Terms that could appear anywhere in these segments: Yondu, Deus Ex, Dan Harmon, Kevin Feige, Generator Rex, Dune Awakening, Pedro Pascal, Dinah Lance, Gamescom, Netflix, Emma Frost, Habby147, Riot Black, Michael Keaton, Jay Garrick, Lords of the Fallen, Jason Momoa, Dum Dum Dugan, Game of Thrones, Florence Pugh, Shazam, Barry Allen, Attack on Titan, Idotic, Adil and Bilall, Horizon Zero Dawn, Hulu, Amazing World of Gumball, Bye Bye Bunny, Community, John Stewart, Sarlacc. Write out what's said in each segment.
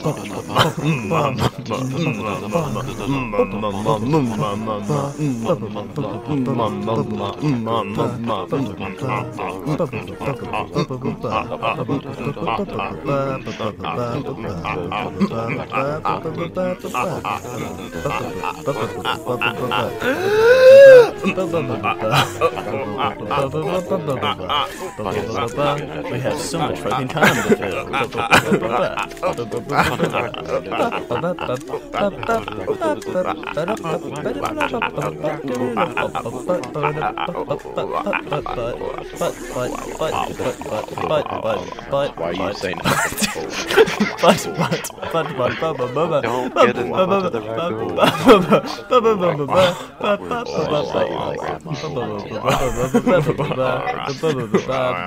We have so much fucking time to but why are you saying but don't get in the right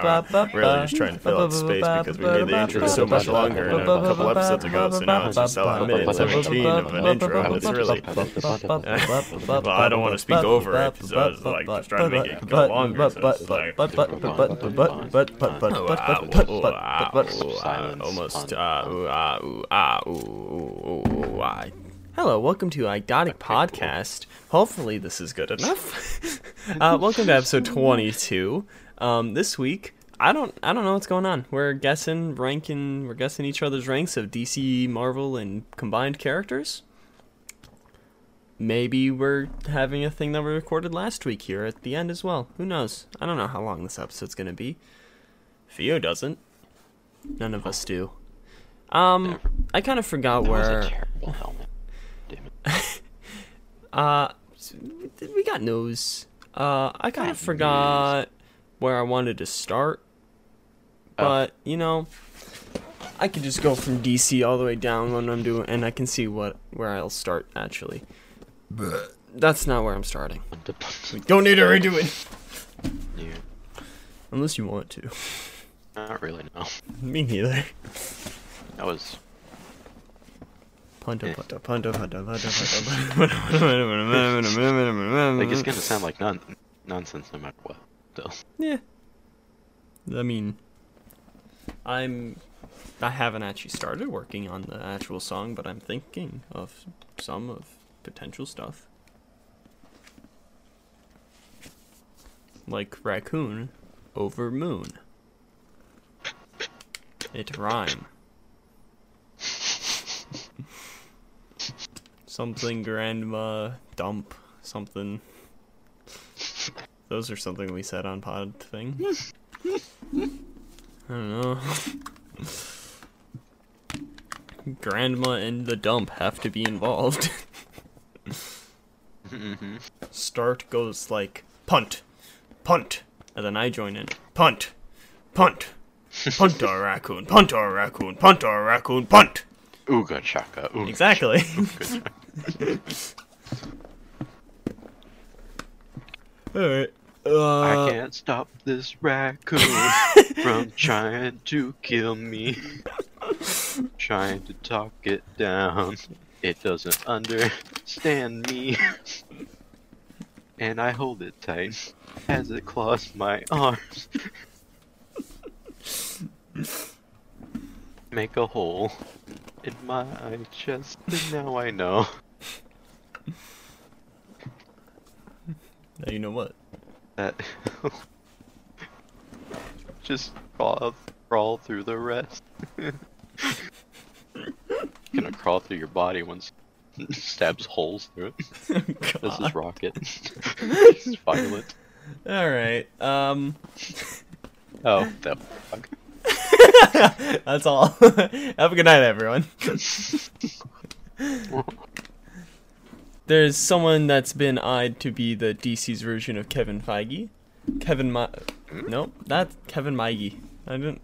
door. Just trying to fill out space because we made the intro so much longer and a couple episodes ago, so now it's just 7 minutes, 17 of an intro, and it's really. Well, I don't want to speak over it, so I was like just trying to make it go longer. So it's like, almost. Hello, welcome to Idotic Podcast. Hopefully this is good enough. Welcome to episode 22. This week, I don't know what's going on. We're guessing each other's ranks of DC, Marvel, and combined characters. Maybe we're having a thing that we recorded last week here at the end as well. Who knows? I don't know how long this episode's gonna be. Theo doesn't. None of us do. I kind of forgot where. Was a terrible helmet. Damn it. We got news. I kind of forgot where I wanted to start, but you know, I could just go from DC all the way down when I'm doing, and I can see where I'll start actually. But that's not where I'm starting. Don't need to redo it, yeah. Unless you want to. Not really, no. Me neither. That was. Like it's gonna sound like nonsense no matter what. Though. Yeah, I mean, I haven't actually started working on the actual song, but I'm thinking of some of potential stuff, like raccoon over moon. It rhyme. Something grandma dump something. Those are something we said on pod thing. I don't know. Grandma and the dump have to be involved. Mm-hmm. Start goes like punt, punt, and then I join in. Punt, punt, punt our raccoon, punt our raccoon, punt our raccoon, punt. Ooga chaka. Ooga exactly. Ooga chaka. All right. I can't stop this raccoon from trying to kill me. Trying to talk it down. It doesn't understand me. And I hold it tight as it claws my arms. Make a hole in my chest, and now I know. Now you know what? That just crawl through the rest. Gonna crawl through your body once it stabs holes through it. God. This is Rocket. This is violent. Alright, oh, that fuck. That's all. Have a good night, everyone. There's someone that's been eyed to be the DC's version of Kevin Feige. Nope, that's Kevin Feige. I meant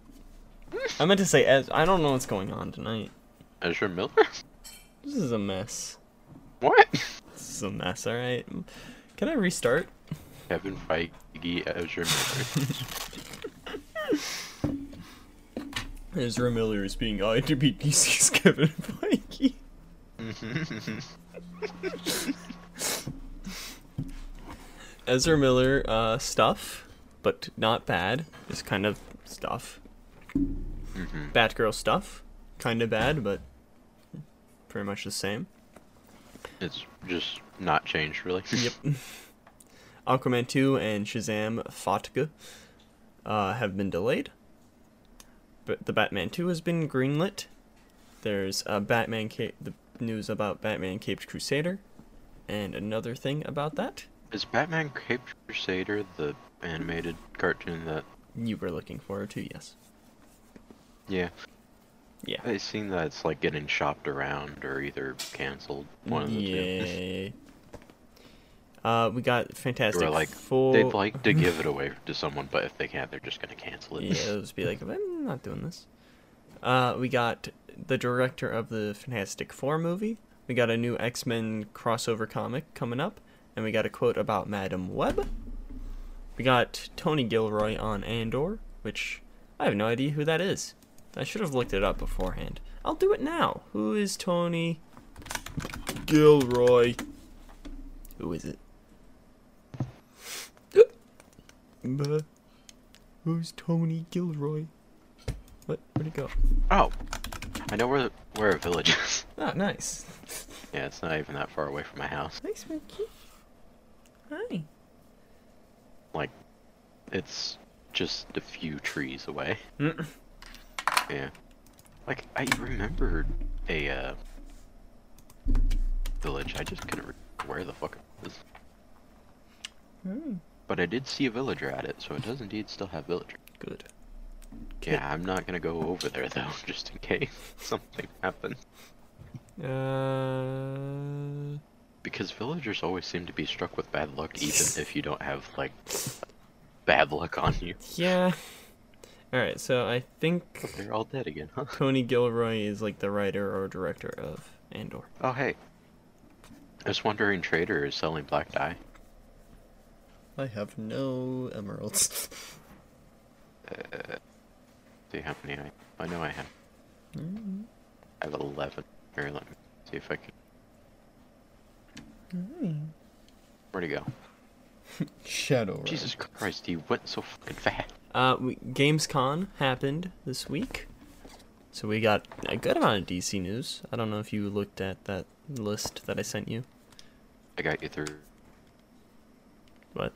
to say Ezra. I don't know what's going on tonight. Ezra Miller? This is a mess. What? This is a mess, alright. Can I restart? Kevin Feige, Ezra Miller. Ezra Miller is being eyed to be DC's Kevin Feige. Ezra Miller stuff, but not bad. Just kind of stuff. Mm-hmm. Batgirl stuff, kind of bad, but pretty much the same. It's just not changed, really. Yep. Aquaman 2 and Shazam Fatga have been delayed. But the Batman 2 has been greenlit. There's the news about Batman Caped Crusader, and another thing about that. Is Batman Caped Crusader the animated cartoon that you were looking forward to? Yes. Yeah. Yeah. It seems that it's like getting shopped around or either canceled. One of the two. We got Fantastic Four. They'd like to give it away to someone, but if they can't, they're just gonna cancel it. Yeah, it'll just be like, I'm not doing this. We got the director of the Fantastic Four movie. We got a new X-Men crossover comic coming up, and we got a quote about Madame Web. We got Tony Gilroy on Andor, which I have no idea who that is. I should have looked it up beforehand. I'll do it now. Who is Tony Gilroy? Who is it? Who's Tony Gilroy? Where'd it go? Oh, I know where a village is. Oh, nice. Yeah, it's not even that far away from my house. Thanks, Mickey. Hi. Like, it's just a few trees away. Yeah. Like, I remembered a village. I just couldn't remember where the fuck it was. But I did see a villager at it, so it does indeed still have villager. Good. Yeah, I'm not gonna go over there though, just in case something happens. Because villagers always seem to be struck with bad luck, even if you don't have, like, bad luck on you. Yeah. Alright, so I think... But they're all dead again, huh? Tony Gilroy is, like, the writer or director of Andor. Oh, hey. This wandering trader is selling black dye. I have no emeralds. See how many I know I have. I have 11. Here, let me see if I can... Where'd he go? Shadow. Jesus Christ, he went so fucking fast. Gamescom happened this week, so we got a good amount of DC news. I don't know if you looked at that list that I sent you. I got you through. What?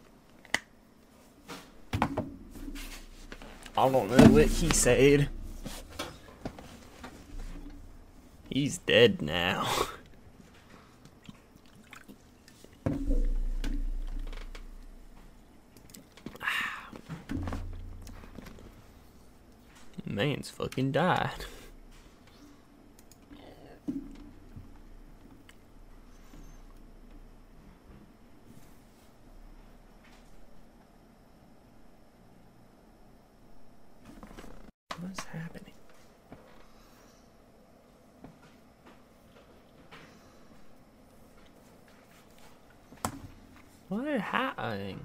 I don't know what he said. He's dead now. Man's fucking died. What's happening? What is happening?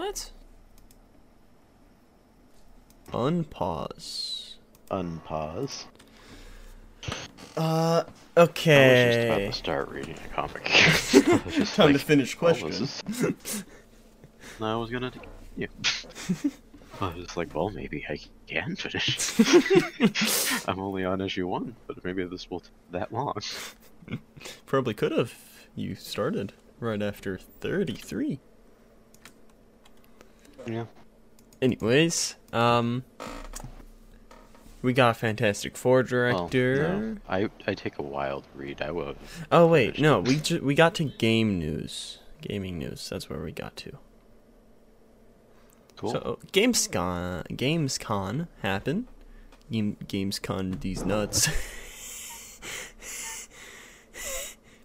What? Unpause. Okay. I was just about to start reading a comic. Time to finish questions. No, I was gonna. Yeah. I was just like, well, maybe I can finish. I'm only on issue 1, but maybe this will take that long. Probably could have. You started right after 33. Yeah. Anyways, we got a Fantastic Four director. Oh, no. I take a wild read. I will. Oh wait, no, we got to gaming news. That's where we got to. Cool. So Gamescom happened. Gamescom these nuts.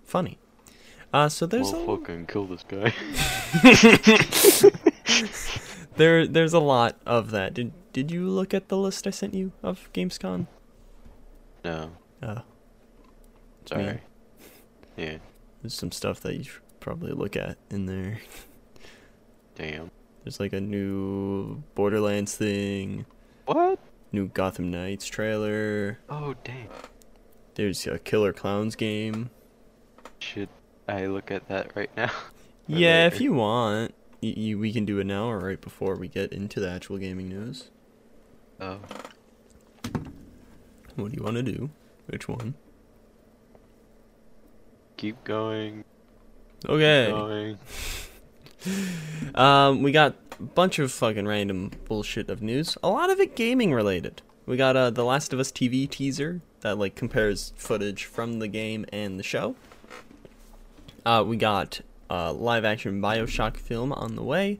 Funny. So there's I'll fucking kill this guy. There's a lot of that. Did you look at the list I sent you of Gamescom? No. Oh. Sorry. Man. Yeah. There's some stuff that you should probably look at in there. Damn. There's like a new Borderlands thing. What? New Gotham Knights trailer. Oh, dang. There's a Killer Clowns game. Should I look at that right now? Yeah, later? If you want. We can do it now or right before we get into the actual gaming news. Oh. What do you want to do? Which one? Keep going. Okay. Keep going. We got a bunch of fucking random bullshit of news. A lot of it gaming related. We got The Last of Us TV teaser that like compares footage from the game and the show. We got live action Bioshock film on the way.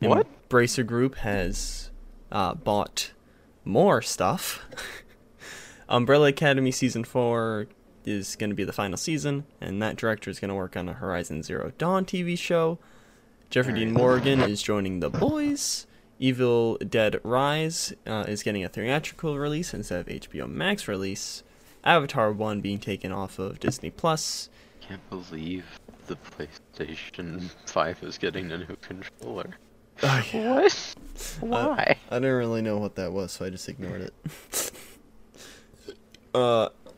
What? Embracer Group has bought more stuff. Umbrella Academy Season 4 is going to be the final season, and that director is going to work on a Horizon Zero Dawn TV show. Jeffrey Dean Morgan is joining The Boys. Evil Dead Rise is getting a theatrical release instead of HBO Max release. Avatar 1 being taken off of Disney+. Can't believe the PlayStation 5 is getting a new controller. Oh, yeah. What? Why? I didn't really know what that was, so I just ignored it.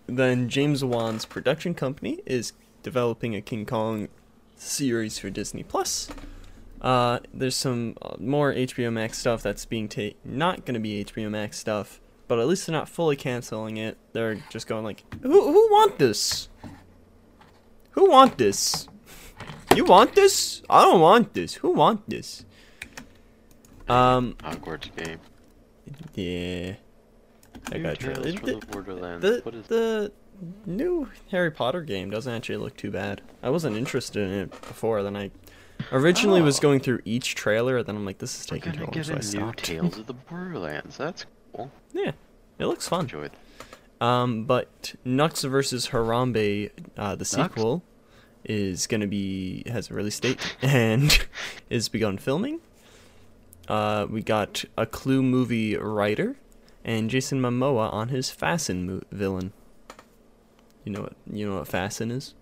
Then James Wan's production company is developing a King Kong series for Disney+. There's some more HBO Max stuff that's being not going to be HBO Max stuff, but at least they're not fully canceling it. They're just going like, who want this? Who want this? You want this? I don't want this. Who want this? Hogwarts game. Yeah. I got trailers for the Borderlands. The new Harry Potter game doesn't actually look too bad. I wasn't interested in it before. Then I originally was going through each trailer, and then I'm like, this is taking too long, so I stopped. New Tales of the Borderlands. That's cool. Yeah, it looks fun. Enjoyed. But Nux vs. Harambe, the sequel, is gonna be has a release date and is begun filming. We got a Clue movie writer. And Jason Momoa on his Fasten villain. You know what Fasten is?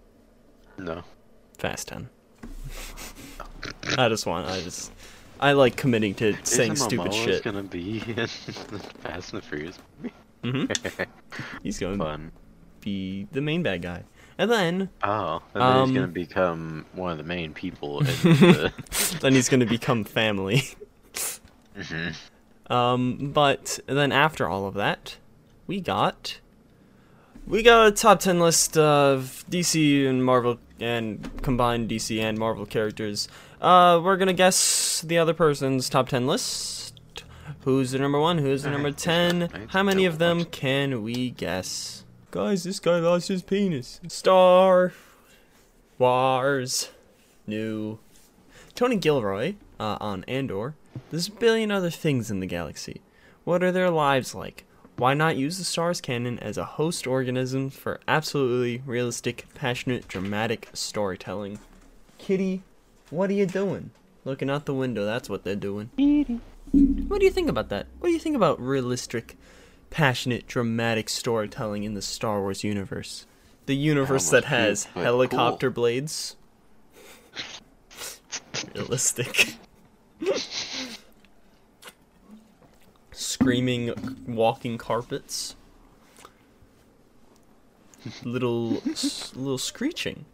No. Fasten. I like committing to saying stupid shit. Is gonna be in Fast and the Furious movie? Mm-hmm. He's gonna be the main bad guy. And then... Oh, and then he's gonna become one of the main people. In the... Then he's gonna become family. Mm-hmm. But then after all of that, we got a top 10 list of DC and Marvel and combined DC and Marvel characters. We're going to guess the other person's top 10 list. Who's the number one? Who's the number 10? How many of them can we guess? Guys, this guy lost his penis. Star Wars. New. Tony Gilroy on Andor. There's a billion other things in the galaxy. What are their lives like? Why not use the Starz canon as a host organism for absolutely realistic, passionate, dramatic storytelling? Kitty, what are you doing? Looking out the window, that's what they're doing. Kitty. What do you think about that? What do you think about realistic, passionate, dramatic storytelling in the Star Wars universe? The universe that has helicopter blades? Realistic. Screaming, walking carpets. Little screeching.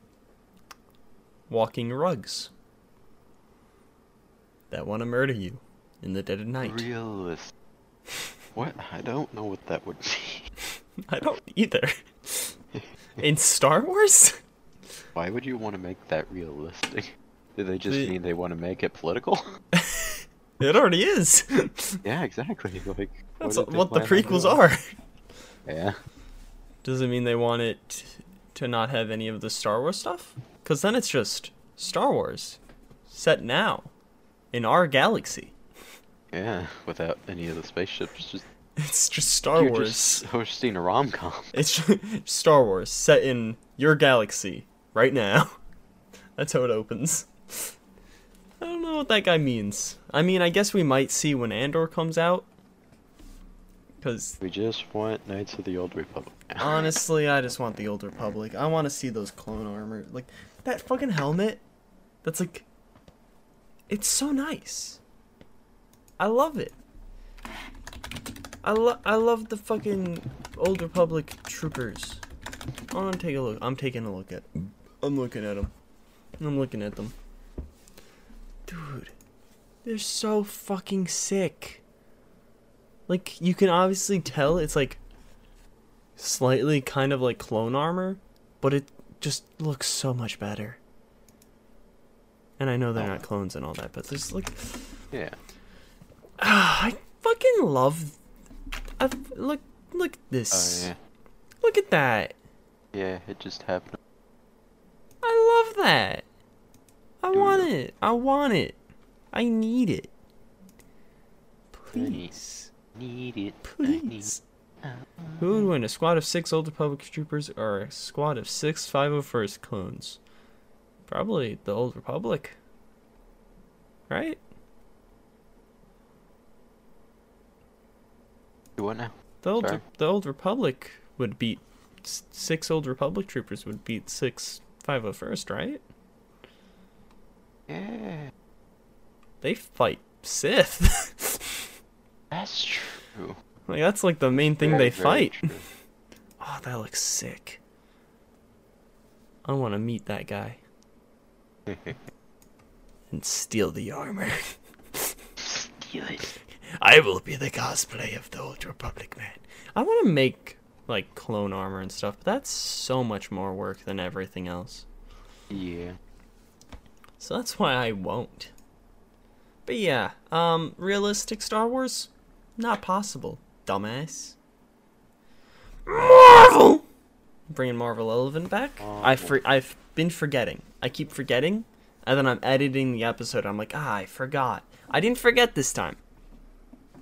Walking rugs. That want to murder you in the dead of night. Realist. What? I don't know what that would be. I don't either. In Star Wars? Why would you want to make that realistic? Do they just mean they want to make it political? It already is. Yeah, exactly. Like that's what the prequels are. Yeah. Does it mean they want it to not have any of the Star Wars stuff? Because then it's just Star Wars, set now, in our galaxy. Yeah, without any of the spaceships. It's just Star Wars. Just hosting a rom-com. It's Star Wars, set in your galaxy, right now. That's how it opens. I don't know what that guy means. I mean, I guess we might see when Andor comes out. Cause we just want Knights of the Old Republic. Honestly, I just want the Old Republic. I want to see those clone armor. Like, that fucking helmet. That's like... It's so nice. I love it. I love the fucking Old Republic troopers. I'm take a look. I'm looking at them. Dude, they're so fucking sick. Like, you can obviously tell it's like slightly kind of like clone armor, but it just looks so much better. And I know they're not clones and all that, but there's like, yeah. I fucking love. Look at this. Oh yeah. Look at that. Yeah, it just happened. I love that. I want it. I need it. Please. Please. Who would win, a squad of 6 Old Republic troopers or a squad of 6 501st clones? Probably the Old Republic. Right? Do what now? The Old Republic would beat 6 Old Republic troopers would beat 6 501st, right? Yeah. They fight Sith. That's true. Like, that's like the main thing they fight. Oh, that looks sick. I want to meet that guy. And steal the armor. Steal it. I will be the cosplay of the Old Republic man. I want to make, like, clone armor and stuff, but that's so much more work than everything else. Yeah. So that's why I won't. But yeah, realistic Star Wars? Not possible. Dumbass. Marvel! Bringing Marvel Elephant back. Oh. I've been forgetting. I keep forgetting, and then I'm editing the episode. I'm like, I forgot. I didn't forget this time.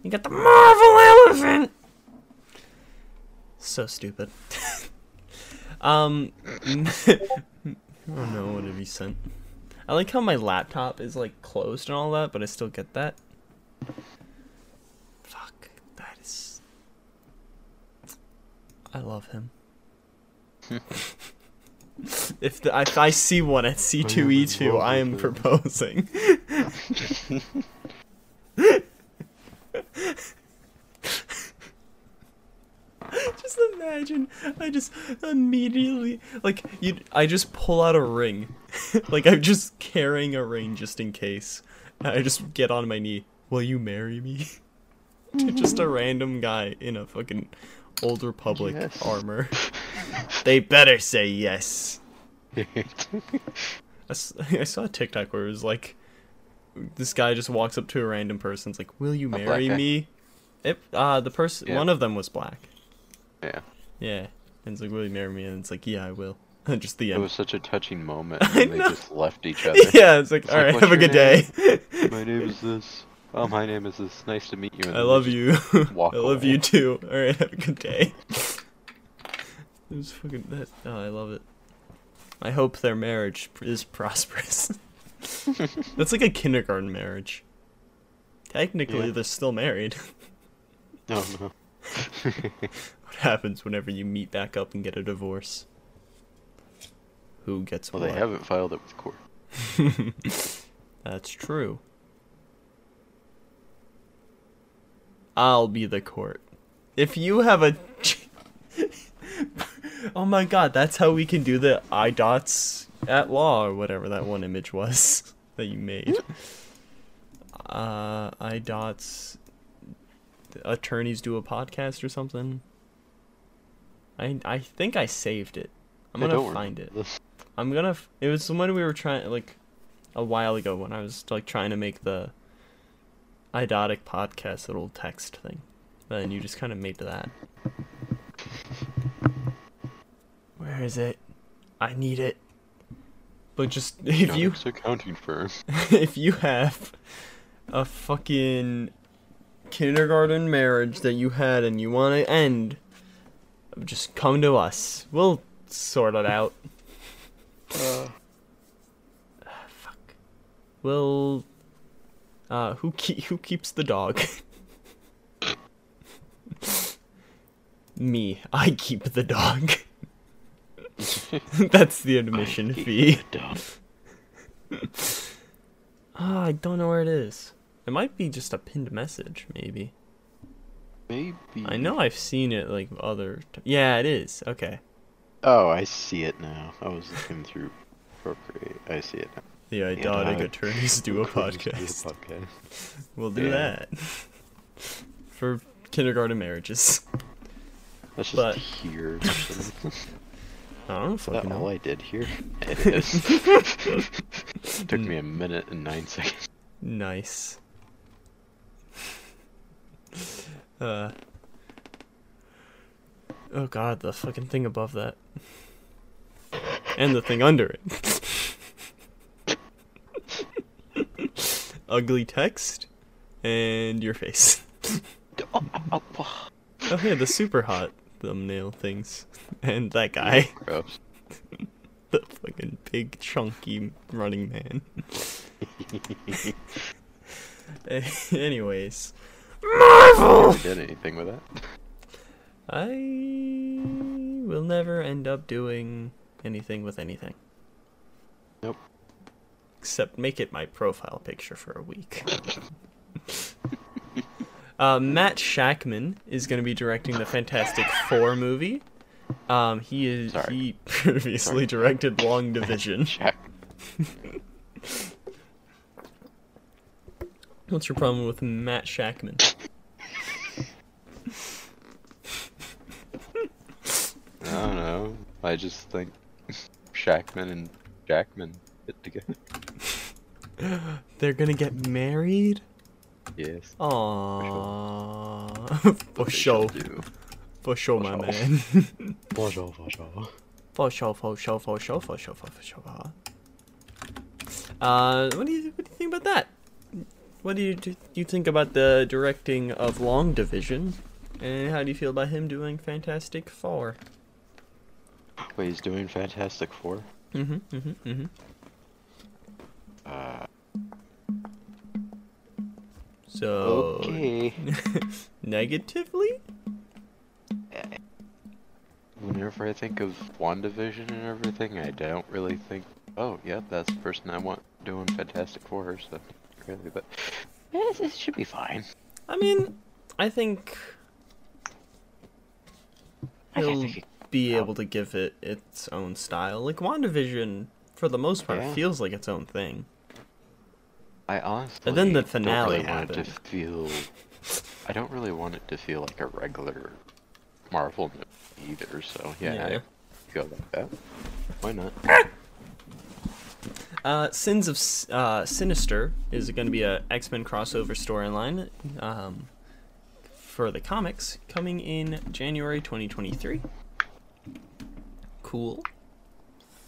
You got the Marvel Elephant! So stupid. Oh no, what have you sent? I like how my laptop is like closed and all that, but I still get that. Fuck, that is... I love him. If I see one at C2E2, I am proposing. Just imagine, I just immediately, like, I just pull out a ring. Like, I'm just carrying a ring just in case. I just get on my knee. Will you marry me? To just a random guy in a fucking... Old Republic armor. They better say yes. I saw a TikTok where it was like, this guy just walks up to a random person. It's like, "Will you marry me?" The person, one of them was black. Yeah. And it's like, "Will you marry me?" And it's like, "Yeah, I will." And just the end. It was such a touching moment. And they just left each other. Yeah, it's like, all right, have a good day. My name is this. Oh, my name is this. Nice to meet you. And I love you. I love you too. All right, have a good day. It was fucking that. Oh, I love it. I hope their marriage is prosperous. That's like a kindergarten marriage. Technically, they're still married. No. What happens whenever you meet back up and get a divorce? Who gets what? Well, they haven't filed it with court. That's true. I'll be the court. If you have a... Oh my god, that's how we can do the Idots at law, or whatever that one image was that you made. Idots... Attorneys do a podcast or something. I think I saved it. I'm gonna find it. I'm gonna... It was when we were trying, like, a while ago when I was, like, trying to make the... Idotic podcast, little text thing. Then you just kind of made that. Where is it? I need it. But just if Idotic's accounting firm. If you have a fucking kindergarten marriage that you had and you want to end, just come to us. We'll sort it out. Fuck. We'll. Who keeps the dog? Me. I keep the dog. That's the admission fee. I don't know where it is. It might be just a pinned message, maybe. Maybe. I know I've seen it like other. Yeah, it is. Okay. Oh, I see it now. I was looking through Procreate. I see it now. The Idotic attorneys do a podcast. We'll do that for kindergarten marriages. That's just here. I don't fucking know. All I did here. It is. Took me a minute and 9 seconds. Nice. Oh god, the fucking thing above that. And the thing under it. Ugly text. And your face. Oh yeah, the super hot thumbnail things. And that guy. Gross. The fucking big chunky running man. Anyways. Marvel! I never did anything with that. I will never end up doing anything with anything. Nope. Except make it my profile picture for a week. Matt Shakman is going to be directing the Fantastic Four movie. He previously directed Long Division. What's your problem with Matt Shakman? I don't know. I just think Shakman and Jackman fit together. They're gonna get married? Yes. Aww. For sure. For sure, my man. For sure. What do you think about that? What do you think about the directing of Long Division? And how do you feel about him doing Fantastic Four? Wait, he's doing Fantastic Four? So... Okay. Negatively? Whenever I think of WandaVision and everything, I don't really think... Oh, yeah, that's the person I want doing Fantastic Four, so... Really, but... Yeah, it should be fine. I mean, I think... He'll be able to give it its own style. Like, WandaVision, for the most part, feels like its own thing. I honestly and then the finale don't really want it to feel... I don't really want it to feel like a regular Marvel movie either, so yeah. I go like that. Why not? Sins of Sinister is going to be a X-Men crossover storyline. For the comics, coming in January 2023. Cool.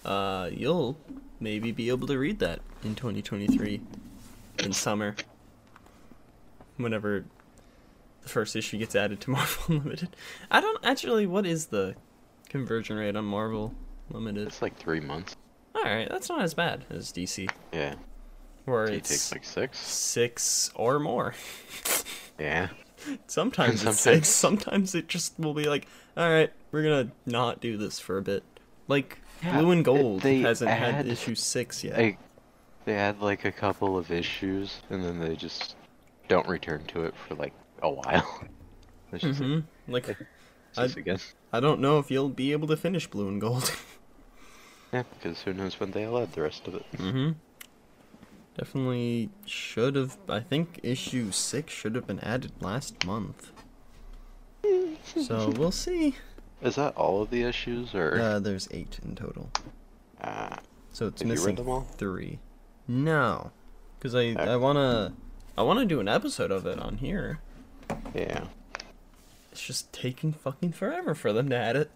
You'll maybe be able to read that in 2023, in summer, whenever the first issue gets added to Marvel Unlimited. I don't actually. What is the conversion rate on Marvel Unlimited? It's like 3 months. All right, that's not as bad as DC. Yeah. Where it takes like six or more. Yeah. Sometimes it's 6. Sometimes it just will be like, all right, we're gonna not do this for a bit. Like Blue and Gold hasn't had issue 6 yet. They had like a couple of issues, and then they just don't return to it for like a while. I don't know if you'll be able to finish Blue and Gold. Yeah, because who knows when they'll add the rest of it. Mm-hmm. Definitely should have. I think issue 6 should have been added last month. So we'll see. Is that all of the issues, or? There's 8 in total. So it's missing 3. No, because I wanna do an episode of it on here. Yeah. It's just taking fucking forever for them to add it.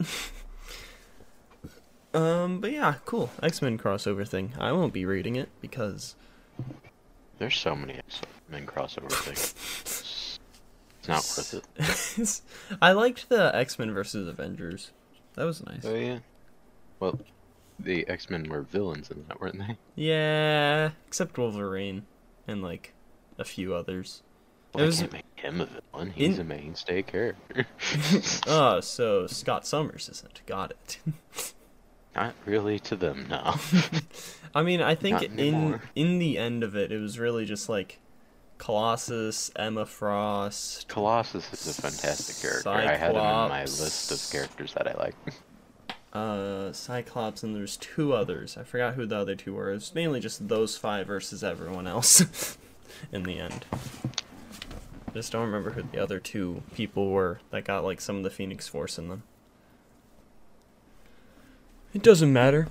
But yeah, cool. X-Men crossover thing. I won't be reading it because... There's so many X-Men crossover things. It's not worth it. I liked the X-Men versus Avengers. That was nice. Oh yeah. Well, the X-Men were villains in that, weren't they? Yeah, except Wolverine and like a few others. Well, I can't make him a villain. He's a mainstay character. Oh, so Scott Summers isn't. Got it. Not really to them, no. I mean, I think in the end of it, it was really just like Colossus, Emma Frost. Colossus is a fantastic character. Cyclops. I had him in my list of characters that I like. Cyclops, and there's two others. I forgot who the other two were. It's mainly just those five versus everyone else in the end. I just don't remember who the other two people were that got like some of the Phoenix Force in them. It doesn't matter.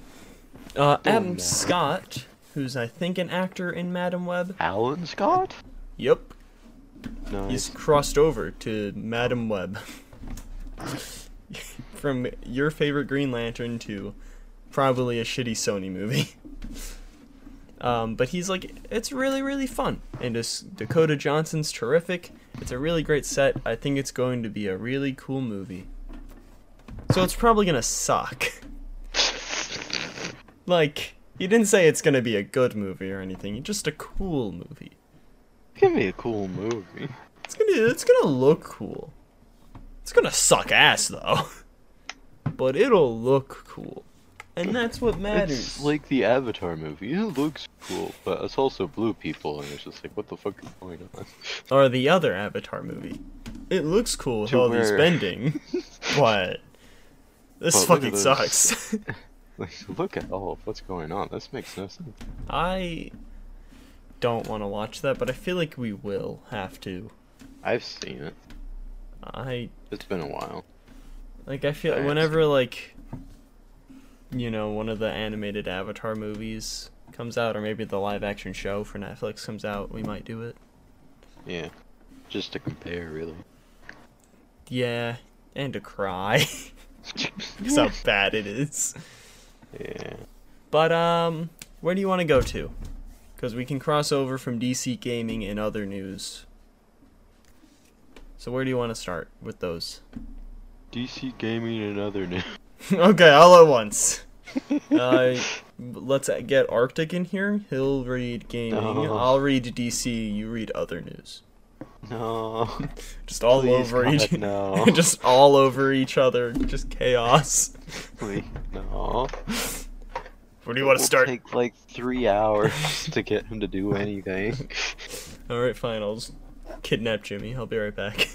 Adam Scott, who's I think an actor in Madam Web. Alan Scott? Yep. Nice. He's crossed over to Madam Web. From your favorite Green Lantern to probably a shitty Sony movie. But he's like, it's really, really fun. And Dakota Johnson's terrific. It's a really great set. I think it's going to be a really cool movie. So it's probably going to suck. Like, he didn't say it's going to be a good movie or anything. Just a cool movie. It's going to be a cool movie. It's gonna look cool. It's going to suck ass, though. But it'll look cool. And that's what matters. It's like the Avatar movie. It looks cool, but it's also blue people, and it's just like, what the fuck is going on? Or the other Avatar movie. It looks cool with all this bending, but this fucking sucks. Like, look at all of what's going on. This makes no sense. I don't want to watch that, but I feel like we will have to. I've seen it. It's been a while. Like, I feel whenever, like, you know, one of the animated Avatar movies comes out, or maybe the live-action show for Netflix comes out, we might do it. Yeah. Just to compare, really. Yeah. And to cry. That's how bad it is. Yeah. But, where do you want to go to? Because we can cross over from DC Gaming and other news. So where do you want to start with those? DC Gaming and other news. Okay, all at once. Let's get Arctic in here. He'll read gaming. No. I'll read DC. You read other news. No. Just all no. Just all over each other. Just chaos. Please, no. Where do you want to start? It'll take like 3 hours to get him to do anything. Alright, fine. I'll just kidnap Jimmy. I'll be right back.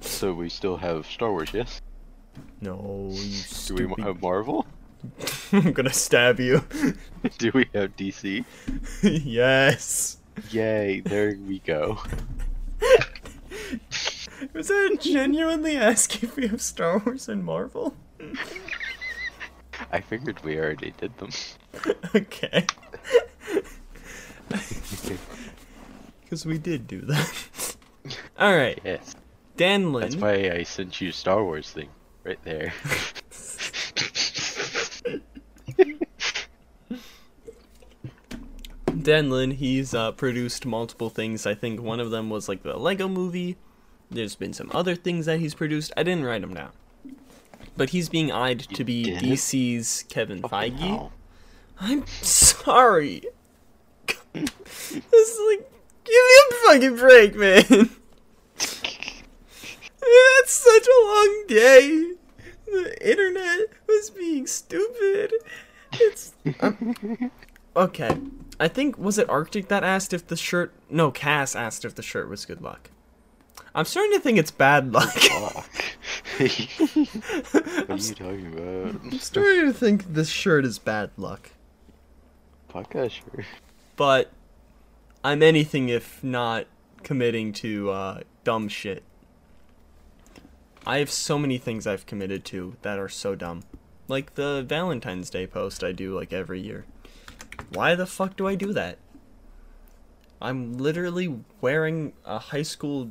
So we still have Star Wars, yes? No, you stupid. Do we have Marvel? I'm gonna stab you. Do we have DC? Yes. Yay, there we go. Was that genuinely asking if we have Star Wars and Marvel? I figured we already did them. Okay. Because we did do that. Alright. Yes. Dan Lin. That's why I sent you Star Wars thing. Right there. Dan Lin, he's produced multiple things. I think one of them was like the Lego movie. There's been some other things that he's produced. I didn't write them down. But he's being eyed to be DC's Kevin Feige. No. I'm sorry. This is like, give me a fucking break, man. That's such a long day. The internet was being stupid. It's okay. I think was it Arctic that asked if the shirt? No, Cass asked if the shirt was good luck. I'm starting to think it's bad luck. What are you talking about? I'm starting to think this shirt is bad luck. Fuck that shirt. But I'm anything if not committing to dumb shit. I have so many things I've committed to that are so dumb. Like the Valentine's Day post I do like every year. Why the fuck do I do that? I'm literally wearing a high school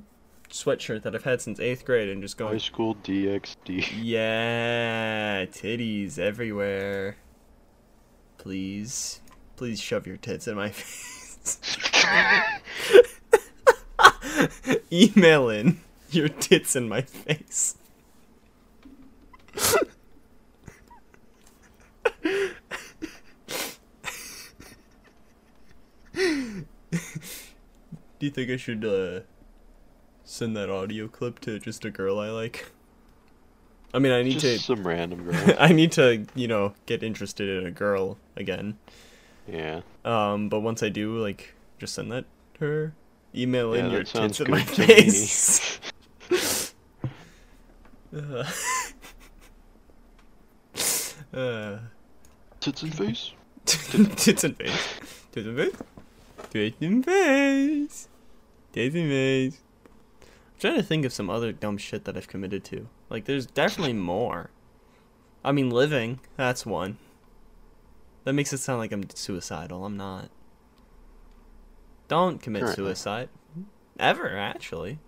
sweatshirt that I've had since 8th grade and just going... High school DXD. Yeah, titties everywhere. Please. Please shove your tits in my face. Email in. Your tits in my face. Do you think I should send that audio clip to just a girl I like? I mean, I need just to some random girl. I need to, you know, get interested in a girl again. Yeah. But once I do, like, just send that her. Email in your tits in my face. Tits and face? Tits and face. Tits and face? Tits and face. Tits and face. I'm trying to think of some other dumb shit that I've committed to. Like, there's definitely more. I mean, living. That's one. That makes it sound like I'm suicidal. I'm not. Don't commit suicide. Ever, actually.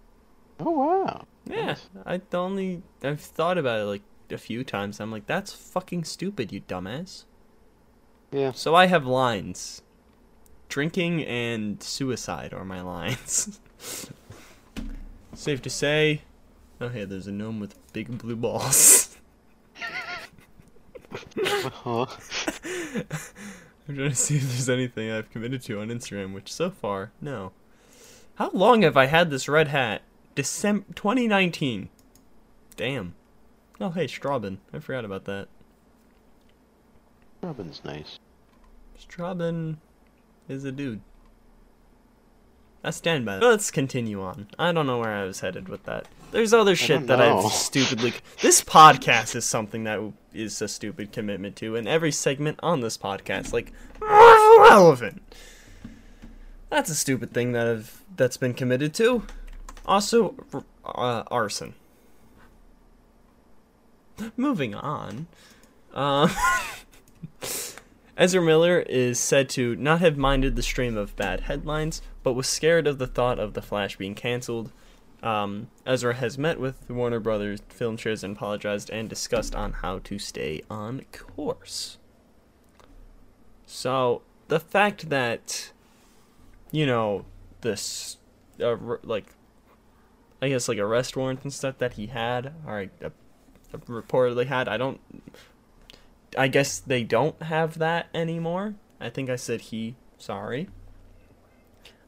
Oh, wow. Yeah. Nice. I've thought about it, like, a few times. I'm like, that's fucking stupid, you dumbass. Yeah. So I have lines. Drinking and suicide are my lines. Safe to say. Oh, hey, there's a gnome with big blue balls. Uh-huh. I'm trying to see if there's anything I've committed to on Instagram, which so far, no. How long have I had this red hat? December 2019. Damn. Oh, hey, Straubin. I forgot about that. Straubin's nice. Straubin is a dude. I stand by that. Let's continue on. I don't know where I was headed with that. There's other shit that I've stupidly... This podcast is something that is a stupid commitment to, and every segment on this podcast, like, relevant. That's a stupid thing that's been committed to. Also, arson. Moving on. Ezra Miller is said to not have minded the stream of bad headlines, but was scared of the thought of The Flash being cancelled. Ezra has met with Warner Brothers film chairs and apologized and discussed on how to stay on course. So, the fact that, you know, this, I guess, like, arrest warrants and stuff that he had, or reportedly had, I guess they don't have that anymore. I think I said he, sorry.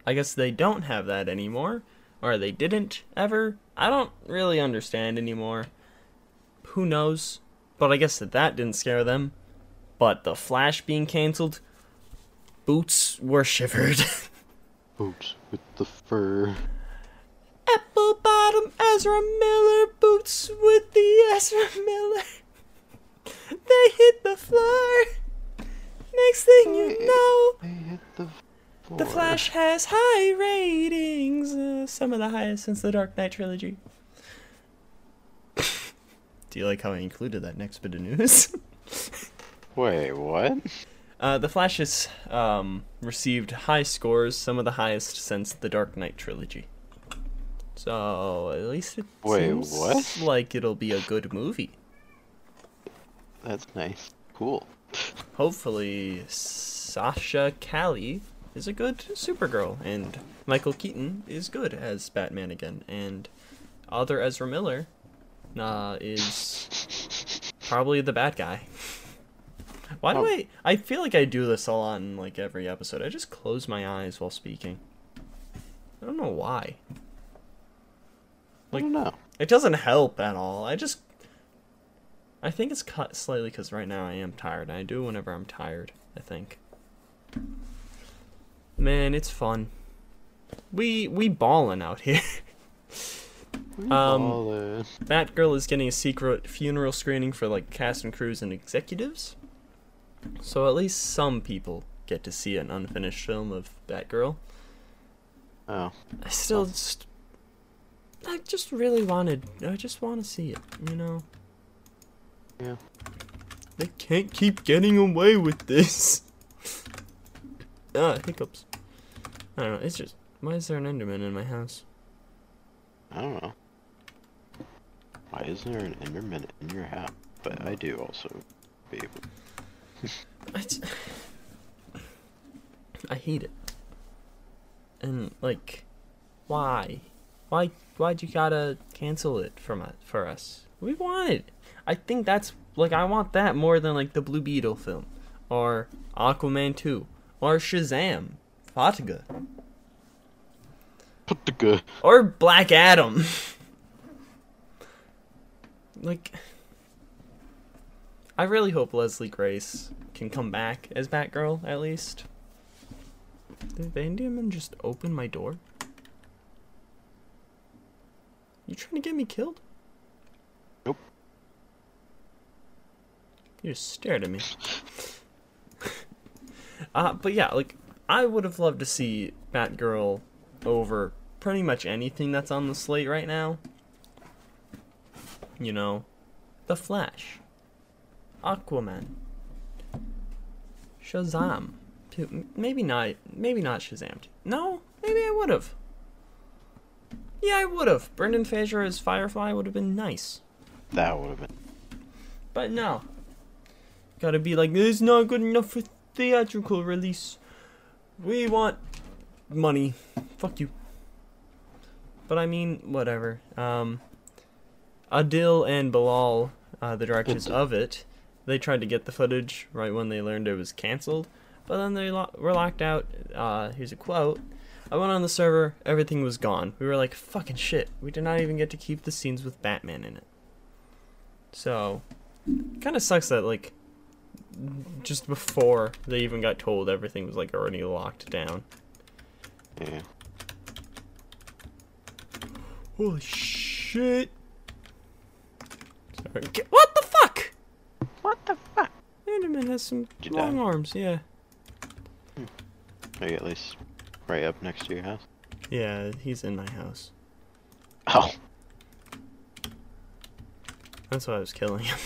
I guess they don't have that anymore. Or they didn't ever. I don't really understand anymore. Who knows? But I guess that didn't scare them. But the Flash being cancelled, boots were shivered. Boots with the fur. Apple bottom Ezra Miller, boots with the Ezra Miller. They hit the floor. Next thing you know, they hit the floor. The Flash has high ratings, some of the highest since the Dark Knight trilogy. Do you like how I included that next bit of news? Wait, what? The Flash has received high scores, some of the highest since the Dark Knight trilogy. So, at least it seems like it'll be a good movie. That's nice. Cool. Hopefully, Sasha Calle is a good Supergirl, and Michael Keaton is good as Batman again, and other Ezra Miller is probably the bad guy. Why do I feel like I do this a lot in, like, every episode. I just close my eyes while speaking. I don't know why. Like, I don't know. It doesn't help at all. I think it's cut slightly because right now I am tired, and I do it whenever I'm tired, I think. Man, it's fun. We ballin' out here. Batgirl is getting a secret funeral screening for, like, cast and crews and executives. So at least some people get to see an unfinished film of Batgirl. Oh. I still I just want to see it, you know? Yeah. They can't keep getting away with this. Hiccups. I don't know, it's just... Why is there an Enderman in my house? I don't know. Why is there an Enderman in your house? But I do also be able... I hate it. And, like... Why? Why'd you gotta cancel it for us? We want it! I think that's... Like, I want that more than, like, the Blue Beetle film. Or Aquaman 2. Or Shazam. Fatiga. Or Black Adam. Like, I really hope Leslie Grace can come back as Batgirl, at least. Did the Indiaman just open my door? You trying to get me killed? Nope. You just stared at me. But yeah, like, I would have loved to see Batgirl over pretty much anything that's on the slate right now. You know, The Flash, Aquaman, Shazam. Maybe not Shazam. No, maybe I would have. Yeah, I would have. Brendan Fraser as Firefly would have been nice. That would have been. But no. Gotta be like, this is not good enough for theatrical release. We want money. Fuck you. But I mean, whatever. Adil and Bilall, the directors of it, they tried to get the footage right when they learned it was cancelled. But then they were locked out. Here's a quote. I went on the server, everything was gone. We were like, fucking shit. We did not even get to keep the scenes with Batman in it. So, kind of sucks that, like, just before they even got told, everything was, like, already locked down. Yeah. Holy shit. Sorry. What the fuck? What the fuck? Enderman has some long arms, yeah. Maybe at least... right up next to your house? Yeah, he's in my house. Oh. That's why I was killing him.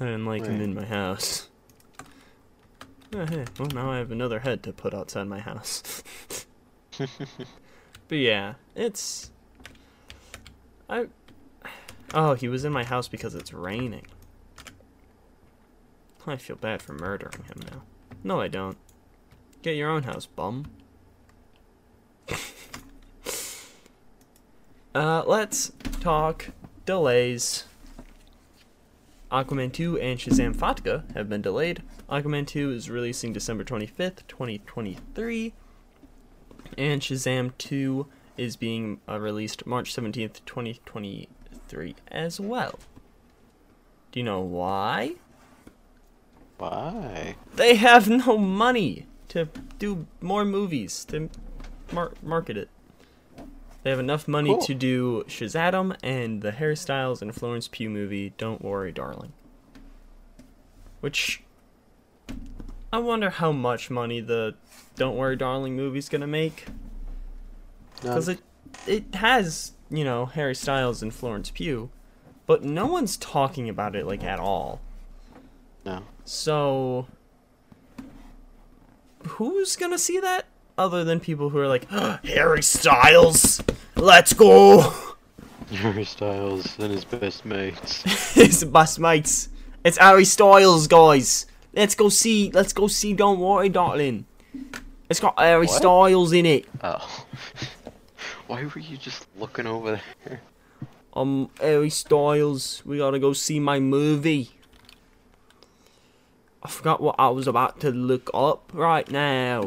I didn't like him in my house. Oh, hey. Well, now I have another head to put outside my house. But yeah, it's... Oh, he was in my house because it's raining. I feel bad for murdering him now. No, I don't. Get your own house, bum. Let's talk delays. Aquaman 2 and Shazam Fatka have been delayed. Aquaman 2 is releasing December 25th, 2023. And Shazam 2 is being released March 17th, 2023 as well. Do you know why? Why? They have no money to do more movies, to market it. They have enough money to do Shazam and the Harry Styles and Florence Pugh movie, Don't Worry, Darling. Which, I wonder how much money the Don't Worry, Darling movie's gonna make. Because it has, you know, Harry Styles and Florence Pugh, but no one's talking about it, like, at all. No. So... who's gonna see that? Other than people who are like, oh, Harry Styles! Let's go! Harry Styles and his best mates. His best mates. It's Harry Styles, guys! Let's go see Don't Worry, Darling. It's got Harry Styles in it. Oh. Why were you just looking over there? Harry Styles, we gotta go see my movie. I forgot what I was about to look up right now.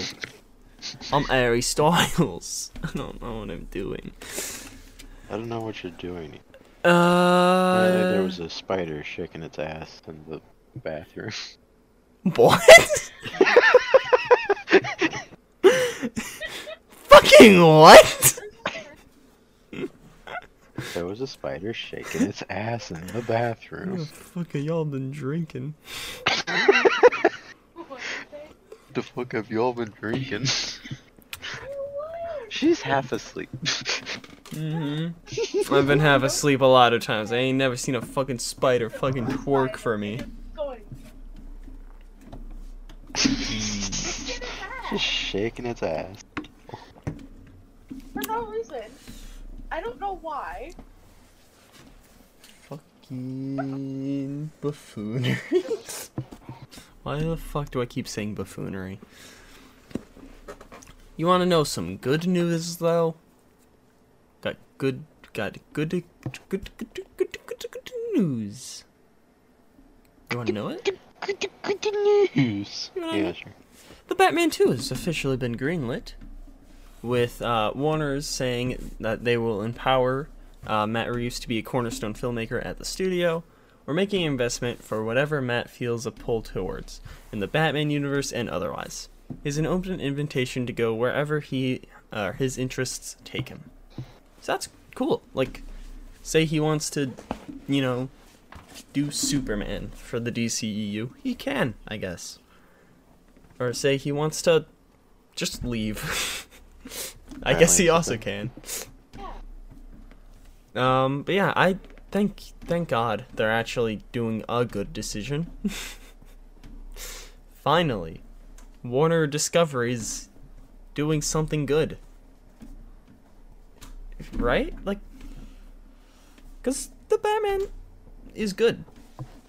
I'm Harry Styles. I don't know what I'm doing. I don't know what you're doing. Yeah, there was a spider shaking its ass in the bathroom. What? Fucking what? There was a spider shaking its ass in the bathroom. What the fuck have y'all been drinking? The fuck have y'all been drinking? She's half asleep. Mm-hmm. I've been half asleep a lot of times. I ain't never seen a fucking spider fucking twerk for me. Just shaking its ass. For no reason. I don't know why. Fucking buffoonery. Why the fuck do I keep saying buffoonery? You want to know some good news, though? Got good news. You want to know it? Good news. Yeah, sure. The Batman 2 has officially been greenlit, with Warner's saying that they will empower Matt Reeves to be a cornerstone filmmaker at the studio. We're making an investment for whatever Matt feels a pull towards, in the Batman universe and otherwise. is an open invitation to go wherever he or his interests take him. So that's cool. Like, say he wants to, you know, do Superman for the DCEU, he can, I guess. Or say he wants to just leave. I guess he also can. But yeah, I thank God they're actually doing a good decision. Finally, Warner Discovery's doing something good, right? Like, cause the Batman is good.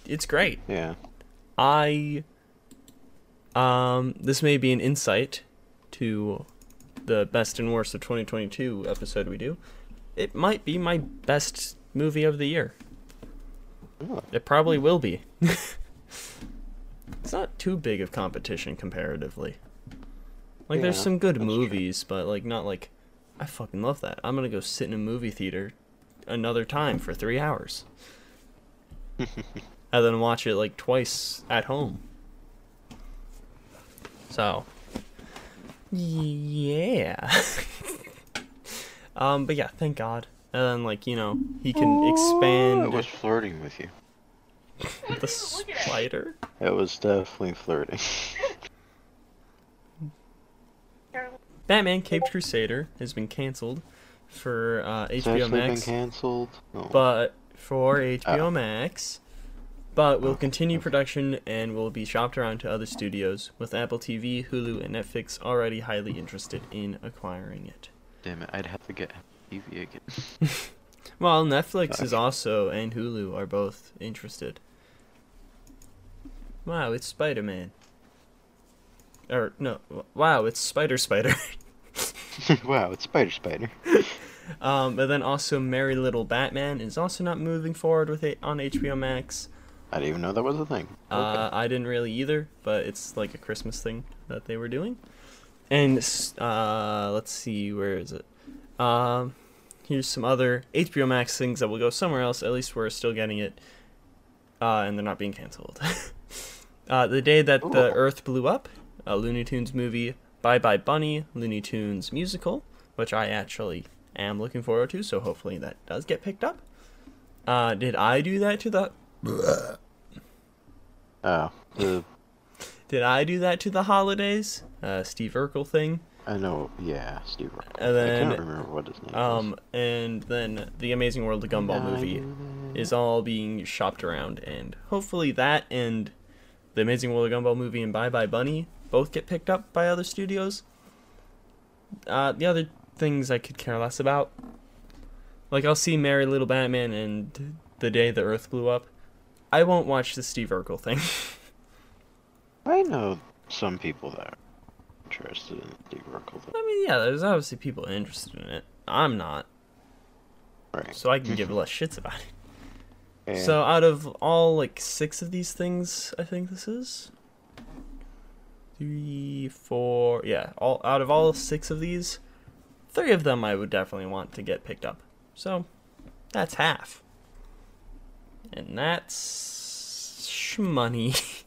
It's great. Yeah. This may be an insight to the best and worst of 2022 episode we do. It might be my best movie of the year. Oh. It probably will be. It's not too big of competition comparatively. Like, yeah, there's some good movies, but like not like I fucking love that. I'm gonna go sit in a movie theater another time for 3 hours. And then watch it like twice at home. So yeah. But yeah, thank God. And then, like, you know, he can expand. I was flirting with you. The spider? It was definitely flirting. Batman Caped Crusader has been canceled for HBO Max. It's been canceled? No. But for HBO Max. But will continue production and will be shopped around to other studios, with Apple TV, Hulu, and Netflix already highly interested in acquiring it. Damn it, I'd have to get TV again. Well, Netflix is also, and Hulu are both interested. Wow, it's Spider-Man. Or, no, wow, it's Spider-Spider. Wow, it's Spider-Spider. But then also Merry Little Batman is also not moving forward with it on HBO Max. I didn't even know that was a thing. Okay. I didn't really either, but it's like a Christmas thing that they were doing. And let's see, where is it? Here's some other HBO Max things that will go somewhere else. At least we're still getting it, and they're not being canceled. The Day That the Earth Blew Up, a Looney Tunes movie, Bye Bye Bunny, Looney Tunes musical, which I actually am looking forward to, so hopefully that does get picked up. Did I do that to the... Did I do that to the holidays? Steve Urkel thing. I know, yeah, Steve Urkel. And then, I can't remember what his name was. And then the Amazing World of Gumball movie is all being shopped around, and hopefully that and the Amazing World of Gumball movie and Bye Bye Bunny both get picked up by other studios. The other things I could care less about. Like, I'll see Merry Little Batman and The Day the Earth Blew Up. I won't watch the Steve Urkel thing. I know some people that are interested in Steve Urkel. I mean, yeah, there's obviously people interested in it. I'm not. Right. So I can give less shits about it. Yeah. So out of all, like, 6 of these things, I think this is... 3, 4... Yeah, out of all 6 of these, 3 of them I would definitely want to get picked up. So, that's half. And that's... shmoney.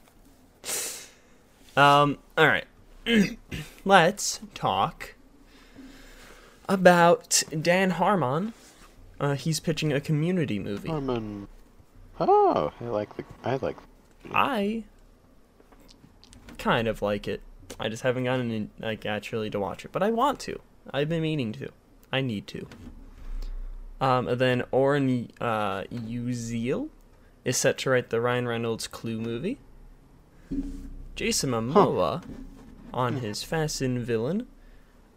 Alright. Let's talk about Dan Harmon. He's pitching a community movie. Harmon. Oh, I kind of like it. I just haven't gotten in, like, actually to watch it, but I want to. I've been meaning to. I need to. And then Oren Uziel is set to write the Ryan Reynolds Clue movie. Jason Momoa on his Fast and Villain.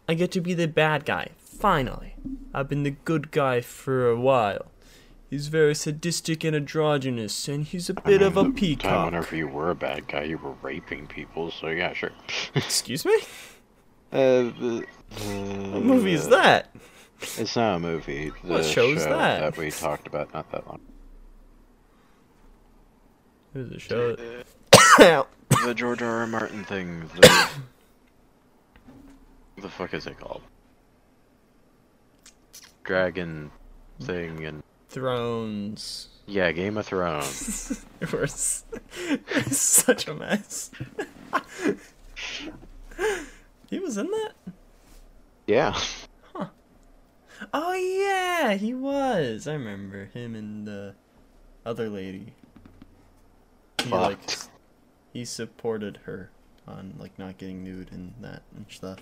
I get to be the bad guy, finally. I've been the good guy for a while. He's very sadistic and androgynous, and he's a bit of a peacock. Time whenever you were a bad guy, you were raping people, so yeah, sure. Excuse me? What movie is that? It's not a movie. What show is that? That we talked about not that long. It was a show that... The George R. R. Martin thing. The fuck is it called? Dragon thing and... Thrones. Yeah, Game of Thrones. We're such a mess. He was in that? Yeah. Huh. Oh, yeah, he was. I remember him and the other lady. He, like, he supported her on, like, not getting nude and that and stuff.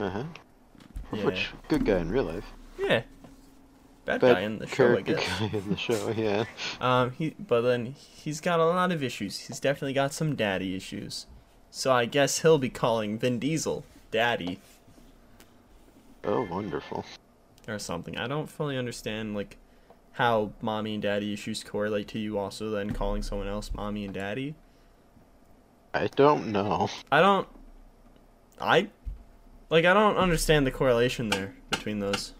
Uh-huh. Yeah. Which, good guy in real life. Yeah. Bad guy in the show, I guess. Bad guy in the show, yeah. But then he's got a lot of issues. He's definitely got some daddy issues. So I guess he'll be calling Vin Diesel daddy. Oh, wonderful. Or something. I don't fully understand, like, how mommy and daddy issues correlate to you also then calling someone else mommy and daddy. I don't know. I don't understand the correlation there between those.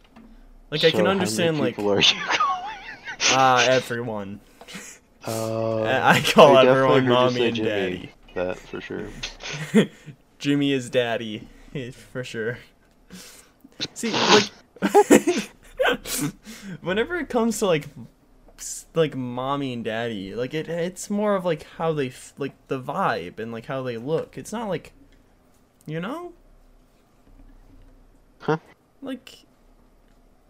Like, so I can understand, like... how many people are you calling? Everyone. I call everyone mommy and daddy. That, for sure. Jimmy is daddy, for sure. See, like... whenever it comes to, like mommy and daddy, like, it's more of, like, how they... like, the vibe and, like, how they look. It's not, like... you know? Huh? Like...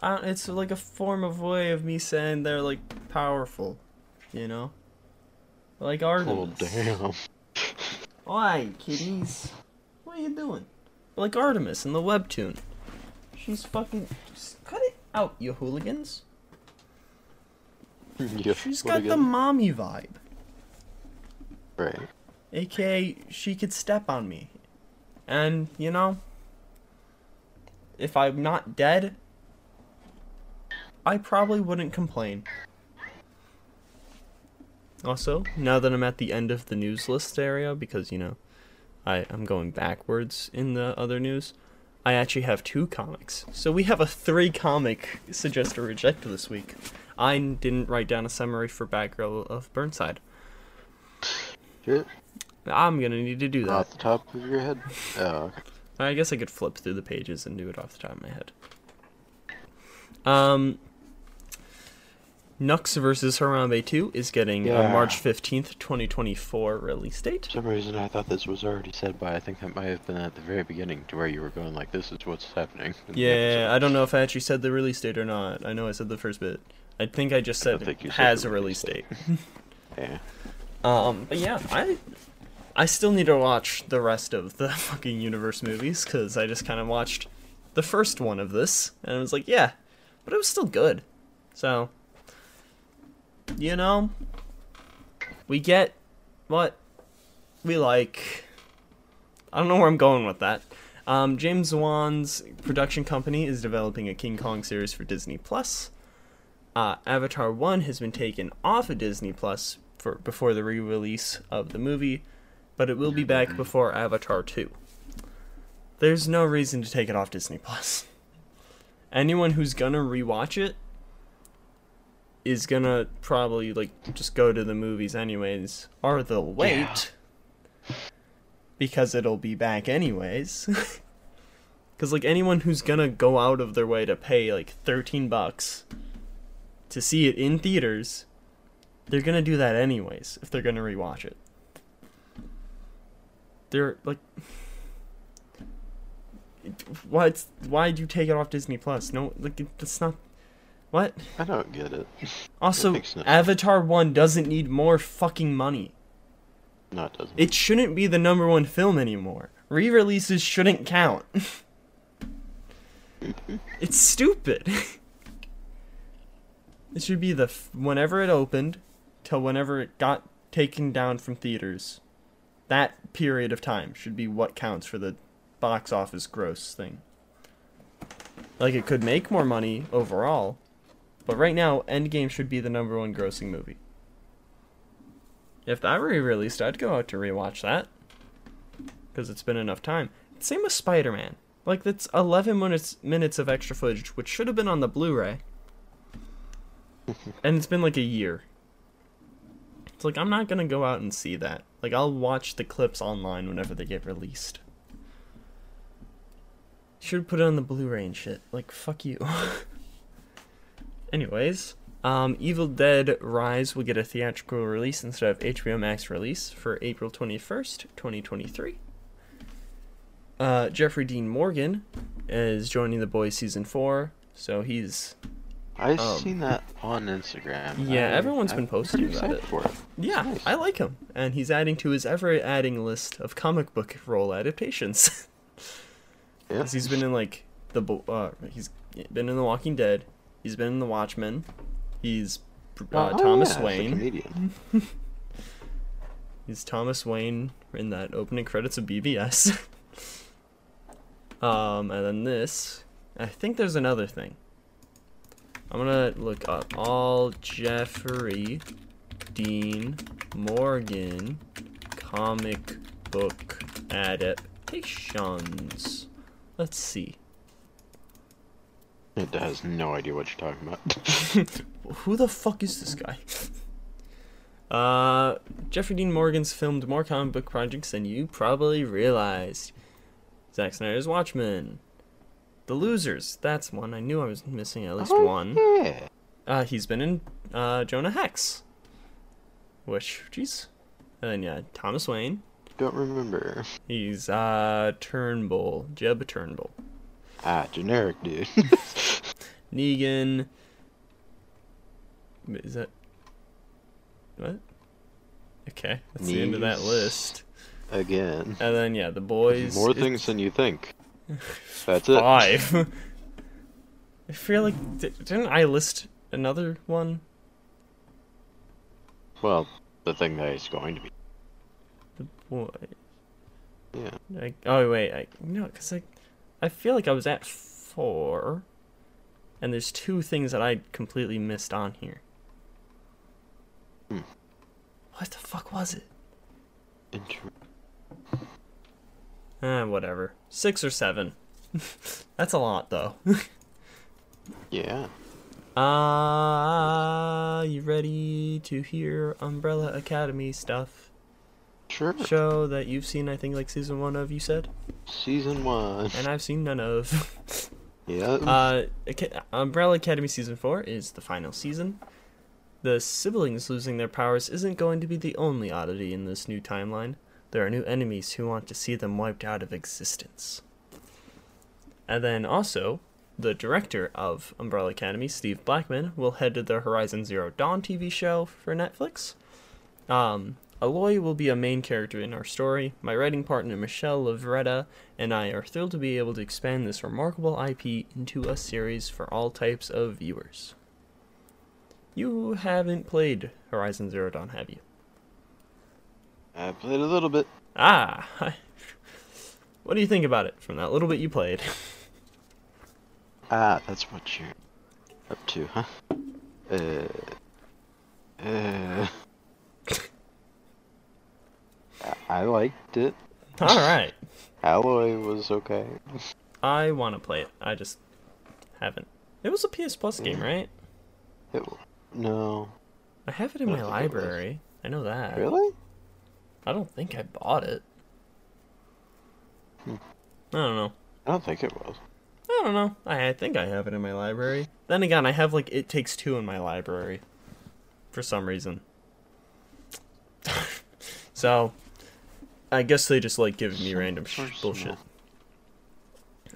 it's like a form of way of me saying they're like powerful, you know, like Artemis. Oh damn! Why, kitties? What are you doing? Like Artemis in the webtoon. She's fucking. Just cut it out, you hooligans. Yeah, she's got the mommy vibe. Right. AKA, she could step on me, and you know, if I'm not dead, I probably wouldn't complain. Also, now that I'm at the end of the news list area, because, you know, I'm going backwards in the other news, I actually have 2 comics. So we have a 3 comic suggest or reject this week. I didn't write down a summary for Batgirl of Burnside. Shit. I'm going to need to do that. Off the top of your head? Oh. I guess I could flip through the pages and do it off the top of my head. Nux vs. Harambe 2 is getting a March 15th, 2024 release date. For some reason, I thought this was already said, but I think that might have been at the very beginning to where you were going like, this is what's happening. Yeah, I don't know if I actually said the release date or not. I know I said the first bit. I think I just said it has a release date. Yeah. But yeah, I still need to watch the rest of the fucking universe movies, because I just kind of watched the first one of this, and I was like, yeah. But it was still good. So, you know, we get what we like. I don't know where I'm going with that. James Wan's production company is developing a King Kong series for Disney+. Avatar 1 has been taken off of Disney+ before the re-release of the movie, but it will be back before Avatar 2. There's no reason to take it off Disney+. Anyone who's gonna rewatch it is gonna probably, like, just go to the movies anyways. Or they'll wait. Yeah. Because it'll be back anyways. Because, like, anyone who's gonna go out of their way to pay, like, $13 to see it in theaters, they're gonna do that anyways if they're gonna rewatch it. They're, like... Why'd you take it off Disney Plus? No, like, that's not... What? I don't get it. Also, Avatar 1 doesn't need more fucking money. No, it doesn't. It shouldn't be the #1 film anymore. Re-releases shouldn't count. It's stupid. It should be whenever it opened till whenever it got taken down from theaters. That period of time should be what counts for the box office gross thing. Like, it could make more money overall, but right now Endgame should be the #1 grossing movie. If that were re-released, I'd go out to rewatch that, because it's been enough time. Same with Spider-Man. Like, that's 11 minutes of extra footage, which should have been on the Blu-ray, and it's been like a year. It's like, I'm not gonna go out and see that. Like, I'll watch the clips online whenever they get released. Should put it on the Blu-ray and shit. Like, fuck you. Anyways, Evil Dead Rise will get a theatrical release instead of HBO Max release for April 21st, 2023. Jeffrey Dean Morgan is joining The Boys season 4, so he's. I've seen that on Instagram. Yeah, everyone's been posting about it. For it. Yeah, nice. I like him, and he's adding to his ever-adding list of comic book role adaptations. Yeah, he's been in like he's been in The Walking Dead. He's been in The Watchmen. He's Thomas Wayne. He's Thomas Wayne in that opening credits of BBS. And then this, I think there's another thing. I'm gonna look up all Jeffrey Dean Morgan comic book adaptations. Let's see. It has no idea what you're talking about. Who the fuck is this guy? Jeffrey Dean Morgan's filmed more comic book projects than you probably realized. Zack Snyder's Watchmen. The Losers. That's one. I knew I was missing at least one. Yeah. He's been in Jonah Hex. Which, jeez. And then, yeah, Thomas Wayne. Don't remember. He's Turnbull. Jeb Turnbull. Ah, generic dude. Negan. Is that... What? Okay, that's the end of that list. Again. And then, yeah, The Boys. More things than you think. That's it. 5. I feel like... Didn't I list another one? Well, the thing that is going to be. The Boy. Yeah. No, because I feel like I was at 4, and there's 2 things that I completely missed on here. Hmm. What the fuck was it? Whatever. 6 or 7. That's a lot, though. Yeah. You ready to hear Umbrella Academy stuff? Sure. Show that you've seen, I think, like season 1 of, you said? Season 1. And I've seen none of. Yeah. Umbrella Academy season 4 is the final season. The siblings losing their powers isn't going to be the only oddity in this new timeline. There are new enemies who want to see them wiped out of existence. And then also, the director of Umbrella Academy, Steve Blackman, will head to the Horizon Zero Dawn TV show for Netflix. Aloy will be a main character in our story. My writing partner, Michelle Lavretta, and I are thrilled to be able to expand this remarkable IP into a series for all types of viewers. You haven't played Horizon Zero Dawn, have you? I played a little bit. Ah! What do you think about it from that little bit you played? Ah, that's what you're up to, huh? I liked it. Alright. Aloy was okay. I want to play it. I just haven't. It was a PS Plus game, right? No. I have it in my library. I know that. Really? I don't think I bought it. I don't know. I don't think it was. I don't know. I think I have it in my library. Then again, I have like It Takes Two in my library. For some reason. So, I guess they just like give me random bullshit.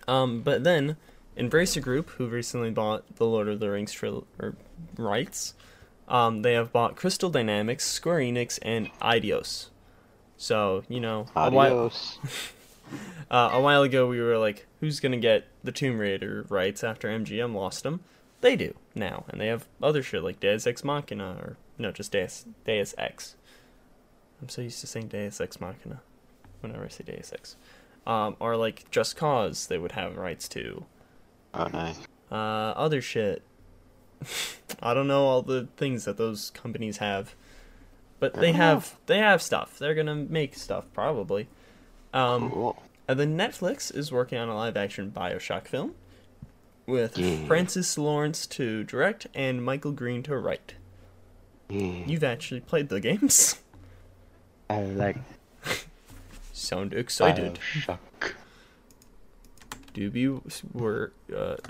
But then, Embracer Group, who recently bought the Lord of the Rings rights, they have bought Crystal Dynamics, Square Enix, and Idios. So, you know, a while ago we were like, who's going to get the Tomb Raider rights after MGM lost them? They do now, and they have other shit like Deus Ex Machina, or no, just Deus Ex. I'm so used to saying Deus Ex Machina whenever I say Deus Ex. Or like Just Cause they would have rights to. Oh, nice. Other shit. I don't know all the things that those companies have, but they have stuff. They're gonna make stuff probably. Cool. And then Netflix is working on a live-action Bioshock film with Francis Lawrence to direct and Michael Green to write. You've actually played the games. I like. Sound excited. Bioshock.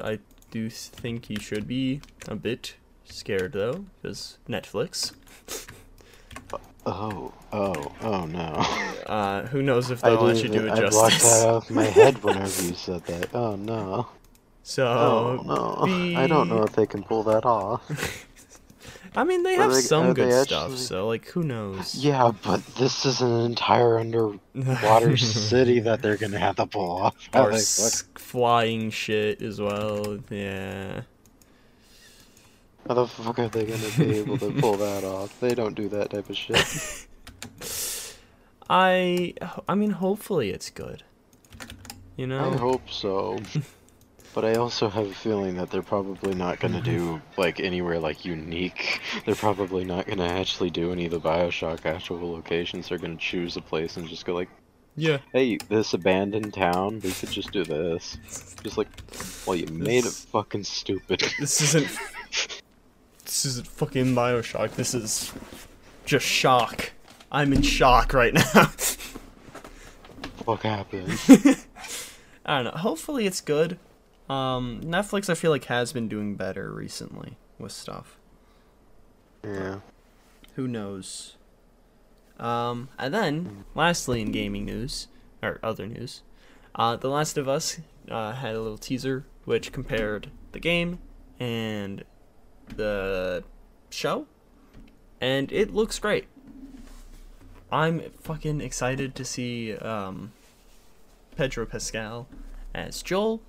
I do think he should be a bit scared though, because Netflix. Oh. Oh no. Who knows if they'll let you do it justice. I blocked that off my head whenever you said that. Oh no. So I don't know if they can pull that off. I mean, they have some good stuff, so, like, who knows? Yeah, but this is an entire underwater city that they're gonna have to pull off. Or flying shit as well, yeah. How the fuck are they gonna be able to pull that off? They don't do that type of shit. I mean, hopefully it's good. You know? I hope so. But I also have a feeling that they're probably not going to do, like, anywhere, like, unique. They're probably not going to actually do any of the Bioshock actual locations. They're going to choose a place and just go, like, yeah, hey, this abandoned town, we could just do this. Just like, well, you made it fucking stupid. This isn't fucking Bioshock. This is just shock. I'm in shock right now. What happened? I don't know. Hopefully it's good. Netflix, I feel like, has been doing better recently with stuff. Yeah. Who knows? And then, lastly in gaming news, or other news, The Last of Us had a little teaser which compared the game and the show, and it looks great. I'm fucking excited to see Pedro Pascal as Joel,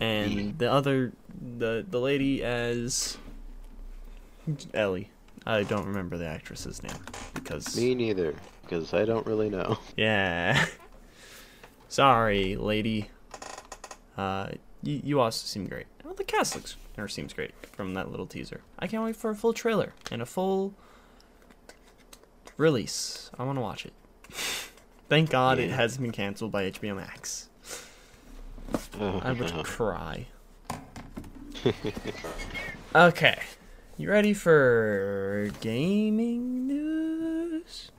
and the other, the lady as Ellie. I don't remember the actress's name, because... Me neither, because I don't really know. Yeah. Sorry, lady. You also seem great. Well, the cast seems great from that little teaser. I can't wait for a full trailer and a full release. I want to watch it. Thank God it hasn't been canceled by HBO Max. Oh, I would cry. Okay. You ready for gaming news?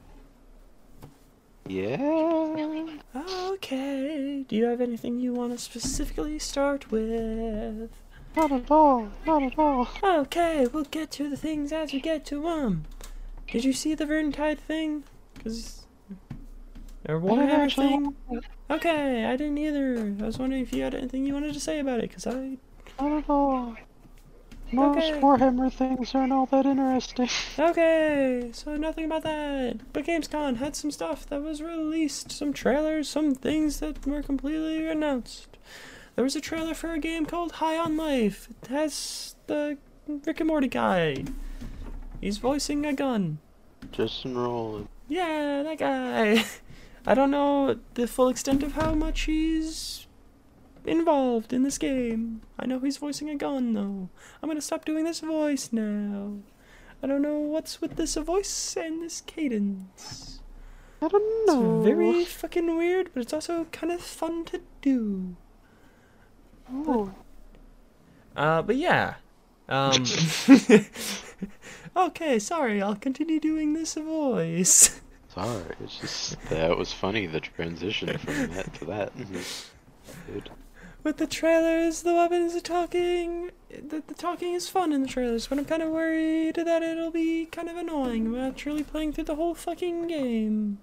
Yeah. Okay. Do you have anything you want to specifically start with? Not at all. Not at all. Okay. We'll get to the things as we get to them. Did you see the Vermintide thing? Because... Or whatever thing. Okay, I didn't either. I was wondering if you had anything you wanted to say about it, because I... Not at all. Most Warhammer things aren't all that interesting. Okay, so nothing about that. But Gamescom had some stuff that was released. Some trailers, some things that were completely announced. There was a trailer for a game called High on Life. It has the Rick and Morty guy. He's voicing a gun. Justin Roiland. Yeah, that guy. I don't know the full extent of how much he's involved in this game. I know he's voicing a gun, though. I'm gonna stop doing this voice now. I don't know what's with this voice and this cadence. I don't know. It's very fucking weird, but it's also kind of fun to do. Oh. But yeah. Okay, sorry, I'll continue doing this voice. Sorry, it's just that was funny, the transition from that to that. Dude. With the trailers, the weapons are talking. The talking is fun in the trailers, but I'm kind of worried that it'll be kind of annoying. We're not really playing through the whole fucking game.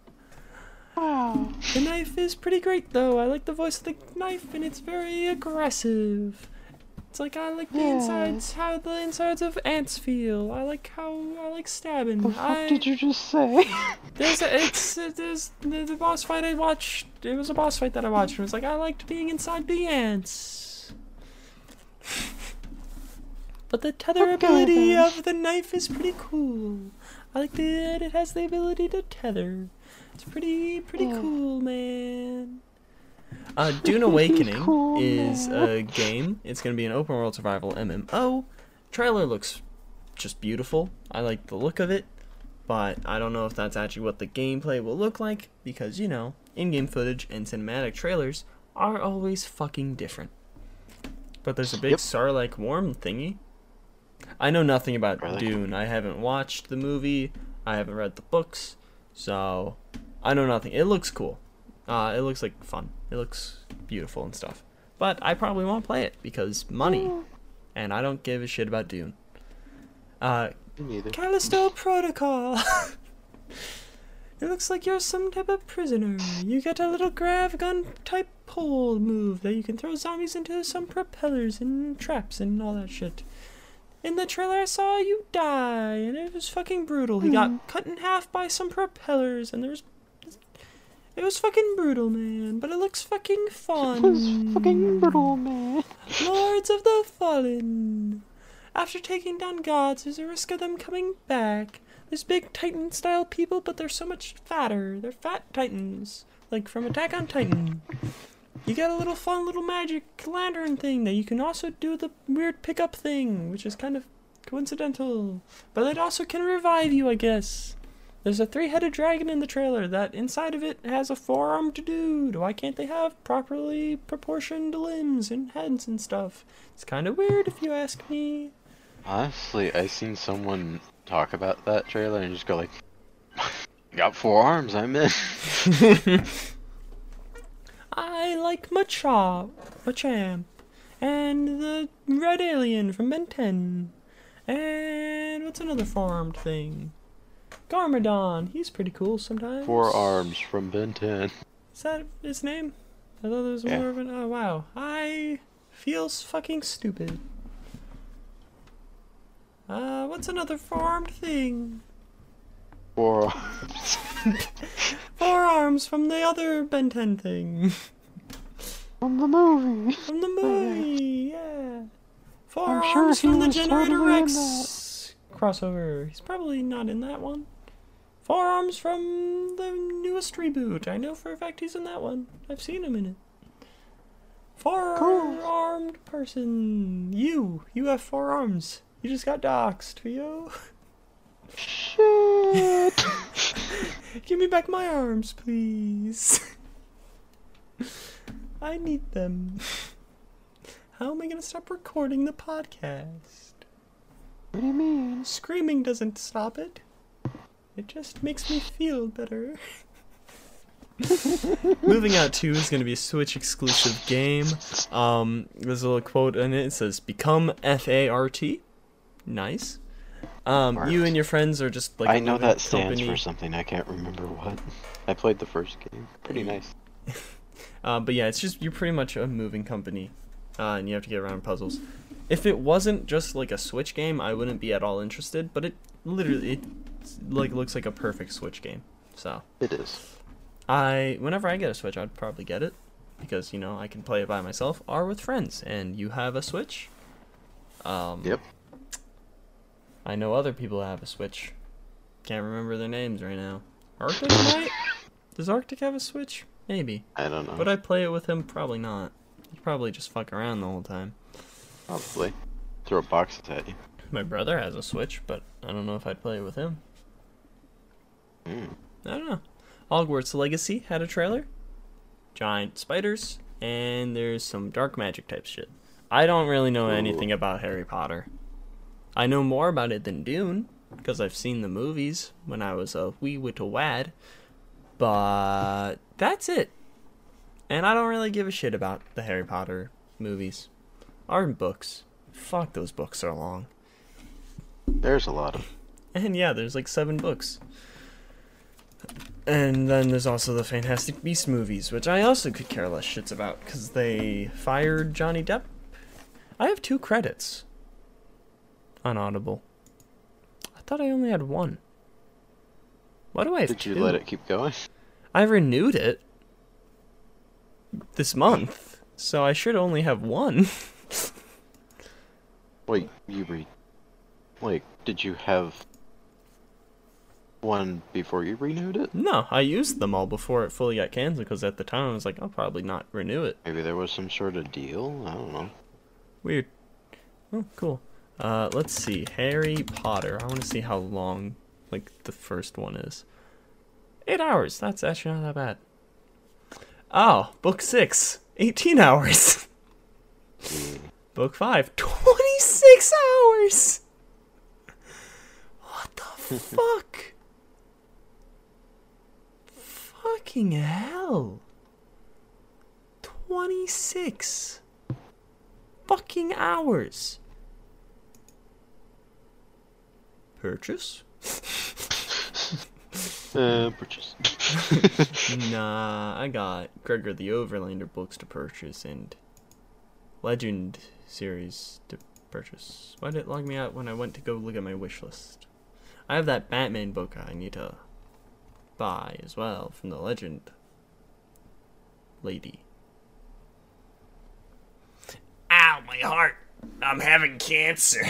Wow. The knife is pretty great, though. I like the voice of the knife, and it's very aggressive. It's like I like the insides, how the insides of ants feel. I like stabbing. What the fuck did you just say? The boss fight I watched. It was a boss fight that I watched. It was like I liked being inside the ants. But the tetherability of the knife is pretty cool. I like that it has the ability to tether. It's pretty cool, man. Dune Awakening is a game. It's going to be an open world survival MMO. Trailer looks just beautiful. I like the look of it, but I don't know if that's actually what the gameplay will look like, because, you know, in-game footage and cinematic trailers are always fucking different. But there's a big Sarlacc worm thingy. I know nothing about Dune. I haven't watched the movie. I haven't read the books. So, I know nothing. It looks cool. It looks like fun. It looks beautiful and stuff. But I probably won't play it because money. And I don't give a shit about Dune. Callisto Protocol. It looks like you're some type of prisoner. You get a little grav gun type pole move that you can throw zombies into some propellers and traps and all that shit. In the trailer I saw you die, and it was fucking brutal. He got cut in half by some propellers, and there's... It was fucking brutal, man, but it looks fucking fun. It was fucking brutal, man. Lords of the Fallen. After taking down gods, there's a risk of them coming back. There's big Titan-style people, but they're so much fatter. They're fat Titans, like from Attack on Titan. You got a little fun little magic lantern thing that you can also do the weird pickup thing, which is kind of coincidental. But it also can revive you, I guess. There's a three-headed dragon in the trailer that inside of it has a four-armed dude. Why can't they have properly proportioned limbs and heads and stuff? It's kind of weird if you ask me. Honestly, I seen someone talk about that trailer and just go like, got four arms, I'm in. I like Machamp, and the red alien from Ben 10. And what's another four-armed thing? Garmadon, he's pretty cool sometimes. Four arms from Ben 10. Is that his name? I thought there was more of an... Oh, wow. I feel fucking stupid. What's another four-armed thing? Four arms. Four arms from the other Ben 10 thing. From the movie. From the movie, yeah. Four arms from the Generator Rex crossover. He's probably not in that one. Four arms from the newest reboot. I know for a fact he's in that one. I've seen him in it. Four-armed person. You have four arms. You just got doxxed, yo. Shit. Give me back my arms, please. I need them. How am I gonna stop recording the podcast? What do you mean? Screaming doesn't stop it. It just makes me feel better. Moving Out 2 is going to be a Switch exclusive game. There's a little quote in it. It says, "Become FART." Nice. You and your friends are just like... I know that stands for something. I can't remember what. I played the first game. Pretty nice. But yeah, it's just you're pretty much a moving company, and you have to get around puzzles. If it wasn't just like a Switch game, I wouldn't be at all interested. But it literally, it looks like a perfect Switch game. So it is. Whenever I get a Switch, I'd probably get it because you know I can play it by myself or with friends. And you have a Switch. Yep. I know other people have a Switch. Can't remember their names right now. Arctic, right? Does Arctic have a Switch? Maybe. I don't know. Would I play it with him? Probably not. He'd probably just fuck around the whole time. Probably. Throw boxes at you. My brother has a Switch, but I don't know if I'd play it with him. I don't know. Hogwarts Legacy had a trailer. Giant spiders. And there's some dark magic type shit. I don't really know anything about Harry Potter. I know more about it than Dune, because I've seen the movies when I was a wee little wad, but that's it. And I don't really give a shit about the Harry Potter movies. Or books. Fuck, those books are long. There's a lot of... And yeah, there's like 7 books. And then there's also the Fantastic Beasts movies, which I also could care less shits about, because they fired Johnny Depp. I have 2 credits. On Audible. I thought I only had 1. Why do I have 2? Did you let it keep going? I renewed it this month, so I should only have 1. Wait, you read. Wait, did you have 1 before you renewed it? No, I used them all before it fully got canceled, because at the time I was like, I'll probably not renew it. Maybe there was some sort of deal? I don't know. Weird. Oh, cool. Let's see. Harry Potter. I want to see how long, like, the first one is. 8 hours. That's actually not that bad. Oh, book 6. 18 hours. Book 5. 26 hours! What the fuck? Fucking hell. 26 fucking hours. Purchase? Purchase. Nah, I got Gregor the Overlander books to purchase and Legend series to purchase. Why did it log me out when I went to go look at my wish list? I have that Batman book I need to buy as well from the Legend lady. Ow, my heart! I'm having cancer.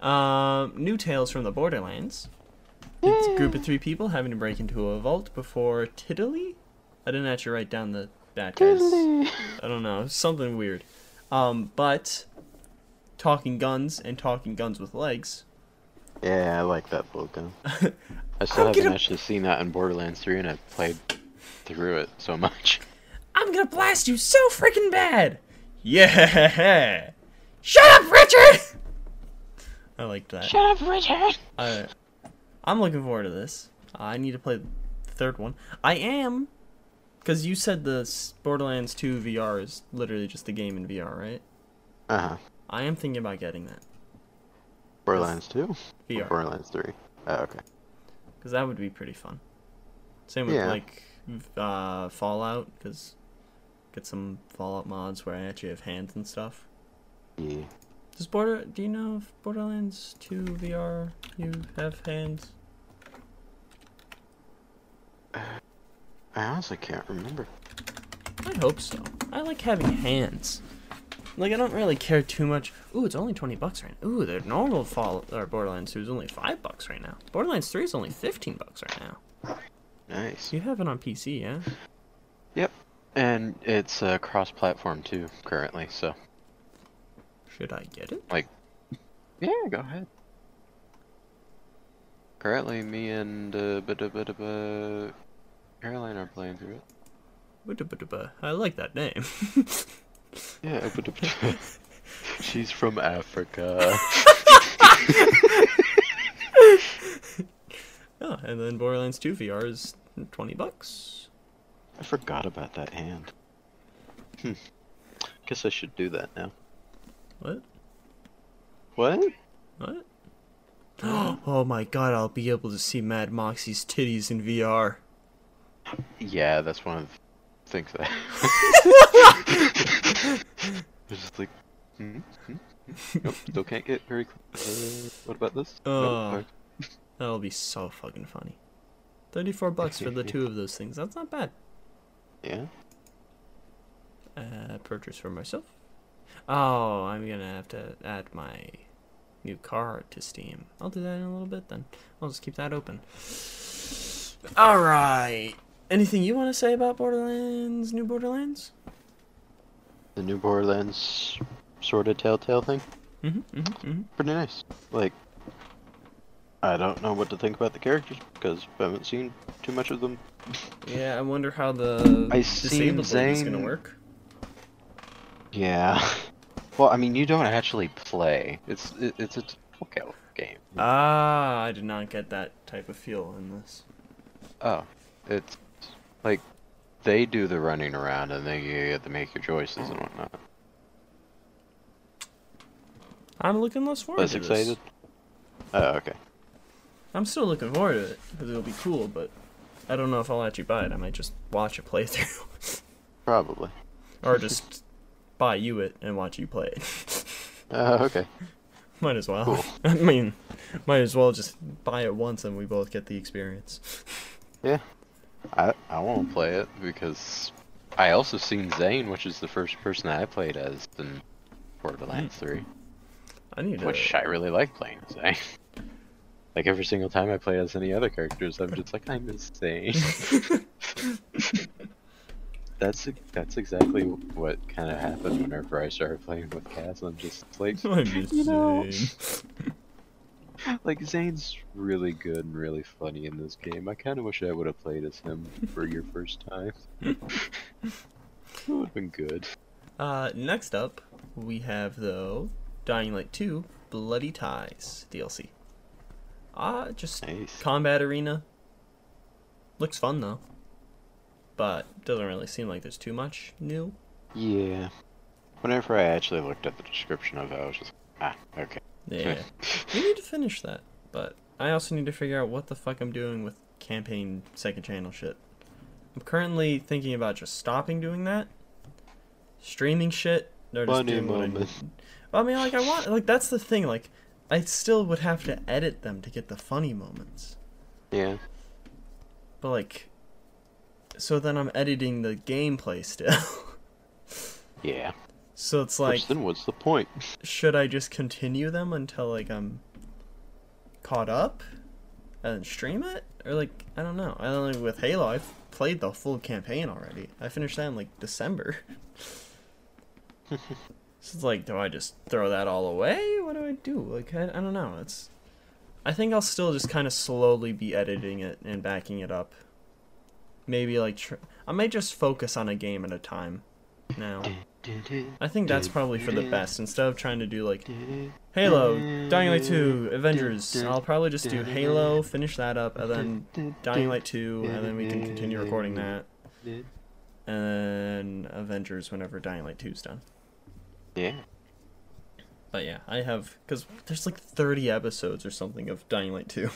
New Tales from the Borderlands. Yay. It's a group of 3 people having to break into a vault before Tiddly. I didn't actually write down the bad guys. Tiddly. I don't know, something weird. But Talking Guns and Talking Guns with Legs. Yeah, I like that Vulcan. I still haven't actually seen that in Borderlands 3, and I've played through it so much. I'm gonna blast you so freaking bad! Yeah! Shut up, Richard! I liked that. Shut up, Richard! I'm looking forward to this. I need to play the third one. I am! Because you said the Borderlands 2 VR is literally just the game in VR, right? Uh-huh. I am thinking about getting that. Borderlands 2? VR. Or Borderlands 3. Oh, okay. Because that would be pretty fun. Same with, like, Fallout, because get some Fallout mods where I actually have hands and stuff. Yeah. Do you know if Borderlands 2 VR you have hands? I honestly can't remember. I hope so. I like having hands. Like, I don't really care too much. Ooh, it's only $20 right now. Ooh, the normal Borderlands 2 is only $5 right now. Borderlands 3 is only $15 right now. Nice. You have it on PC, yeah? Yep. And it's cross-platform, too, currently, so. Should I get it? Like, yeah, go ahead. Currently, me and Caroline are playing through it. I like that name. Yeah, she's from Africa. Oh, and then Borderlands 2 VR is $20. I forgot about that hand. Guess I should do that now. What? What? What? Oh my god, I'll be able to see Mad Moxie's titties in VR. Yeah, that's one of the things that... It's just like... Nope, still can't get very close. What about this? No, that'll be so fucking funny. $34 for the 2 of those things. That's not bad. Yeah. Purchase for myself. Oh, I'm gonna have to add my new car to Steam. I'll do that in a little bit then. I'll just keep that open. Alright. Anything you want to say about Borderlands? New Borderlands? The new Borderlands sort of Telltale thing? Pretty nice. Like, I don't know what to think about the characters because I haven't seen too much of them. Yeah, I wonder how the disabled thing is gonna work. Yeah. Well, I mean, you don't actually play. It's a lookout game. Ah, I did not get that type of feel in this. Oh, it's like they do the running around and then you get to make your choices and whatnot. I'm looking less forward to this. Less excited? Oh, okay. I'm still looking forward to it because it'll be cool, but I don't know if I'll actually buy it. I might just watch a playthrough. Probably. Or just buy you it and watch you play it. Okay. Might as well. Cool. I mean, might as well just buy it once and we both get the experience. Yeah. I want to play it because I also seen Zane, which is the first person I played as in Borderlands 3. Which I really like playing Zane. Like every single time I play as any other characters, I'm just like, I miss Zane. That's exactly what kind of happened whenever I started playing with Cass. I'm just like, you know, like Zane's really good and really funny in this game. I kind of wish I would have played as him for your first time. It would have been good. Next up, we have though Dying Light 2 Bloody Ties DLC. Just nice. Combat arena. Looks fun though. But doesn't really seem like there's too much new. Yeah. Whenever I actually looked at the description of it, I was just like, ah, okay. Yeah. We need to finish that, but I also need to figure out what the fuck I'm doing with campaign second channel shit. I'm currently thinking about just stopping doing that. Streaming shit. Or just doing what I mean, like, I want... Like, that's the thing. Like, I still would have to edit them to get the funny moments. Yeah. But, like... So then I'm editing the gameplay still. Yeah. So it's like... Which then what's the point? Should I just continue them until, like, I'm... caught up? And then stream it? Or, like, I don't know. I don't know. With Halo, I've played the full campaign already. I finished that in, like, December. So it's like, do I just throw that all away? What do I do? Like, I don't know. It's... I think I'll still just kind of slowly be editing it and backing it up. Maybe, like... I might just focus on a game at a time now. I think that's probably for the best. Instead of trying to do, like, Halo, Dying Light 2, Avengers, I'll probably just do Halo, finish that up, and then Dying Light 2, and then we can continue recording that. And then Avengers whenever Dying Light 2's done. Yeah. But yeah, I have... Because there's like 30 episodes or something of Dying Light 2.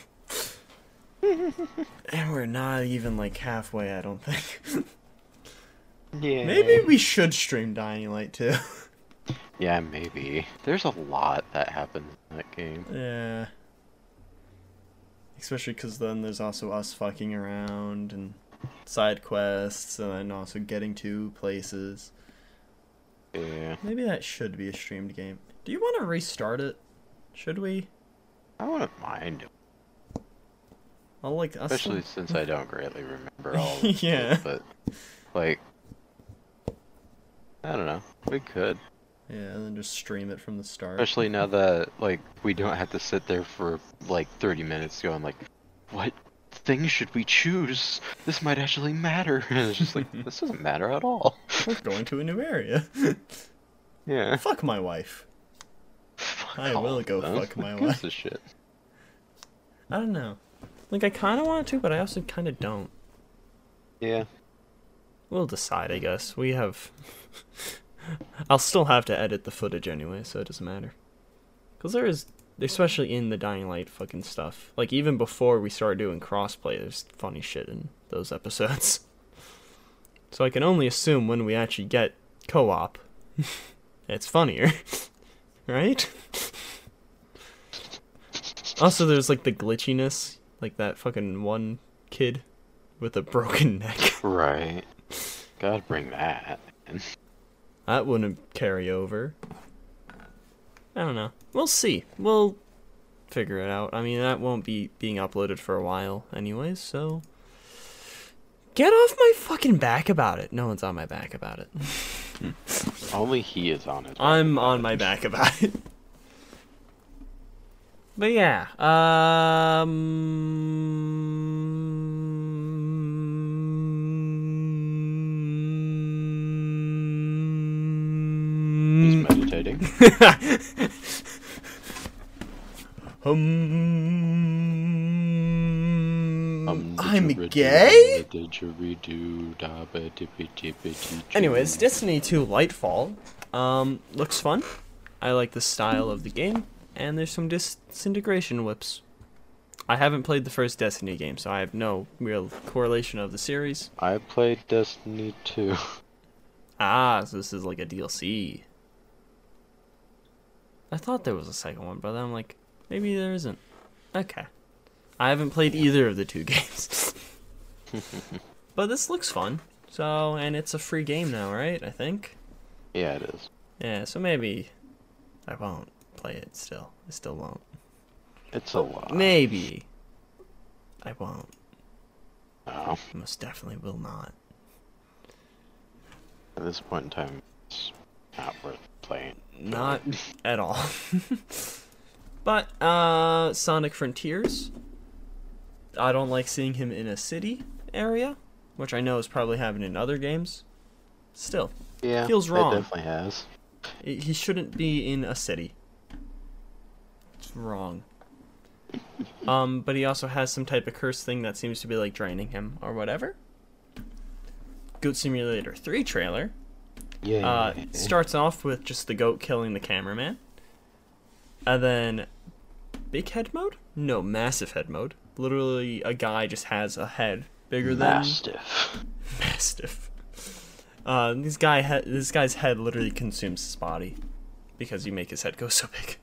And we're not even like halfway, I don't think. Yeah. Maybe we should stream Dying Light 2. Yeah, maybe. There's a lot that happens in that game. Yeah. Especially because then there's also us fucking around and side quests and then also getting to places. Yeah. Maybe that should be a streamed game. Do you want to restart it? Should we? I wouldn't mind. I'll like us. Especially since I don't really remember all of it. Yeah. But, like... I don't know. We could. Yeah, and then just stream it from the start. Especially now that, like, we don't have to sit there for, like, 30 minutes going, like, what thing should we choose? This might actually matter. And it's just like, this doesn't matter at all. We're going to a new area. Yeah. Fuck my wife. Fuck I will go fuck my wife. Shit. I don't know. Like, I kind of want to, but I also kind of don't. Yeah. We'll decide, I guess. We have... I'll still have to edit the footage anyway, so it doesn't matter. Because there is... Especially in the Dying Light fucking stuff. Like, even before we started doing crossplay, there's funny shit in those episodes. So I can only assume when we actually get co-op, it's funnier. Right? Also, there's, like, the glitchiness. Like, that fucking one kid with a broken neck. Right. Gotta bring that in. That wouldn't carry over. I don't know. We'll see. We'll figure it out. I mean, that won't be being uploaded for a while anyways, so... Get off my fucking back about it. No one's on my back about it. Only he is on it. I'm on my back about it. But yeah, I'm gay? Anyways, Destiny 2 Lightfall looks fun. I like the style of the game, and there's some disintegration whips. I haven't played the first Destiny game, so I have no real correlation of the series. I played Destiny 2. Ah, so this is like a DLC. I thought there was a second one, but then I'm like, maybe there isn't. Okay. I haven't played either of the two games. But this looks fun. So, and it's a free game now, right? I think? Yeah, it is. Yeah, so maybe I won't play it still. I still won't. It's a lot. Maybe. I won't. Oh. Most definitely will not. At this point in time, it's not worth playing. Not at all. But, Sonic Frontiers. I don't like seeing him in a city area, which I know is probably happening in other games. Still. Yeah, feels wrong. It definitely has. He shouldn't be in a city. It's wrong. But he also has some type of curse thing that seems to be, like, draining him or whatever. Goat Simulator 3 trailer. Yeah. Starts off with just the goat killing the cameraman. And then big head mode? No, massive head mode. Literally, a guy just has a head bigger than mastiff. This guy's head literally consumes his body because you make his head go so big.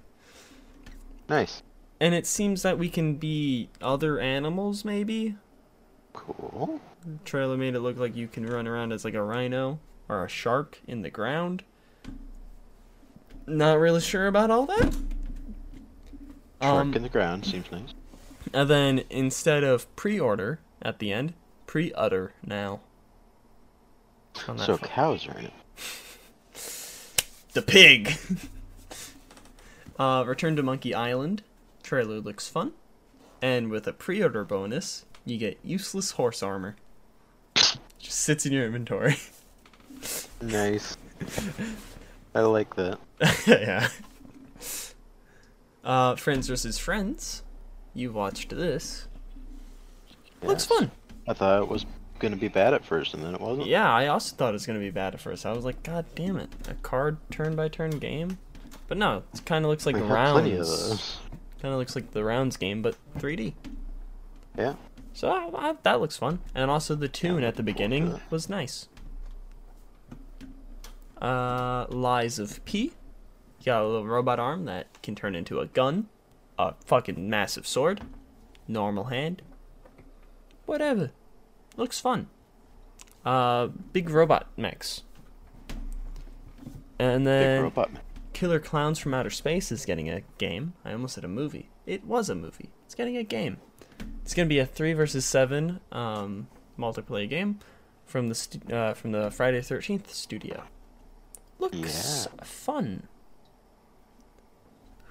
Nice. And it seems that we can be other animals, maybe. Cool. The trailer made it look like you can run around as like a rhino or a shark in the ground. Not really sure about all that. Shark in the ground seems nice. And then instead of pre-order at the end, pre-utter now. So cows are in it. The pig. Return to Monkey Island. Trailer looks fun. And with a pre-order bonus, you get useless horse armor. Just sits in your inventory. Nice. I like that. Yeah. Friends vs. Friends. You watched this. Yes. Looks fun. I thought it was going to be bad at first, and then it wasn't. Yeah, I also thought it was going to be bad at first. I was like, God damn it. A card turn-by-turn game? But no, it kind of looks like Rounds. Plenty of those. Kind of looks like the Rounds game, but 3D. Yeah. So that looks fun. And also the tune at the beginning was nice. Lies of P. You got a little robot arm that can turn into a gun, a fucking massive sword, normal hand, whatever. Looks fun. Big robot mechs. And then Killer Clowns from Outer Space is getting a game. I almost said a movie. It was a movie. It's getting a game. It's gonna be a 3 vs. 7 multiplayer game from the Friday 13th studio. Looks fun.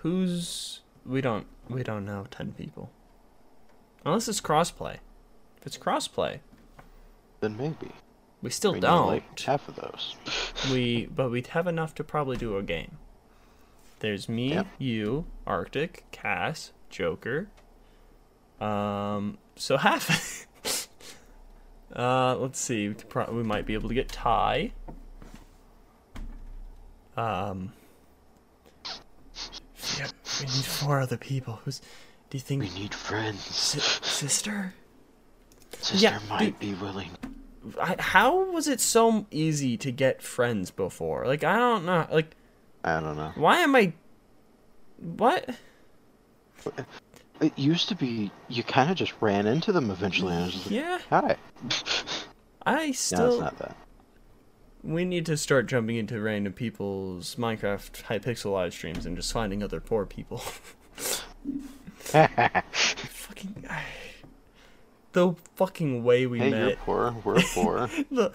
We don't know 10 people. Unless it's crossplay. If it's crossplay, then maybe. We still don't. Like half of those. But we'd have enough to probably do a game. There's me, you, Arctic, Cass, Joker. So half. Let's see. We might be able to get Ty. Yeah, we need 4 other people. Do you think we need friends? Sister? Sister might be willing. How was it so easy to get friends before? Like, I don't know. Like, I don't know. Why am I? What? It used to be you kind of just ran into them eventually. And I was just like, hi. I still. No, it's not that. We need to start jumping into random people's Minecraft Hypixel live streams and just finding other poor people. Fucking. The fucking way we met. You're poor. We're poor. The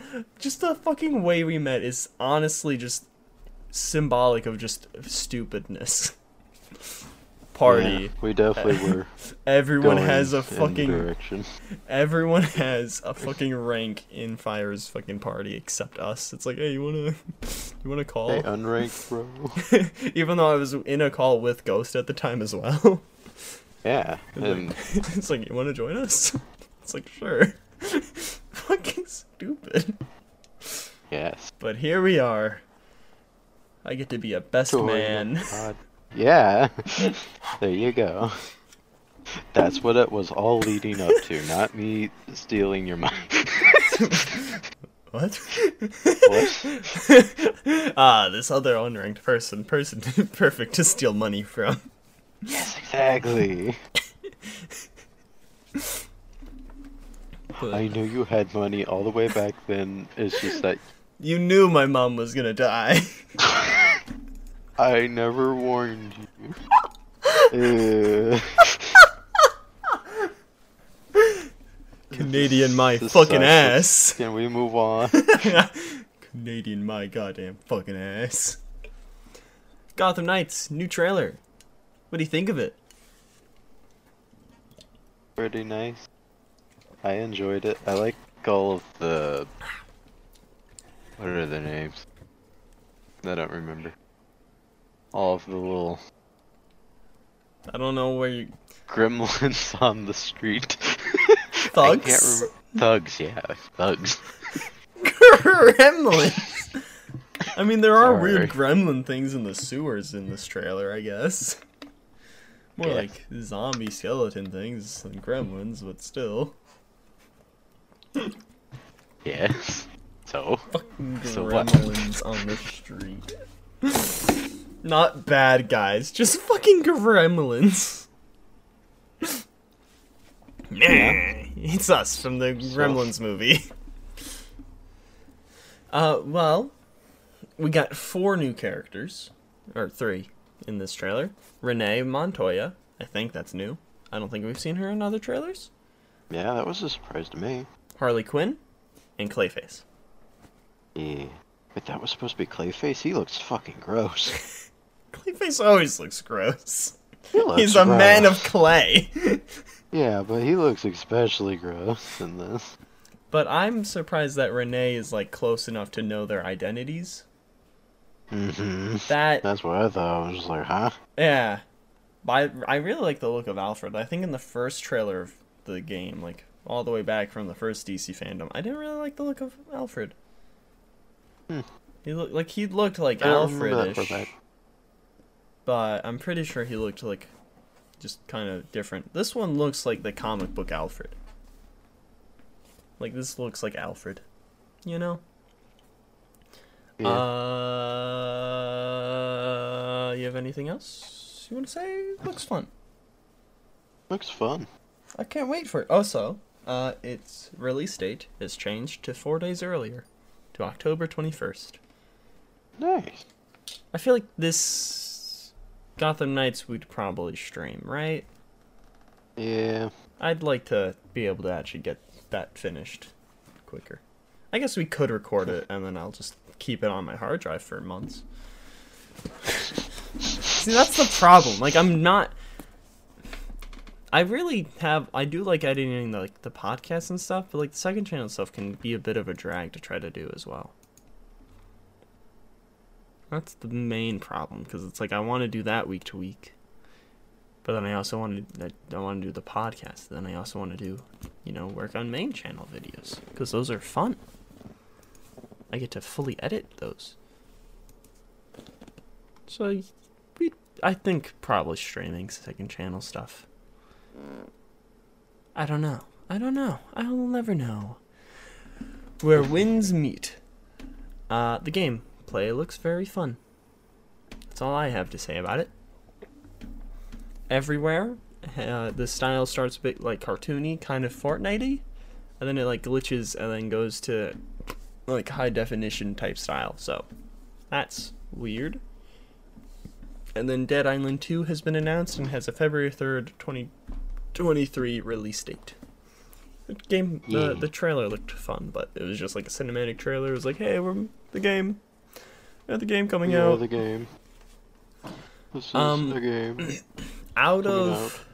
fucking way we met is honestly just symbolic of just stupidness. Party. Yeah, we definitely were. Everyone has a fucking rank in Fire's fucking party except us. It's like, hey, you wanna call? Hey, unranked, bro. Even though I was in a call with Ghost at the time as well. Yeah. It's like, you wanna join us? It's like, sure. Fucking stupid. Yes. But here we are. I get to be a best man. Yeah. There you go. That's what it was all leading up to, not me stealing your money. What? This other unranked person perfect to steal money from. Yes, exactly. I knew you had money all the way back then. It's just that you knew my mom was gonna die. I never warned you. Canadian, my fucking ass. Can we move on? Canadian, my goddamn fucking ass. Gotham Knights new trailer. What do you think of it? Pretty nice. I enjoyed it. I like all of the... What are their names? I don't remember. All of the little... I don't know where you... Gremlins on the street. Thugs? I can't remember. Thugs, yeah. Thugs. Gremlins! I mean, there are weird gremlin things in the sewers in this trailer, I guess. More like zombie skeleton things than gremlins, but still. Yes. So. Fucking gremlins on the street. Not bad guys, just fucking gremlins. Yeah. It's us from the Gremlins movie. Well, we got 4 new characters, or 3 in this trailer. Renee Montoya, I think that's new. I don't think we've seen her in other trailers. Yeah, that was a surprise to me. Harley Quinn and Clayface. Yeah, but that was supposed to be Clayface? He looks fucking gross. Clayface always looks gross. He's a man of clay. Yeah, but he looks especially gross in this. But I'm surprised that Renee is, like, close enough to know their identities. Mm-hmm. That's what I thought. I was just like, huh? Yeah. But I really like the look of Alfred. I think in the first trailer of the game, like, all the way back from the first DC fandom, I didn't really like the look of Alfred. Hmm. He looked like Alfredish. But I'm pretty sure he looked like just kind of different. This one looks like the comic book Alfred. Like, this looks like Alfred, you know? Yeah. You have anything else you want to say? Looks fun. Looks fun. I can't wait for it. Also, its release date is changed to 4 days earlier, to October 21st. Nice. I feel like this Gotham Knights we'd probably stream, right? Yeah. I'd like to be able to actually get that finished quicker. I guess we could record it, and then I'll just keep it on my hard drive for months. See, that's the problem. Like, I do like editing, like, the podcast and stuff, but, like, the second channel stuff can be a bit of a drag to try to do as well. That's the main problem, because it's like I want to do that week to week, but then I also want to do the podcast. Then I also want to do, you know, work on main channel videos, because those are fun. I get to fully edit those. So I think probably streaming second channel stuff. I don't know. I'll never know. Where winds meet. The game. Play looks very fun. That's all I have to say about it. Everywhere, the style starts a bit like cartoony, kind of Fortnite-y, and then it like glitches and then goes to like high definition type style. So that's weird. And then Dead Island 2 has been announced and has a February 3rd, 2023 release date. The game, the trailer looked fun, but it was just like a cinematic trailer. It was like, hey, we're the game. The game coming out. The game. This is the game. Out of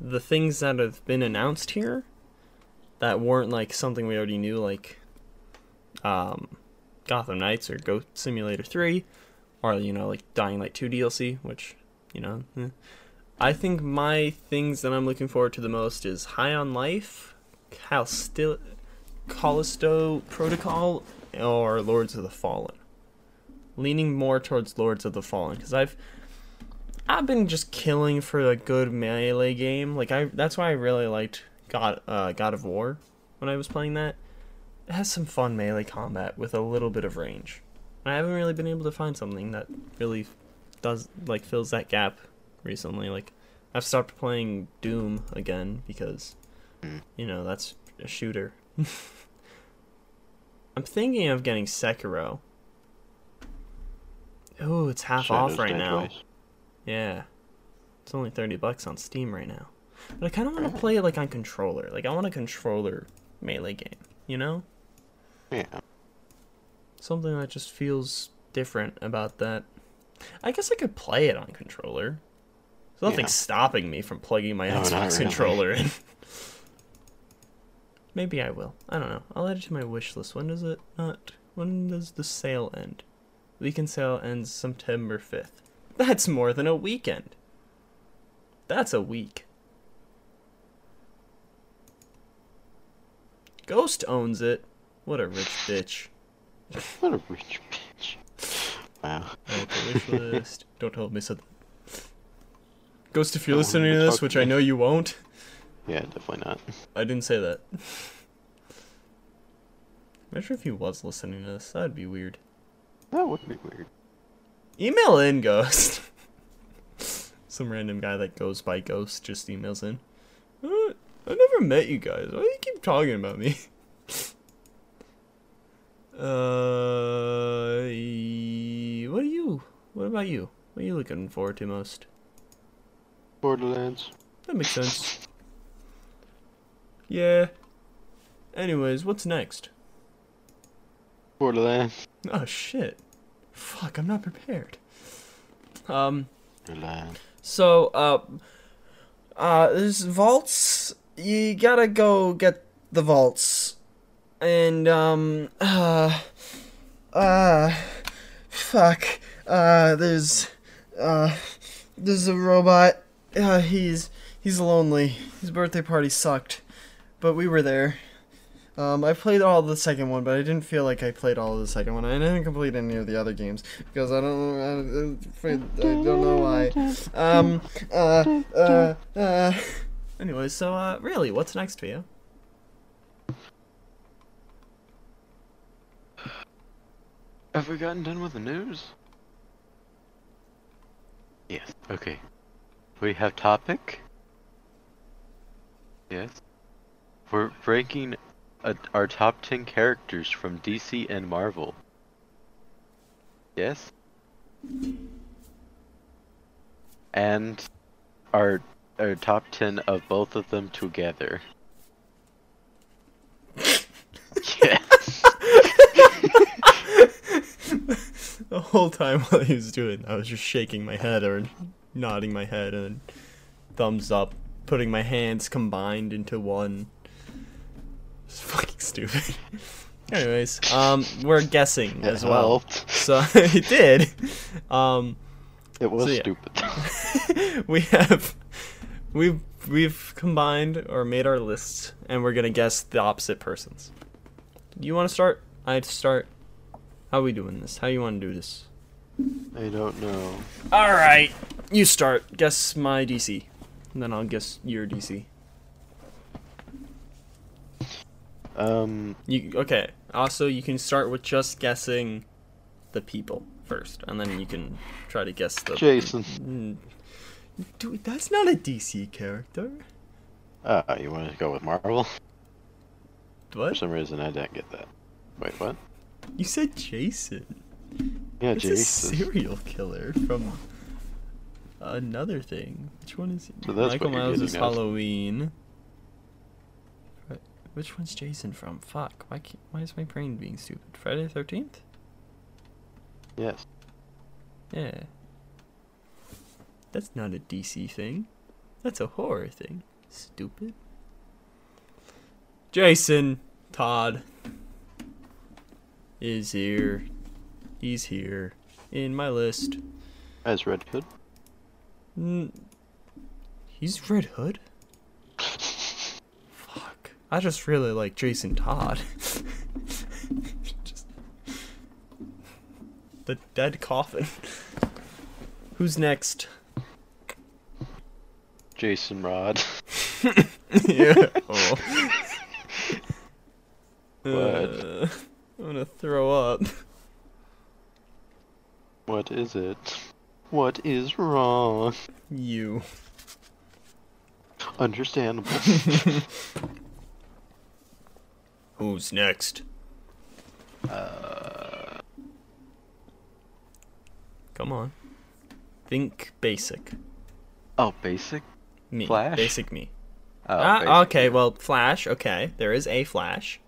the things that have been announced here, that weren't like something we already knew, like Gotham Knights or Goat Simulator 3, or you know, like Dying Light 2 DLC, which you know, I think my things that I'm looking forward to the most is High on Life, Callisto Protocol, or Lords of the Fallen. Leaning more towards Lords of the Fallen, because I've been just killing for a good melee game. Like that's why I really liked God of War when I was playing that. It has some fun melee combat with a little bit of range. And I haven't really been able to find something that really does like fills that gap recently. Like I've stopped playing Doom again because you know that's a shooter. I'm thinking of getting Sekiro. Oh, it's half off right now. Yeah. It's only $30 on Steam right now. But I kind of want to play it, like, on controller. Like, I want a controller melee game, you know? Yeah. Something that just feels different about that. I guess I could play it on controller. There's nothing stopping me from plugging my Xbox controller in. Maybe I will. I don't know. I'll add it to my wish list. When does it not... When does the sale end? Weekend sale ends September 5th. That's more than a weekend. That's a week. Ghost owns it. What a rich bitch. What a rich bitch. Wow. Wish list. Don't hold me something. Ghost, if you're listening to this, which I know you won't. Yeah, definitely not. I didn't say that. Imagine if he was listening to this. That'd be weird. That would be weird. Email in, Ghost. Some random guy that goes by Ghost just emails in. I never met you guys. Why do you keep talking about me? What about you? What are you looking forward to most? Borderlands. That makes sense. Yeah. Anyways, what's next? Borderlands. Oh, shit. Fuck, I'm not prepared. Borderlands. So, there's vaults. You gotta go get the vaults. And, fuck. There's a robot. He's lonely. His birthday party sucked. But we were there. I played all the second one, but I didn't feel like I played all of the second one. I didn't complete any of the other games because I don't know why. Anyway, so really, what's next for you? Have we gotten done with the news? Yes. Okay. We have topic. Yes. We're breaking our top 10 characters from DC and Marvel. Yes. And our top 10 of both of them together. Yes. The whole time while he was doing it, I was just shaking my head or nodding my head and thumbs up, putting my hands combined into one. It's fucking stupid. Anyways, we're guessing it as helped. Well. So it did. It was stupid. We've combined or made our lists, and we're gonna guess the opposite persons. You want to start? I'd start. How are we doing this? How you want to do this? I don't know. Alright, you start. Guess my DC. And then I'll guess your DC. Okay, also you can start with just guessing the people first. And then you can try to guess the... Jason. Dude, that's not a DC character. You want to go with Marvel? What? For some reason I didn't get that. Wait, what? You said Jason. Yeah, Jason. It's a serial killer from another thing. Which one is it? So Michael Myers is Halloween. Right. Which one's Jason from? Fuck. Why is my brain being stupid? Friday the 13th? Yes. Yeah. That's not a DC thing. That's a horror thing. Stupid. Jason Todd is here. He's here in my list. As Red Hood. He's Red Hood? Fuck. I just really like Jason Todd. The dead coffin. Who's next? Jason Rod. Yeah. Oh. What? I'm gonna throw up. What is it? What is wrong? You. Understandable. Who's next? Come on. Think basic. Oh, basic? Me. Flash? Basic me. Oh, basic. Okay, well, Flash, okay. There is a Flash.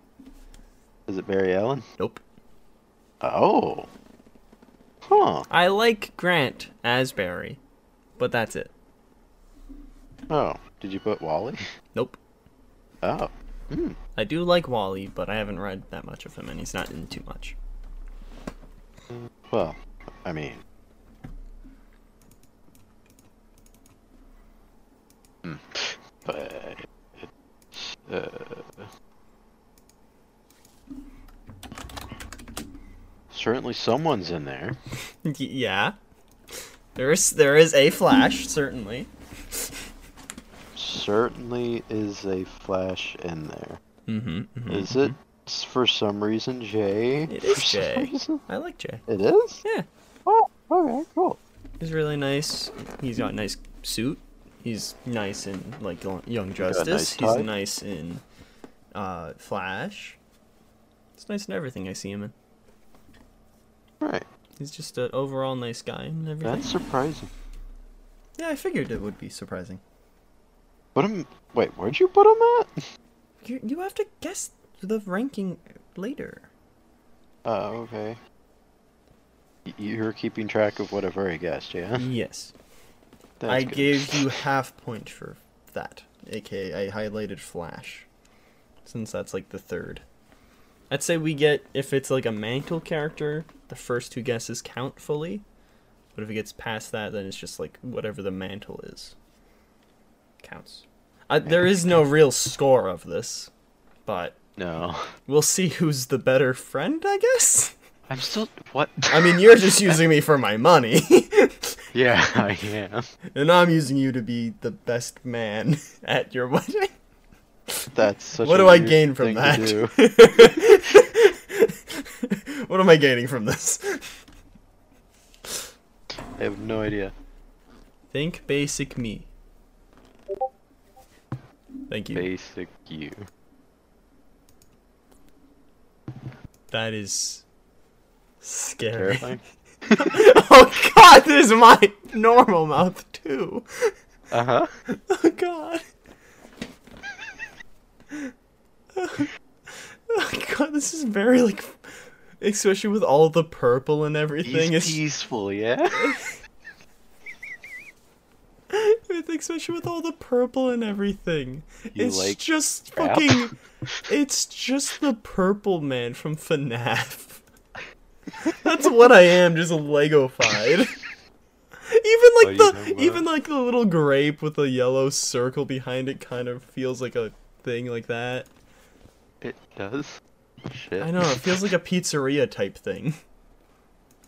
Is it Barry Allen? Nope. Oh. Huh. I like Grant as Barry, but that's it. Oh. Did you put Wally? Nope. Oh. Hmm. I do like Wally, but I haven't read that much of him, and he's not in too much. Well, I mean... Certainly someone's in there. Yeah. There is a Flash, certainly. Certainly is a Flash in there. Is it for some reason Jay? It is Jay. I like Jay. It is? Yeah. Oh, okay, cool. He's really nice. He's got a nice suit. He's nice in, like, Young Justice. He's nice in Flash. It's nice in everything I see him in. Right. He's just an overall nice guy and everything. That's surprising. Yeah, I figured it would be surprising. Put him... Wait, where'd you put him at? You have to guess the ranking later. Oh, okay. You're keeping track of whatever I guessed, yeah? Yes. That's I good. Gave you half point for that, aka I highlighted Flash, since that's like the third. I'd say we get, if it's like a mantle character, the first two guesses count fully, but if it gets past that, then it's just like whatever the mantle is counts. There is no real score of this, but no, we'll see who's the better friend, I guess. I'm still... What? I mean, you're just using me for my money. Yeah, I am. And I'm using you to be the best man at your wedding. That's such what a do I gain from that? What am I gaining from this? I have no idea. Think basic me. Thank you. Basic you. That is... scary. Oh god, this is my normal mouth too. Uh-huh. Oh god. Oh god, this is very like, especially with all the purple and everything. It's peaceful, yeah? Especially with all the purple and everything. You it's like just crap? Fucking... It's just the purple man from FNAF. That's what I am, just Lego-fied. Even like the little grape with a yellow circle behind it kind of feels like a thing like that. It does? Shit. I know, it feels like a pizzeria type thing.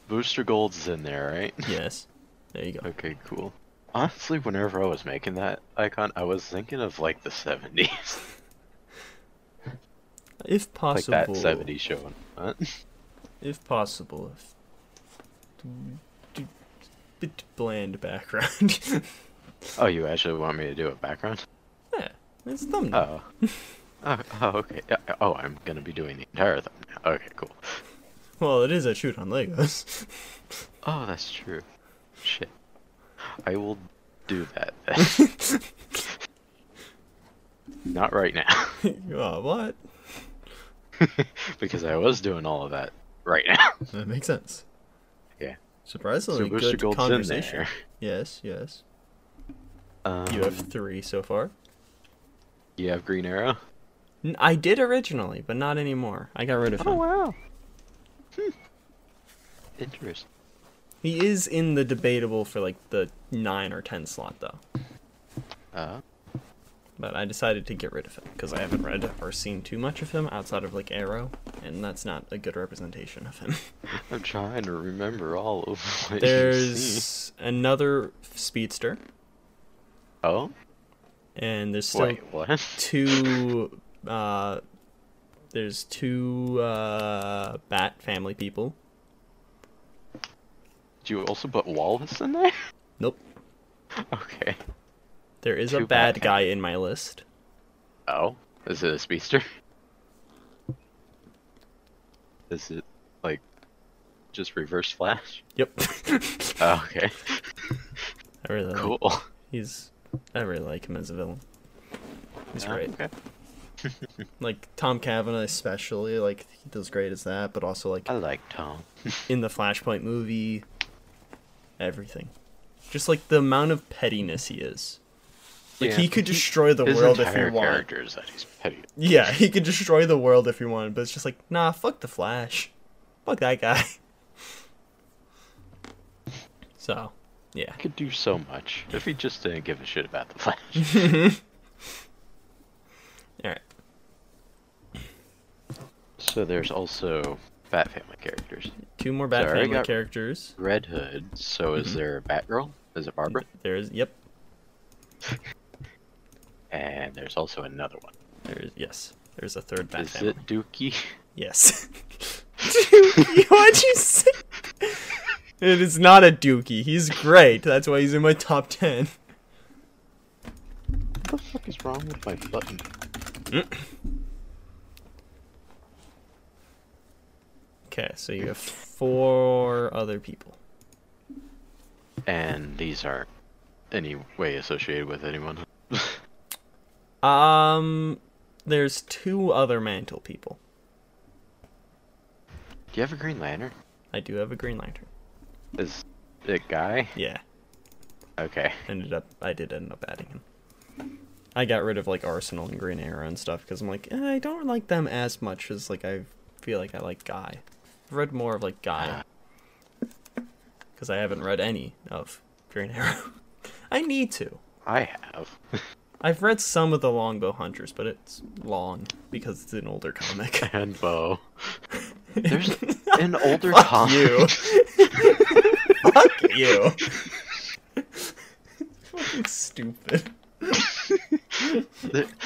Booster Gold's in there, right? Yes. There you go. Okay, cool. Honestly, whenever I was making that icon, I was thinking of like the 70s. If possible. Like that 70s show. What? If possible, a bit bland background. Oh, you actually want me to do a background? Yeah, it's thumbnail. Oh, okay. Oh, I'm gonna be doing the entire thumbnail. Okay, cool. Well, it is a shoot on Legos. Oh, that's true. Shit. I will do that then. Not right now. What? Because I was doing all of that. Right now. That makes sense. Yeah. Surprisingly good conversation. Yes, yes. You have 3 so far. You have Green Arrow? I did originally, but not anymore. I got rid of him. Oh, wow. Hmm. Interesting. He is in the debatable for like the 9 or 10 slot, though. But I decided to get rid of him, because I haven't read or seen too much of him outside of, like, Arrow, and that's not a good representation of him. I'm trying to remember all of what There's another speedster. Oh? And there's still two bat family people. Did you also put Wallace in there? Nope. Okay. There is a bad guy in my list. Oh? Is it a speedster? Is it, like, just reverse Flash? Yep. Oh, okay. I really cool. Like him. I really like him as a villain. He's great. Okay. Like, Tom Cavanaugh especially, like, he does great as that, but also, like... I like Tom. In the Flashpoint movie, everything. Just, like, the amount of pettiness he is. Like, yeah, he could destroy the world if he wanted. His entire character is that he's petty. Yeah, he could destroy the world if he wanted, but it's just like, nah, fuck the Flash. Fuck that guy. So, yeah. He could do so much if he just didn't give a shit about the Flash. Alright. So there's also Bat Family characters. 2 more Bat Family characters. Red Hood, so is there a Batgirl? Is it Barbara? There is, yep. And there's also another one. There's a third Bat family. Is it Dookie? Yes. Dookie, what'd you say? It is not a Dookie. He's great. That's why he's in my top 10. What the fuck is wrong with my button? Okay, so you have 4 other people. And these aren't any way associated with anyone. There's 2 other mantle people. Do you have a Green Lantern? I do have a Green Lantern. Is it a guy? Yeah. Okay. I did end up adding him. I got rid of like Arsenal and Green Arrow and stuff because I'm like, I don't like them as much as like I feel like I like Guy. I've read more of like Guy because I haven't read any of Green Arrow. I need to. I have. I've read some of the Longbow Hunters, but it's long because it's an older comic. And bow. There's an older comic. You. Fuck you. Fucking stupid.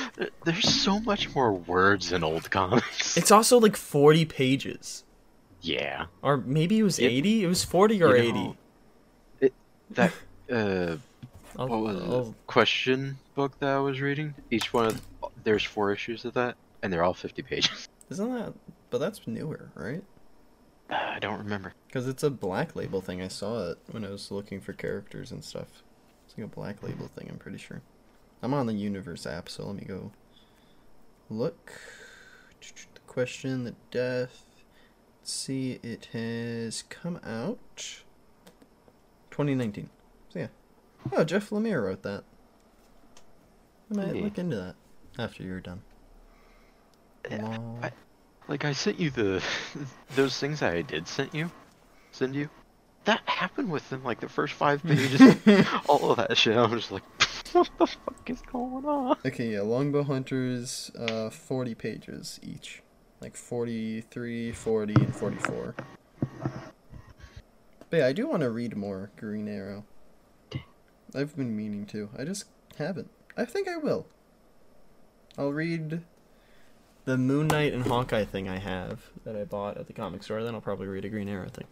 There's so much more words in old comics. It's also like 40 pages. Yeah. Or maybe it was 80? It was 40 or 80. What was the question book that I was reading? Each one of there's 4 issues of that, and they're all 50 pages. Isn't that? But that's newer, right? I don't remember. Because it's a Black Label thing. I saw it when I was looking for characters and stuff. It's like a Black Label thing. I'm pretty sure. I'm on the Universe app, so let me go look. The question, the death. Let's see, it has come out 2019. So yeah. Oh, Jeff Lemire wrote that. I might look into that after you're done. I sent you those things that I did send you. That happened within like the first 5 pages. All of that shit. I was just like, what the fuck is going on? Okay, yeah, Longbow Hunters, 40 pages each, like 43, 40, and 44. But yeah, I do want to read more Green Arrow. I've been meaning to. I just haven't. I think I will. I'll read the Moon Knight and Hawkeye thing I have that I bought at the comic store. Then I'll probably read a Green Arrow thing.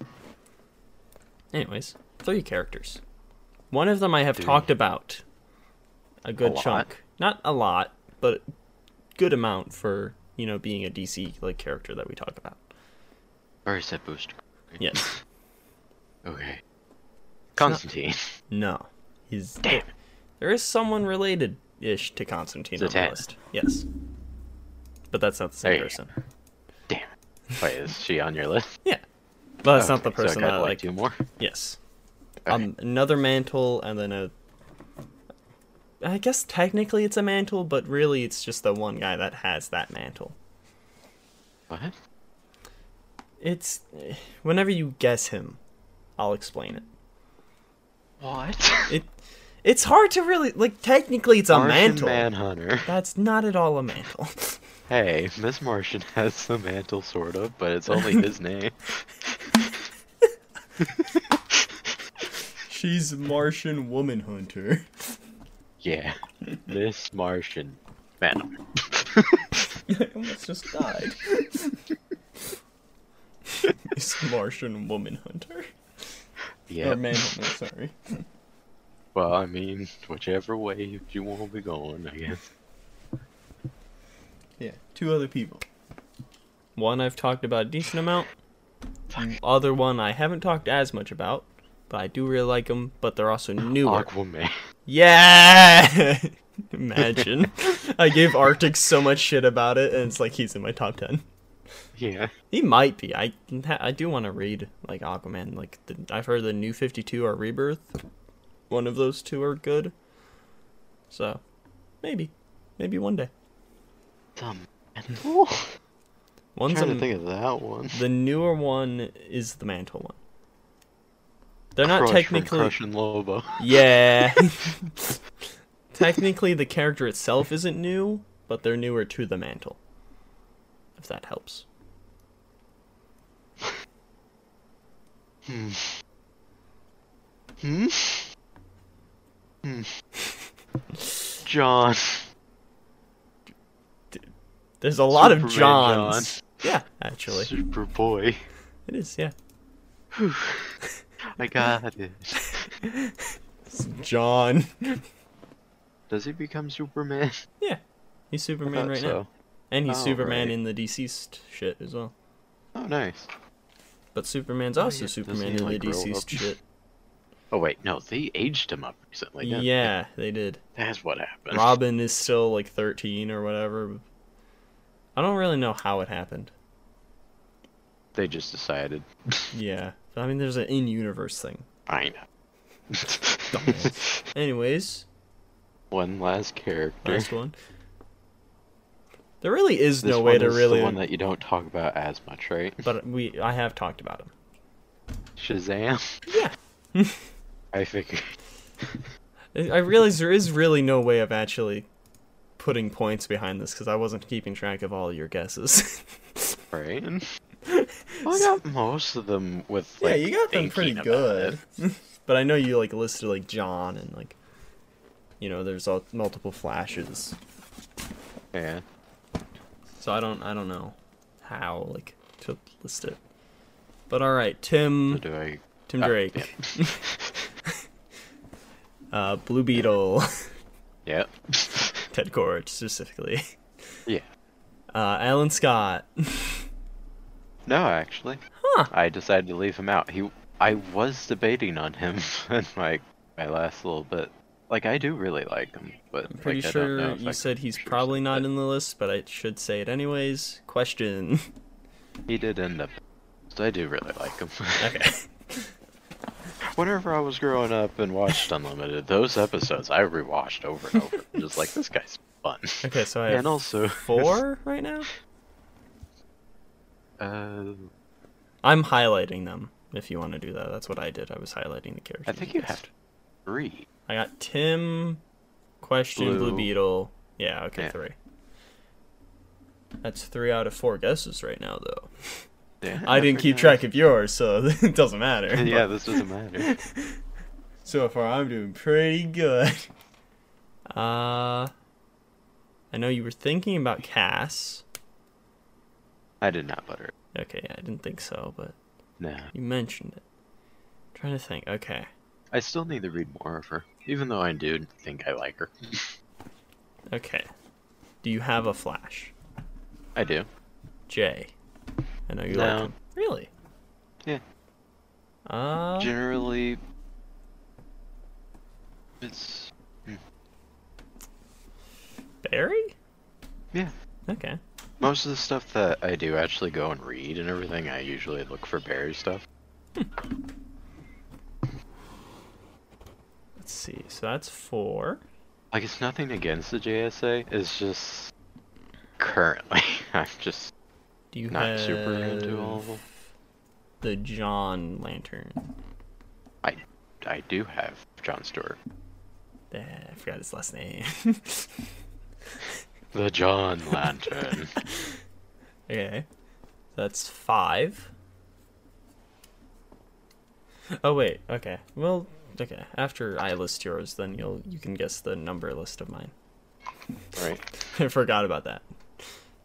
Anyways, 3 characters. One of them I have talked about a good chunk. Not a lot, but good amount for, you know, being a DC like character that we talk about. Or is that Booster? Yes. Okay. Constantine. No. Damn. There is someone related-ish to Constantine on the list. Yes. But that's not the same person. Damn. Wait, is she on your list? Yeah. But that's not the person that I like. 2 more? Yes. Okay. Another mantle, and then I guess technically it's a mantle, but really it's just the one guy that has that mantle. What? It's... Whenever you guess him, I'll explain it. What? It's hard to really, like, technically it's a mantle. Manhunter. That's not at all a mantle. Hey, Miss Martian has the mantle, sort of, but it's only his name. She's Martian Woman Hunter. Yeah, Miss Martian Manhunter. I almost just died. Miss Martian Woman Hunter. Yeah. Or Manhunter, sorry. Well, I mean, whichever way you want to be going, I guess. Yeah, 2 other people. One I've talked about a decent amount. Other one I haven't talked as much about, but I do really like them, but they're also newer. Aquaman. Yeah! Imagine. I gave Arctic so much shit about it, and it's like he's in my top 10. Yeah. He might be. I do want to read, like, Aquaman. Like, I've heard the New 52 or Rebirth. One of those 2 are good. So, maybe. Maybe one day. Dumb. I'm trying to think of that one. The newer one is the mantle one. They're not technically... Crush and Lobo. Yeah. Technically, the character itself isn't new, but they're newer to the mantle. If that helps. John. There's a lot of Johns. John. Yeah, actually. Superboy. It is, yeah. Whew. I got it. John. Does he become Superman? Yeah. He's Superman right now. And he's Superman in the deceased shit as well. Oh, nice. But Superman's also Superman in the deceased shit. Oh, wait, no, they aged him up recently, didn't they? They did. That's what happened. Robin is still, like, 13 or whatever. I don't really know how it happened. They just decided. Yeah. I mean, there's an in-universe thing. I know. Anyways. One last character. Last one. There really is no way to really... This one that you don't talk about as much, right? But I have talked about him. Shazam? Yeah. I figured. I realize there is really no way of actually putting points behind this, because I wasn't keeping track of all your guesses. Right? Well, I got most of them with, like, yeah, you got them pretty good. But I know you, like, listed, like, John and, like, you know, there's multiple Flashes. Yeah. So I don't know how, like, to list it. But alright, Tim Drake. Yeah. Blue Beetle. Yeah. Ted Kord, specifically. Yeah. Alan Scott. No, actually. Huh. I decided to leave him out. I was debating on him in my last little bit. Like, I do really like him, but... I'm pretty sure you said he's probably not in the list, but I should say it anyways. Question. He did end up... So I do really like him. Okay. Whenever I was growing up and watched Unlimited, those episodes I rewatched over and over. Just like, this guy's fun. Okay, so I have four right now? I'm highlighting them, if you want to do that. That's what I did. I was highlighting the characters. I think you have to. Three. I got Tim, Blue Beetle. Yeah, okay, yeah. Three. That's 3 out of 4 guesses right now, though. Yeah, I didn't keep track of yours, so it doesn't matter. Yeah, this doesn't matter. So far, I'm doing pretty good. I know you were thinking about Cass. I did not butter it. Okay, I didn't think so, but no, you mentioned it. I'm trying to think. Okay. I still need to read more of her, even though I do think I like her. Okay. Do you have a Flash? I do. Jay. I know you like him. Really? Yeah. Generally, it's... Barry? Yeah. Okay. Most of the stuff that I do actually go and read and everything, I usually look for Barry stuff. Hmm. Let's see, so that's 4. Like, it's nothing against the JSA, it's just currently I'm just not super into all of them. The John Lantern. I do have John Stewart. I forgot his last name. The John Lantern. Okay, that's 5. Oh wait, okay, well. Okay, after I list yours, then you can guess the number list of mine. Right. I forgot about that.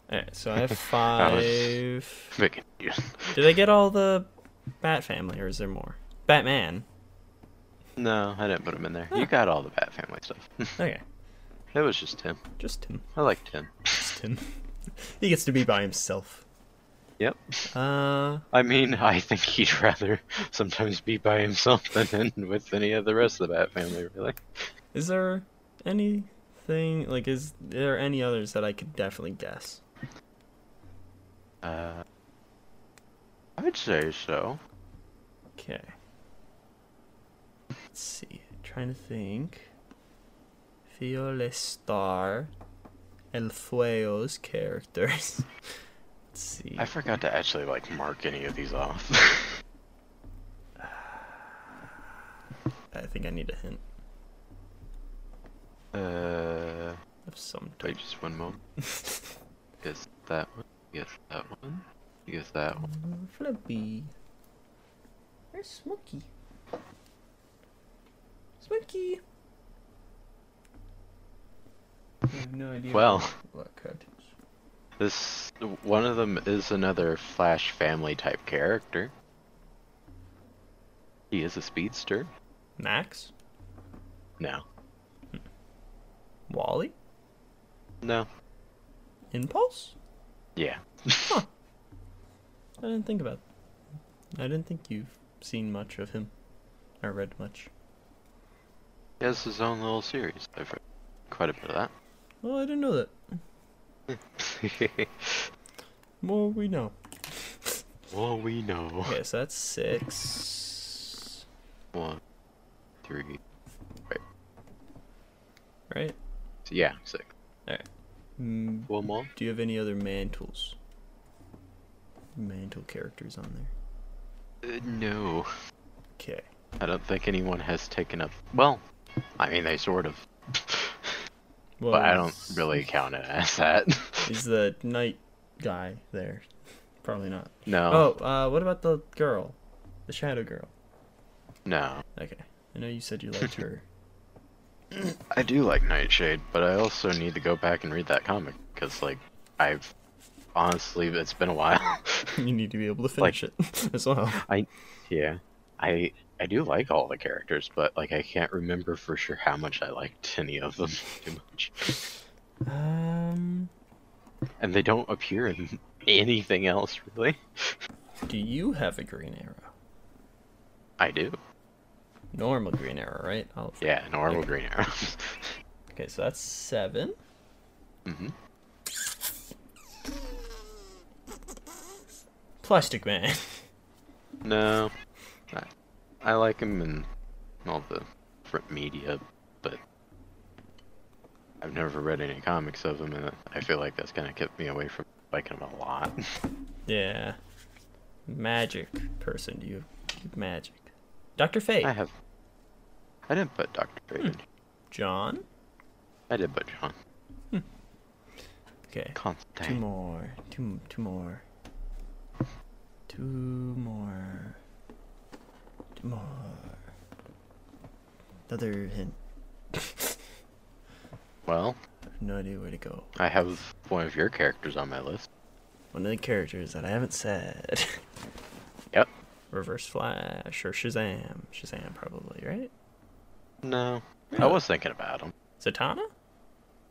Alright, so I have 5... Did I get all the Bat family, or is there more? Batman. No, I didn't put him in there. Oh. You got all the Bat family stuff. Okay. It was just Tim. Just Tim. I like Tim. Just Tim. He gets to be by himself. Yep. I mean, I think he'd rather sometimes be by himself than with any of the rest of the Bat family, really. Is there anything... Like, is there any others that I could definitely guess? I'd say so. Okay. Let's see. I'm trying to think. Fiolestar. El Fueo's characters. Let's see. I forgot to actually mark any of these off. I think I need a hint. Of some type. Wait, just one moment. Guess that one. Guess that one. Guess that one. Flippy. Where's Smokey? Smokey. have no idea. Well, what cartoons. This one of them is another Flash family type character. He is a speedster. Max? No. Wally? No. Impulse? Yeah. Huh. I didn't think about it. I didn't think you've seen much of him or read much. He has his own little series. I've read quite a bit of that. Well, I didn't know that. More we know. More we know. Okay, so that's 6. 1, 3. Right. Right? So, yeah, 6. Alright. One more? Do you have any other mantles? Mantle characters on there? No. Okay. I don't think anyone has taken up. Well, I mean, they sort of. Well, but I don't really count it as that. Is the knight guy there? Probably not. No. Oh, what about the girl? The shadow girl? No. Okay. I know you said you liked her. I do like Nightshade, but I also need to go back and read that comic, because, like, I've honestly, it's been a while. You need to be able to finish it as well. I do like all the characters, but, like, I can't remember for sure how much I liked any of them too much. And they don't appear in anything else, really. Do you have a green arrow? I do. Normal green arrow, right? Yeah, normal green arrow. Okay, so that's 7. Mm-hmm. Plastic Man. No. I like him in all the print media, but I've never read any comics of him, and I feel like that's kind of kept me away from liking him a lot. Yeah. Magic person, do you? Magic. Dr. Fate. I didn't put Dr. Fate in. John? I did put John. Okay. Constantine. Two more. Another hint. Well, I have no idea where to go. I have one of your characters on my list. One of the characters that I haven't said. Yep. Reverse Flash or Shazam. Shazam, probably, right? No. Yeah. I was thinking about him. Zatanna?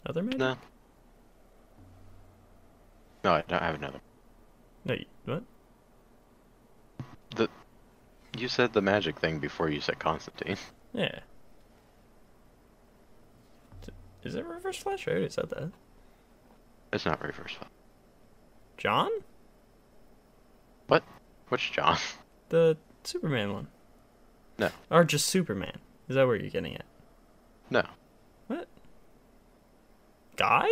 Another man? No. No, I don't have another. No, what? You said the magic thing before you said Constantine. Yeah. Is it Reverse Flash? I already said that. It's not Reverse Flash. John? What? Which John? The Superman one. No. Or just Superman. Is that where you're getting at? No. What? Guy?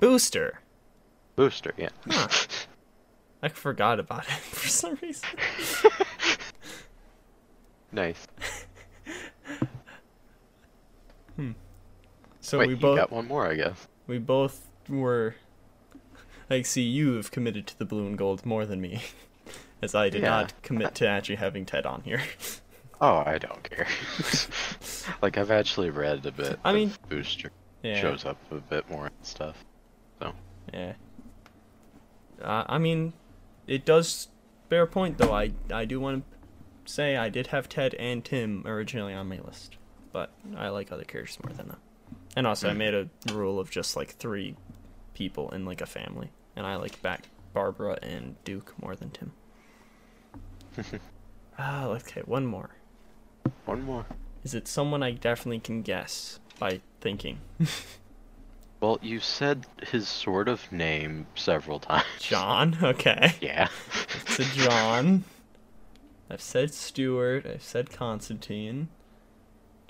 Booster, yeah. Huh. I forgot about it for some reason. Nice. So wait, we both got one more, I guess. We both were like, see, you have committed to the blue and gold more than me, as I did not commit to actually having Ted on here. Oh, I don't care. Like, I've actually read a bit. I mean, Booster shows up a bit more and stuff. So yeah. I mean, it does bear a point though. I do want to say I did have Ted and Tim originally on my list, but I like other characters more than them. And also, I made a rule of just like 3 people in like a family, and I like Barbara and Duke more than Tim. Okay, one more. One more. Is it someone I definitely can guess by thinking? Well, you said his sort of name several times. John? Okay. Yeah. It's a John. I've said Stuart. I've said Constantine.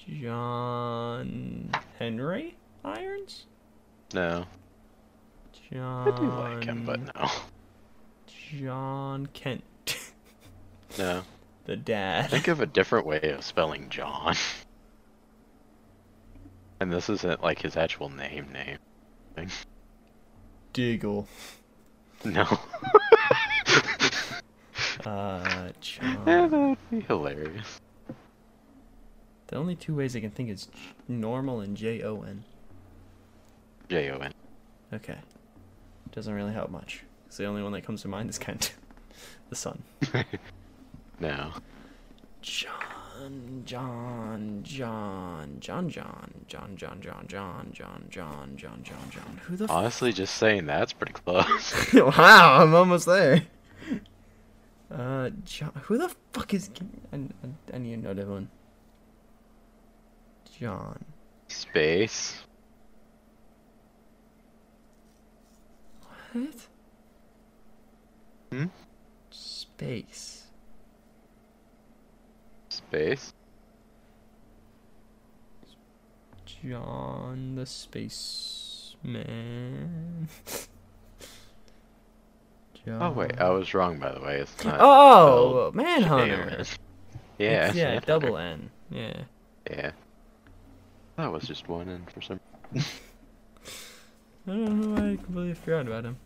John Henry Irons? No. John. I do like him, but no. John Kent. No. The dad. Think of a different way of spelling John. And this isn't like his actual name. Diggle. No. John. Yeah, that would be hilarious. The only 2 ways I can think is normal and J-O-N. J-O-N. Okay. Doesn't really help much. Because the only one that comes to mind is Kent. The son. No. John. Who the fuck? Honestly, just saying that's pretty close. Wow, I'm almost there. John. Who the fuck is? I need another one. John. Space. What? Hmm. Space. Space. John the Spaceman. John. Oh wait, I was wrong by the way. It's not. Oh, Manhunter. Yeah. It's, yeah, double N. Yeah. Yeah. That was just one N for some. I don't know why I completely forgot about him.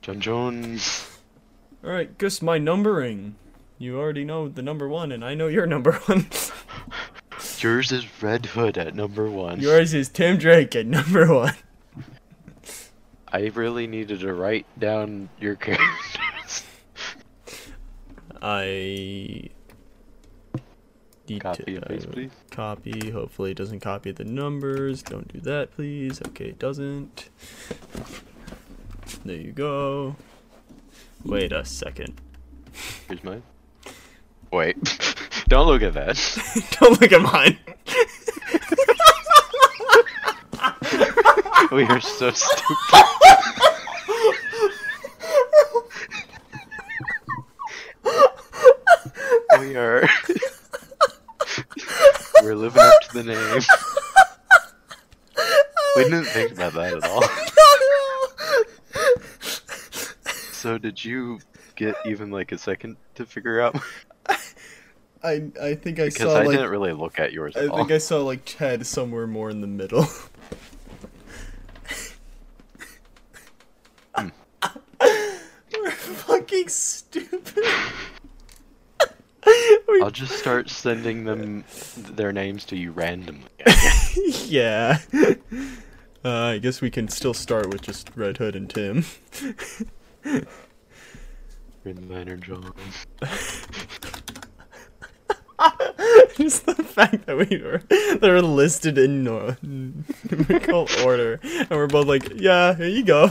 John Jones. All right, guess my numbering. You already know the number one, and I know your number one. Yours is Red Hood at number one. Yours is Tim Drake at number one. I really needed to write down your characters. I need copy and paste, please. Copy. Hopefully, it doesn't copy the numbers. Don't do that, please. Okay, it doesn't. There you go. Wait a second. Here's mine. Wait. Don't look at that. Don't look at mine. We are so stupid. We are. We're living up to the name. We didn't think about that at all. So did you get even like a second to figure out? I think I saw. Because I didn't really look at yours at all. I think I saw like Chad somewhere more in the middle. We're fucking stupid. I'll just start sending them their names to you randomly. Yeah. I guess we can still start with just Red Hood and Tim. Minor John. Just the fact that they were listed in numerical order, and we're both like, yeah, here you go.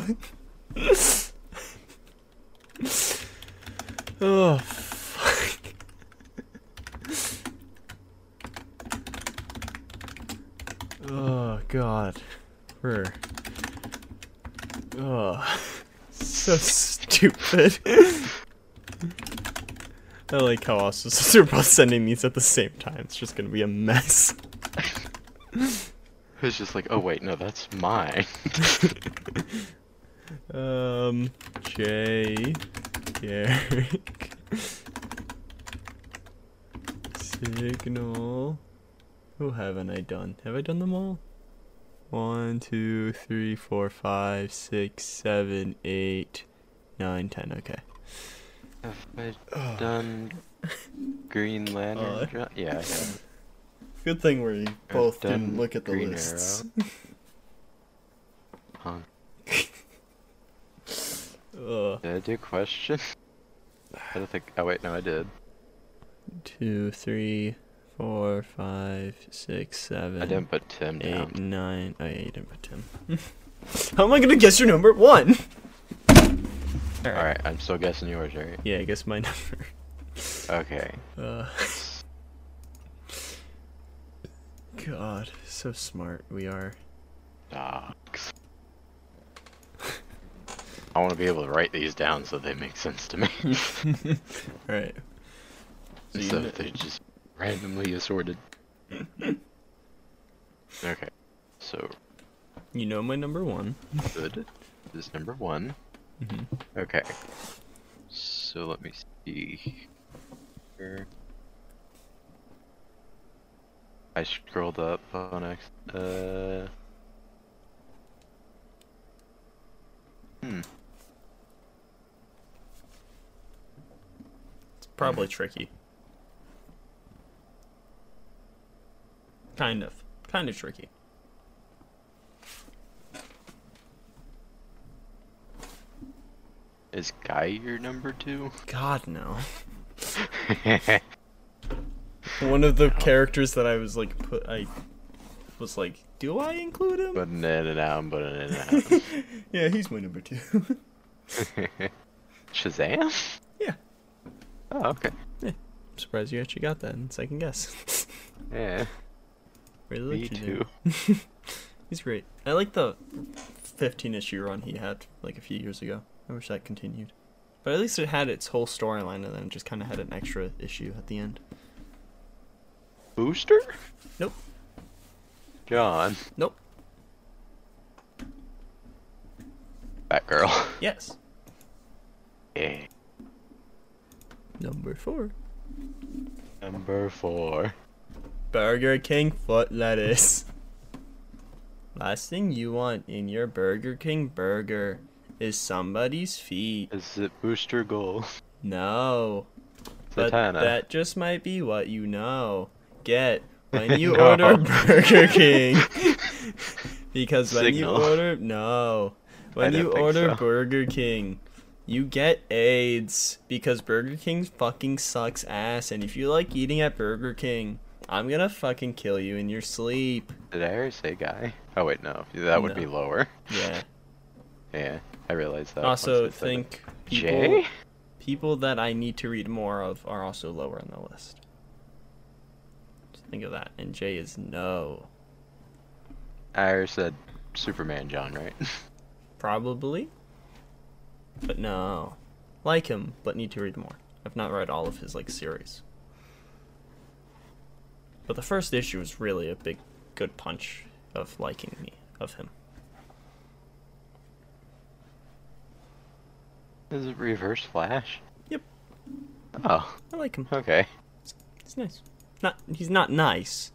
Oh, fuck. Oh, God. We're... Oh... So stupid. I like how awesome we're both sending these at the same time. It's just gonna be a mess. It's just like, oh wait, no, that's mine. Jay, Garrick, Signal. Who haven't I done? Have I done them all? 1, 2, 3, 4, 5, 6, 7, 8, 9, 10. Okay. Have I done Green Lantern? Yeah, I have. Good thing we both didn't look at the Green lists. Huh. Did I do question? I don't think. Oh wait, no, I did. 2, 3, 4, 5, 6, 7. I didn't put Tim down. 8, 9. Oh yeah, you didn't put Tim. How am I gonna guess your number? 1. Alright, I'm still guessing yours, right? Yeah, I guess my number. Okay. God, so smart we are. Docs. I want to be able to write these down so they make sense to me. Alright. So they just randomly assorted. Okay, so. You know my number 1. Good. This is number 1. Mm-hmm. Okay. So let me see. Here. I scrolled up on It's probably tricky. Kind of tricky. Is Guy your number two? God, no. One of the characters that I was like, I was like, do I include him? But no. Yeah, he's my number two. Shazam? Yeah. Oh, okay. Yeah. I'm surprised you actually got that in second guess. Yeah. Really? Me too. He's great. I like the 15-issue run he had like a few years ago. I wish that continued. But at least it had its whole storyline and then it just kind of had an extra issue at the end. Booster? Nope. John? Nope. Batgirl? Yes. Yeah. Number four. Burger King foot lettuce. Last thing you want in your Burger King burger is somebody's feet. Is it Booster Gold? No. But that just might be what you know. Get when you no. order Burger King. Because when Signal. You order no. When you order so. Burger King, you get AIDS because Burger King fucking sucks ass, and if you like eating at Burger King, I'm gonna fucking kill you in your sleep. Did I already say Guy? Oh wait, no. That would be lower. Yeah. Yeah, I realized that. Also, think people that I need to read more of are also lower on the list. Just think of that. And J is no. I already said Superman John, right? Probably. But no. Like him, but need to read more. I've not read all of his, like, series. But the first issue was really a big, good punch of liking me, of him. Is it Reverse Flash? Yep. Oh. I like him. Okay. He's nice. He's not nice.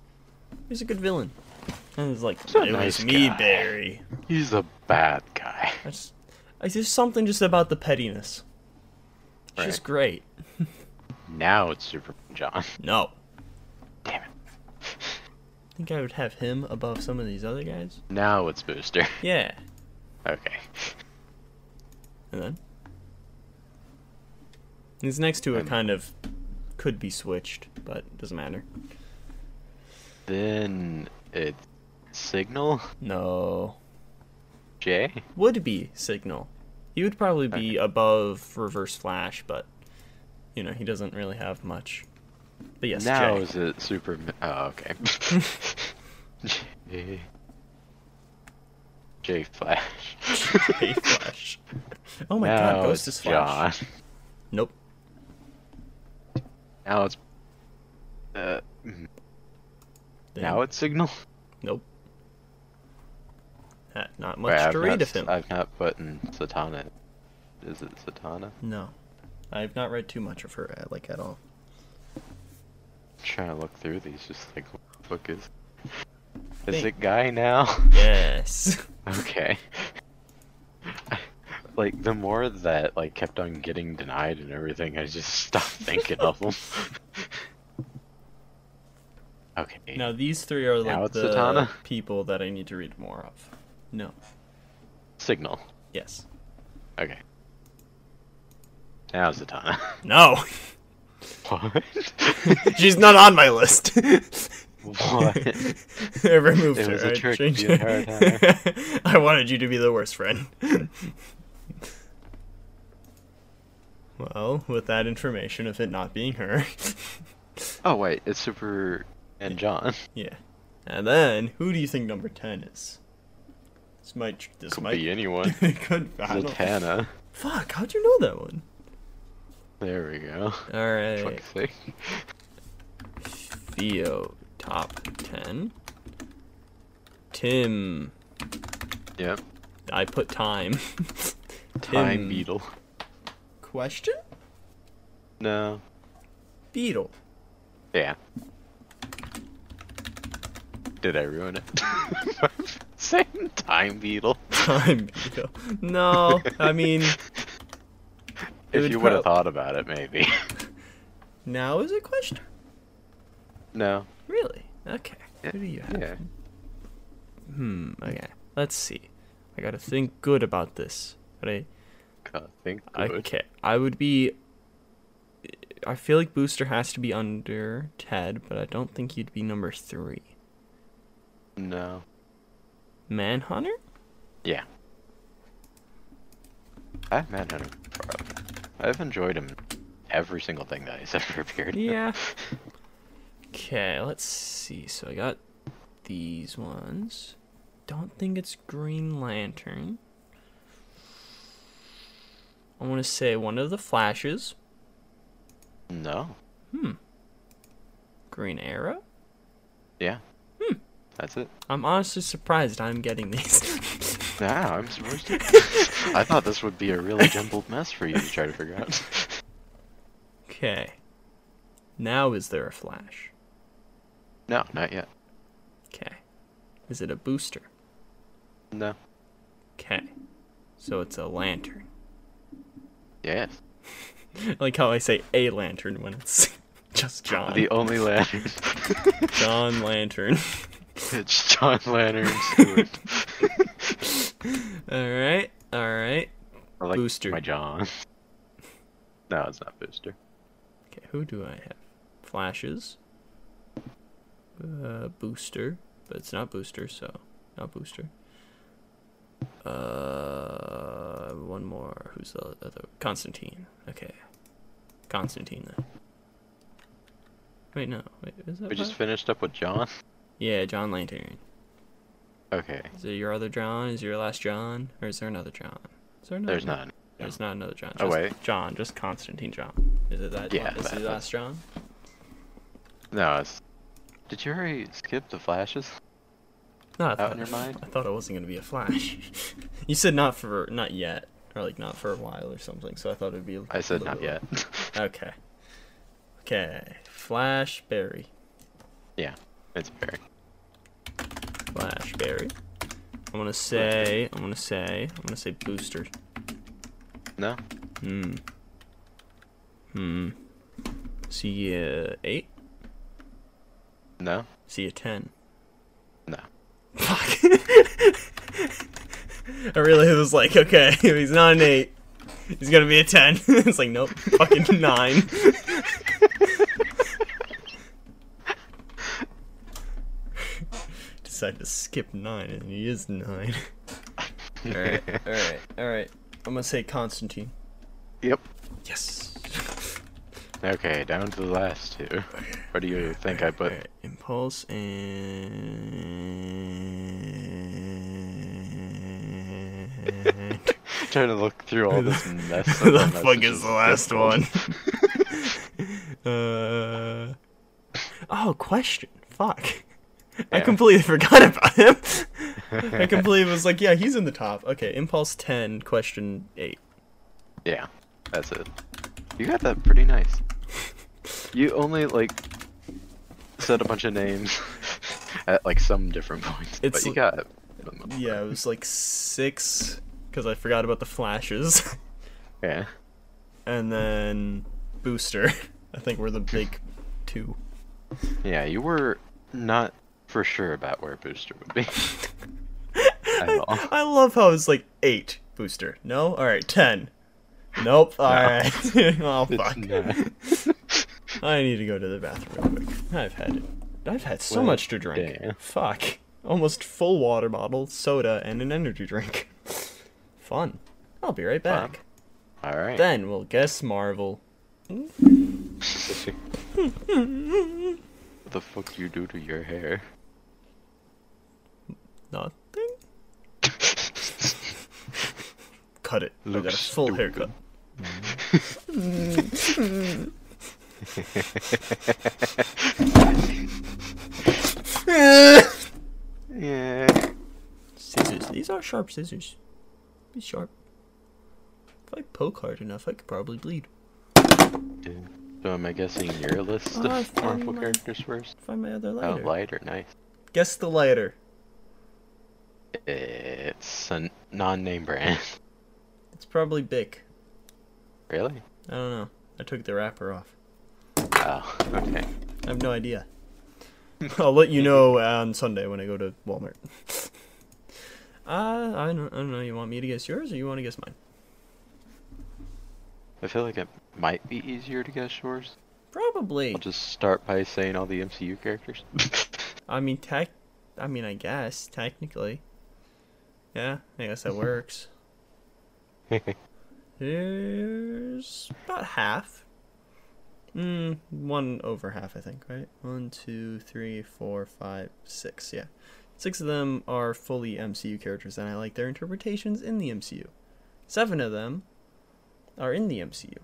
He's a good villain. And he's like, it was me, Barry. He's a bad guy. There's something just about the pettiness. It's right. Just great. Now it's Superman John. No. Damn it. I think I would have him above some of these other guys. Now it's Booster. Yeah. Okay. And then? These next two are kind of could be switched, but doesn't matter. Then it's Signal? No. Jay? Would be Signal. He would probably be above Reverse Flash, but, you know, he doesn't really have much. But yes, now Jay. Is it Superman? Oh, okay. Jay Flash. Jay Flash. Oh my God, Ghost is Flash. John. Nope. Now it's... Now it's Signal? Nope. Not much to read of him. I've not put in Satana. Is it Satana? No. I've not read too much of her, like, at all. I'm trying to look through these, just like, what the fuck is... Is it Guy now? Yes. Okay. Like, the more that, like, kept on getting denied and everything, I just stopped thinking of them. Okay. Now these three are, like, the Satana? People that I need to read more of. No. Signal. Yes. Okay. Now Zatanna. No. What? She's not on my list. What? I removed her. It was a trick the entire time. I wanted you to be the worst friend. Well, with that information of it not being her. Oh wait, it's Super and John. Yeah. And then, who do you think number 10 is? This might be anyone. Could Zatanna. Fuck, how'd you know that one? There we go. Alright. Theo, top 10. Tim. Yep. I put time. Time Beetle. Question? No. Beetle. Yeah. Did I ruin it? Same Time Beetle. Time Beetle. No, I mean... If you would have thought about it, maybe. Now is a question? No. Really? Okay. Yeah. Who do you have? Yeah. Okay. Let's see. I gotta think good about this. But can't think. Good. Okay, I would be. I feel like Booster has to be under Ted, but I don't think you'd be number 3. No. Manhunter? Yeah. I have Manhunter. I've enjoyed him every single thing that he's ever appeared in. Yeah. Okay, let's see. So I got these ones. Don't think it's Green Lantern. I want to say one of the Flashes. No. Green Arrow? Yeah. That's it. I'm honestly surprised I'm getting these. Nah, I'm surprised too. I thought this would be a really jumbled mess for you to try to figure out. Okay. Now is there a Flash? No, not yet. Okay. Is it a Booster? No. Okay. So it's a Lantern. Yes. I like how I say a Lantern when it's just John. The only Lantern. John Lantern. It's John Lantern Stewart. Alright, alright. Like Booster. My John. No, it's not Booster. Okay, who do I have? Flashes. Booster. But it's not Booster, so not Booster. One more. Who's the other? Constantine. Okay. Constantine, then. Wait, no. Wait, is that we just finished up with John? Yeah, John Lantern. Okay. Is it your other John? Is it your last John? Or is there another John? Is there another There's none. There's not another John. Just John, just Constantine John. Is it that John? Is it the last John? No, it's... Did you already skip the Flashes? No, I thought, I thought it wasn't going to be a Flash. You said not yet. Or like not for a while or something, so I thought it would be a I said not yet. Okay. Okay. Flash, Barry. Yeah, it's Barry. Flash Barry. I'm gonna say Booster. No. See ya 8? No. See ya 10? No. Fuck. I really was like, okay, if he's not an 8, he's gonna be a 10. It's like, nope, fucking 9. Decided to skip 9, and he is 9. Alright, alright, alright. I'm gonna say Constantine. Yep. Yes. Okay, down to the last 2. What do you think I put? Right. Impulse and... Trying to look through all this mess. Who the fuck is the last one? Oh, question. Fuck. Yeah. I completely forgot about him. I completely was like, yeah, he's in the top. Okay, Impulse 10, question 8. Yeah, that's it. You got that pretty nice. You only, like, said a bunch of names at, like, some different points, but you got it. Yeah, it was, like, 6, because I forgot about the Flashes. Yeah. And then Booster, I think, were the big 2. Yeah, you were not for sure about where Booster would be. I love how it's, like, 8, Booster. No? Alright, 10. Nope. No. Alright. Oh, fuck. I need to go to the bathroom real quick. I've had so much to drink. Damn. Fuck. Almost full water bottle, soda, and an energy drink. Fun. I'll be right back. Alright. Then we'll guess Marvel. What the fuck do you do to your hair? Nothing? Cut it. I got a full haircut. Yeah. Scissors. These are sharp scissors. Be sharp. If I poke hard enough, I could probably bleed. Yeah. So am I guessing your list of Marvel characters first? Find my other lighter. Oh, lighter. Nice. Guess the lighter. It's a non-name brand. It's probably Bic. Really? I don't know. I took the wrapper off. Oh, okay. I have no idea. I'll let you know on Sunday when I go to Walmart. I don't know. You want me to guess yours or you want to guess mine? I feel like it might be easier to guess yours. Probably. I'll just start by saying all the MCU characters. I guess technically. Yeah, I guess that works. Here's about half. One over half, I think, right? 1, 2, 3, 4, 5, 6, yeah. 6 of them are fully MCU characters, and I like their interpretations in the MCU. 7 of them are in the MCU.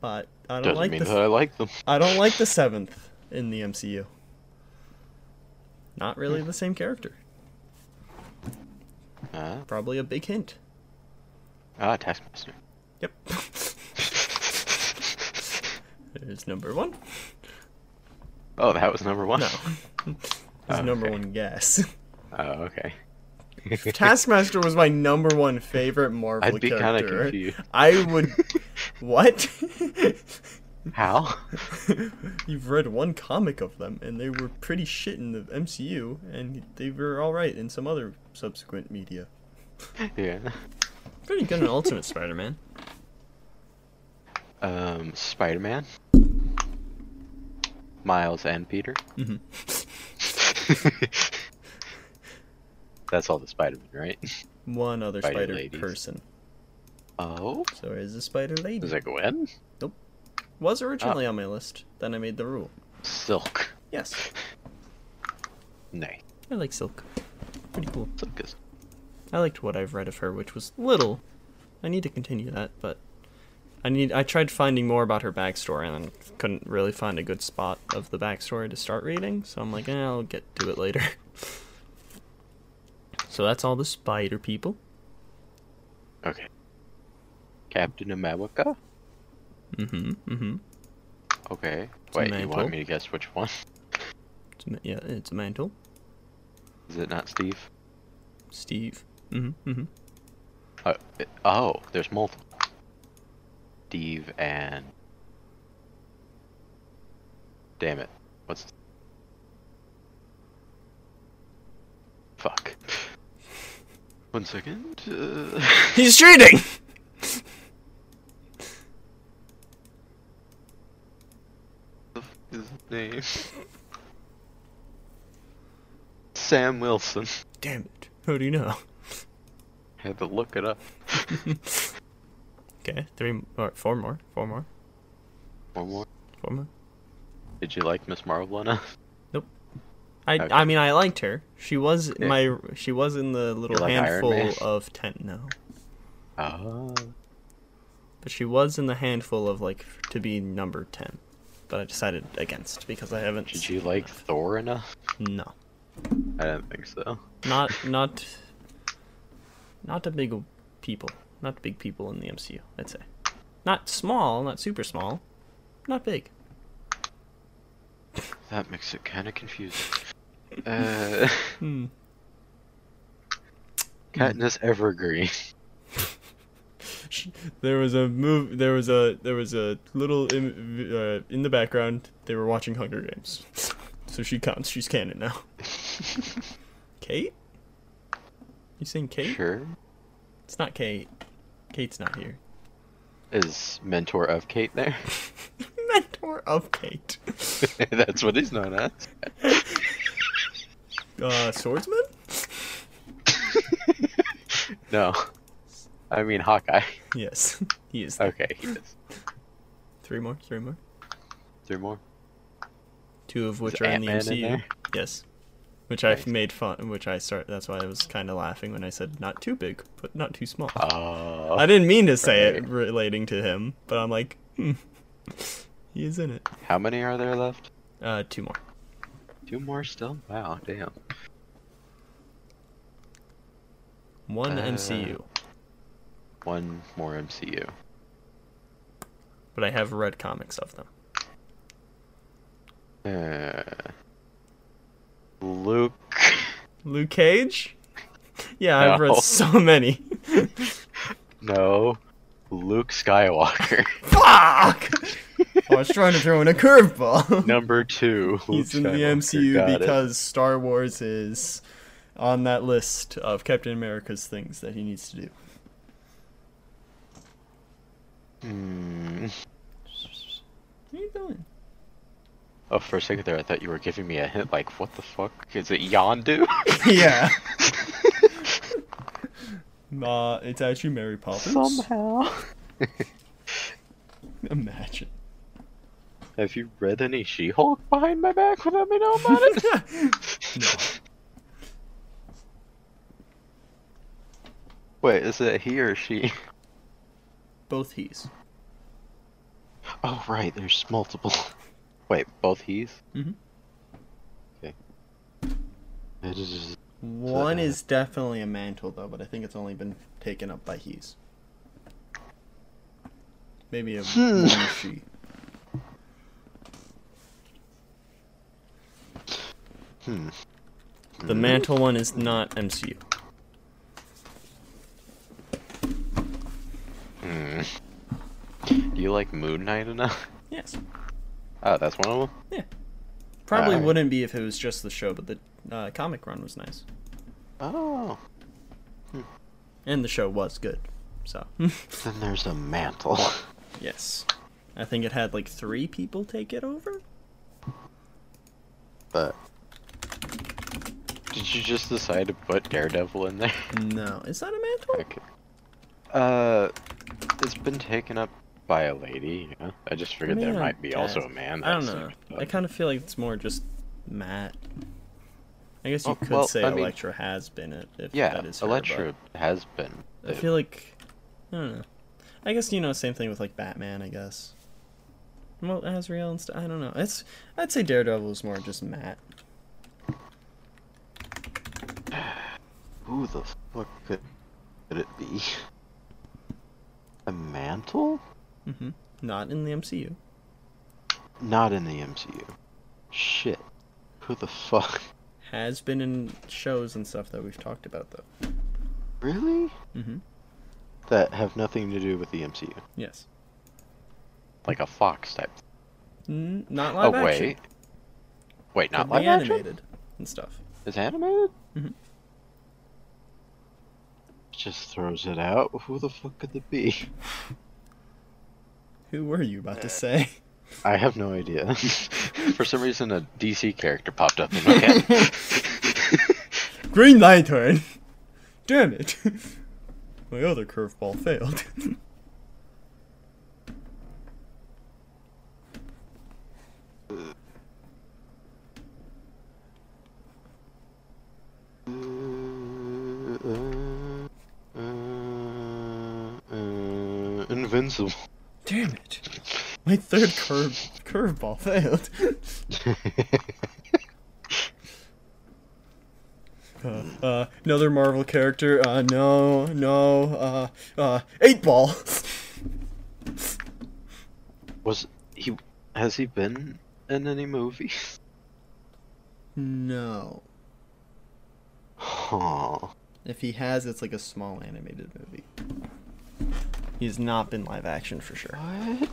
But I don't like them. Doesn't mean that I like them. I don't like the 7th in the MCU. Not really the same character. Probably a big hint. Taskmaster. Yep. There's number 1. Oh, that was number 1? No. Number 1 guess. Oh, okay. Taskmaster was my number 1 favorite Marvel character. I'd be kind of confused. I would... What? How? You've read one comic of them, and they were pretty shit in the MCU, and they were alright in some other subsequent media. Yeah. Pretty good in Ultimate Spider-Man. Spider-Man? Miles and Peter? Mm-hmm. That's all the Spider-Man, right? One other Spider person. Oh? So is the Spider Lady. Is it Gwen? Nope. Was originally on my list. Then I made the rule. Silk. Yes. Nay. I like Silk. Pretty cool. Silk is... I liked what I've read of her, which was little. I need to continue that, but... I tried finding more about her backstory and couldn't really find a good spot of the backstory to start reading, so I'm like, I'll get to it later. So that's all the spider people. Okay. Captain America? Mm-hmm. Okay. Wait, you want me to guess which one? It's a mantle. Is it not Steve? Steve. Mm-hmm. There's multiple. Steve and... Damn it. What's... Fuck. 1 second. He's cheating! What the f*** is his name? Sam Wilson. Damn it. How do you know? I had to look it up. Okay, 4 more. Did you like Miss Marvel enough? Nope. Okay. I mean, I liked her. She was She was in the little handful of 10. No. Oh. But she was in the handful of to be number 10. But I decided against because I haven't. Did you like Thor enough? No. I don't think so. Not a big people. Not big people in the MCU, I'd say. Not small, not super small, not big. That makes it kind of confusing. Katniss Evergreen. There was a little in the background. They were watching Hunger Games, so she counts. She's canon now. Kate? You saying Kate? Sure. It's not Kate. Kate's not here. Is mentor of Kate there? Mentor of Kate. That's what he's known as. Swordsman? No. I mean Hawkeye. Yes, he is there. Okay, he is. 3 more. 2 of which is in the MCU. Yes. Which I've made fun, that's why I was kind of laughing when I said not too big, but not too small. Oh, I didn't mean to say it relating to him, but I'm like, he is in it. How many are there left? 2 more. 2 more still? Wow, damn. 1 MCU. 1 more MCU. But I have read comics of them. Luke Cage? Yeah, no. I've read so many. No. Luke Skywalker. Fuck! I was trying to throw in a curveball. Number 2. He's in the MCU because Star Wars is on that list of Captain America's things that he needs to do. What are you doing? Oh, for a second there, I thought you were giving me a hint, like, what the fuck? Is it Yondu? Yeah. Nah, it's actually Mary Poppins. Somehow. Imagine. Have you read any She-Hulk behind my back without me knowing about it? No. Wait, is it he or she? Both he's. Oh, right, there's multiple. Wait, both he's? Mm-hmm. Okay. One is definitely a mantle, though, but I think it's only been taken up by he's. Maybe a she. The mantle one is not MCU. Do you like Moon Knight enough? Yes. Oh, that's one of them? Yeah. Probably wouldn't be if it was just the show, but the comic run was nice. Oh. And the show was good, so. Then there's a mantle. Yes. I think it had like 3 people take it over? But. Did you just decide to put Daredevil in there? No. Is that a mantle? Okay. It's been taken up by a lady, you know? I just figured there might be also a man. I don't know. I kind of feel like it's more just Matt. I guess you could say Elektra has been it. If that is her, Elektra has been. I feel like, I don't know. I guess, you know, same thing with like Batman, I guess. Well, Azrael and stuff. I don't know. It's. I'd say Daredevil is more just Matt. Who the fuck could it be? A mantle? Mm-hmm. Not in the MCU. Not in the MCU. Shit. Who the fuck? Has been in shows and stuff that we've talked about, though. Really? Mm-hmm. That have nothing to do with the MCU. Yes. Like a Fox type. Not live action. Oh, wait. Wait, not live action? Animated and stuff. It's animated? Mm-hmm. Just throws it out. Who the fuck could it be? Who were you about to say? I have no idea. For some reason, a DC character popped up in my head. Green Lantern! Damn it! My other curveball failed. Invincible. Damn it! My third curveball failed. Another Marvel character. No, 8-Ball. Has he been in any movies? No. Huh. If he has, it's like a small animated movie. He's not been live action for sure. What?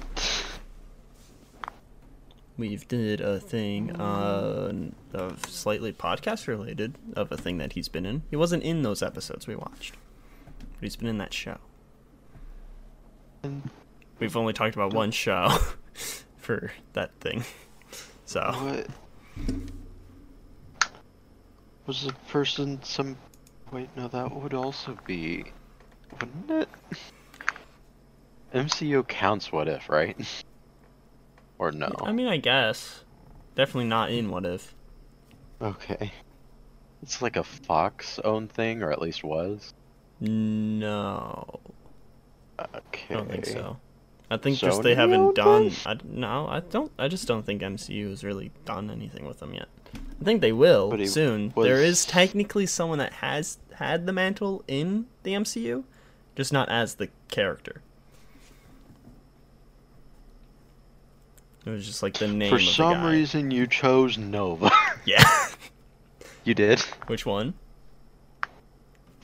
We've did a thing of slightly podcast related of a thing that he's been in. He wasn't in those episodes we watched, but he's been in that show. We've only talked about one show for that thing. So. What? Was the person some... Wait, no, that would also be... Wouldn't it? MCU counts What If, right? Or no? I mean, I guess. Definitely not in What If. Okay. It's like a Fox-owned thing, or at least was? No. Okay. I don't think so. I think just they haven't done... I just don't think MCU has really done anything with them yet. I think they will soon. There is technically someone that has had the mantle in the MCU, just not as the character. It was just like the name of the guy. For some reason, you chose Nova. Yeah. You did? Which one?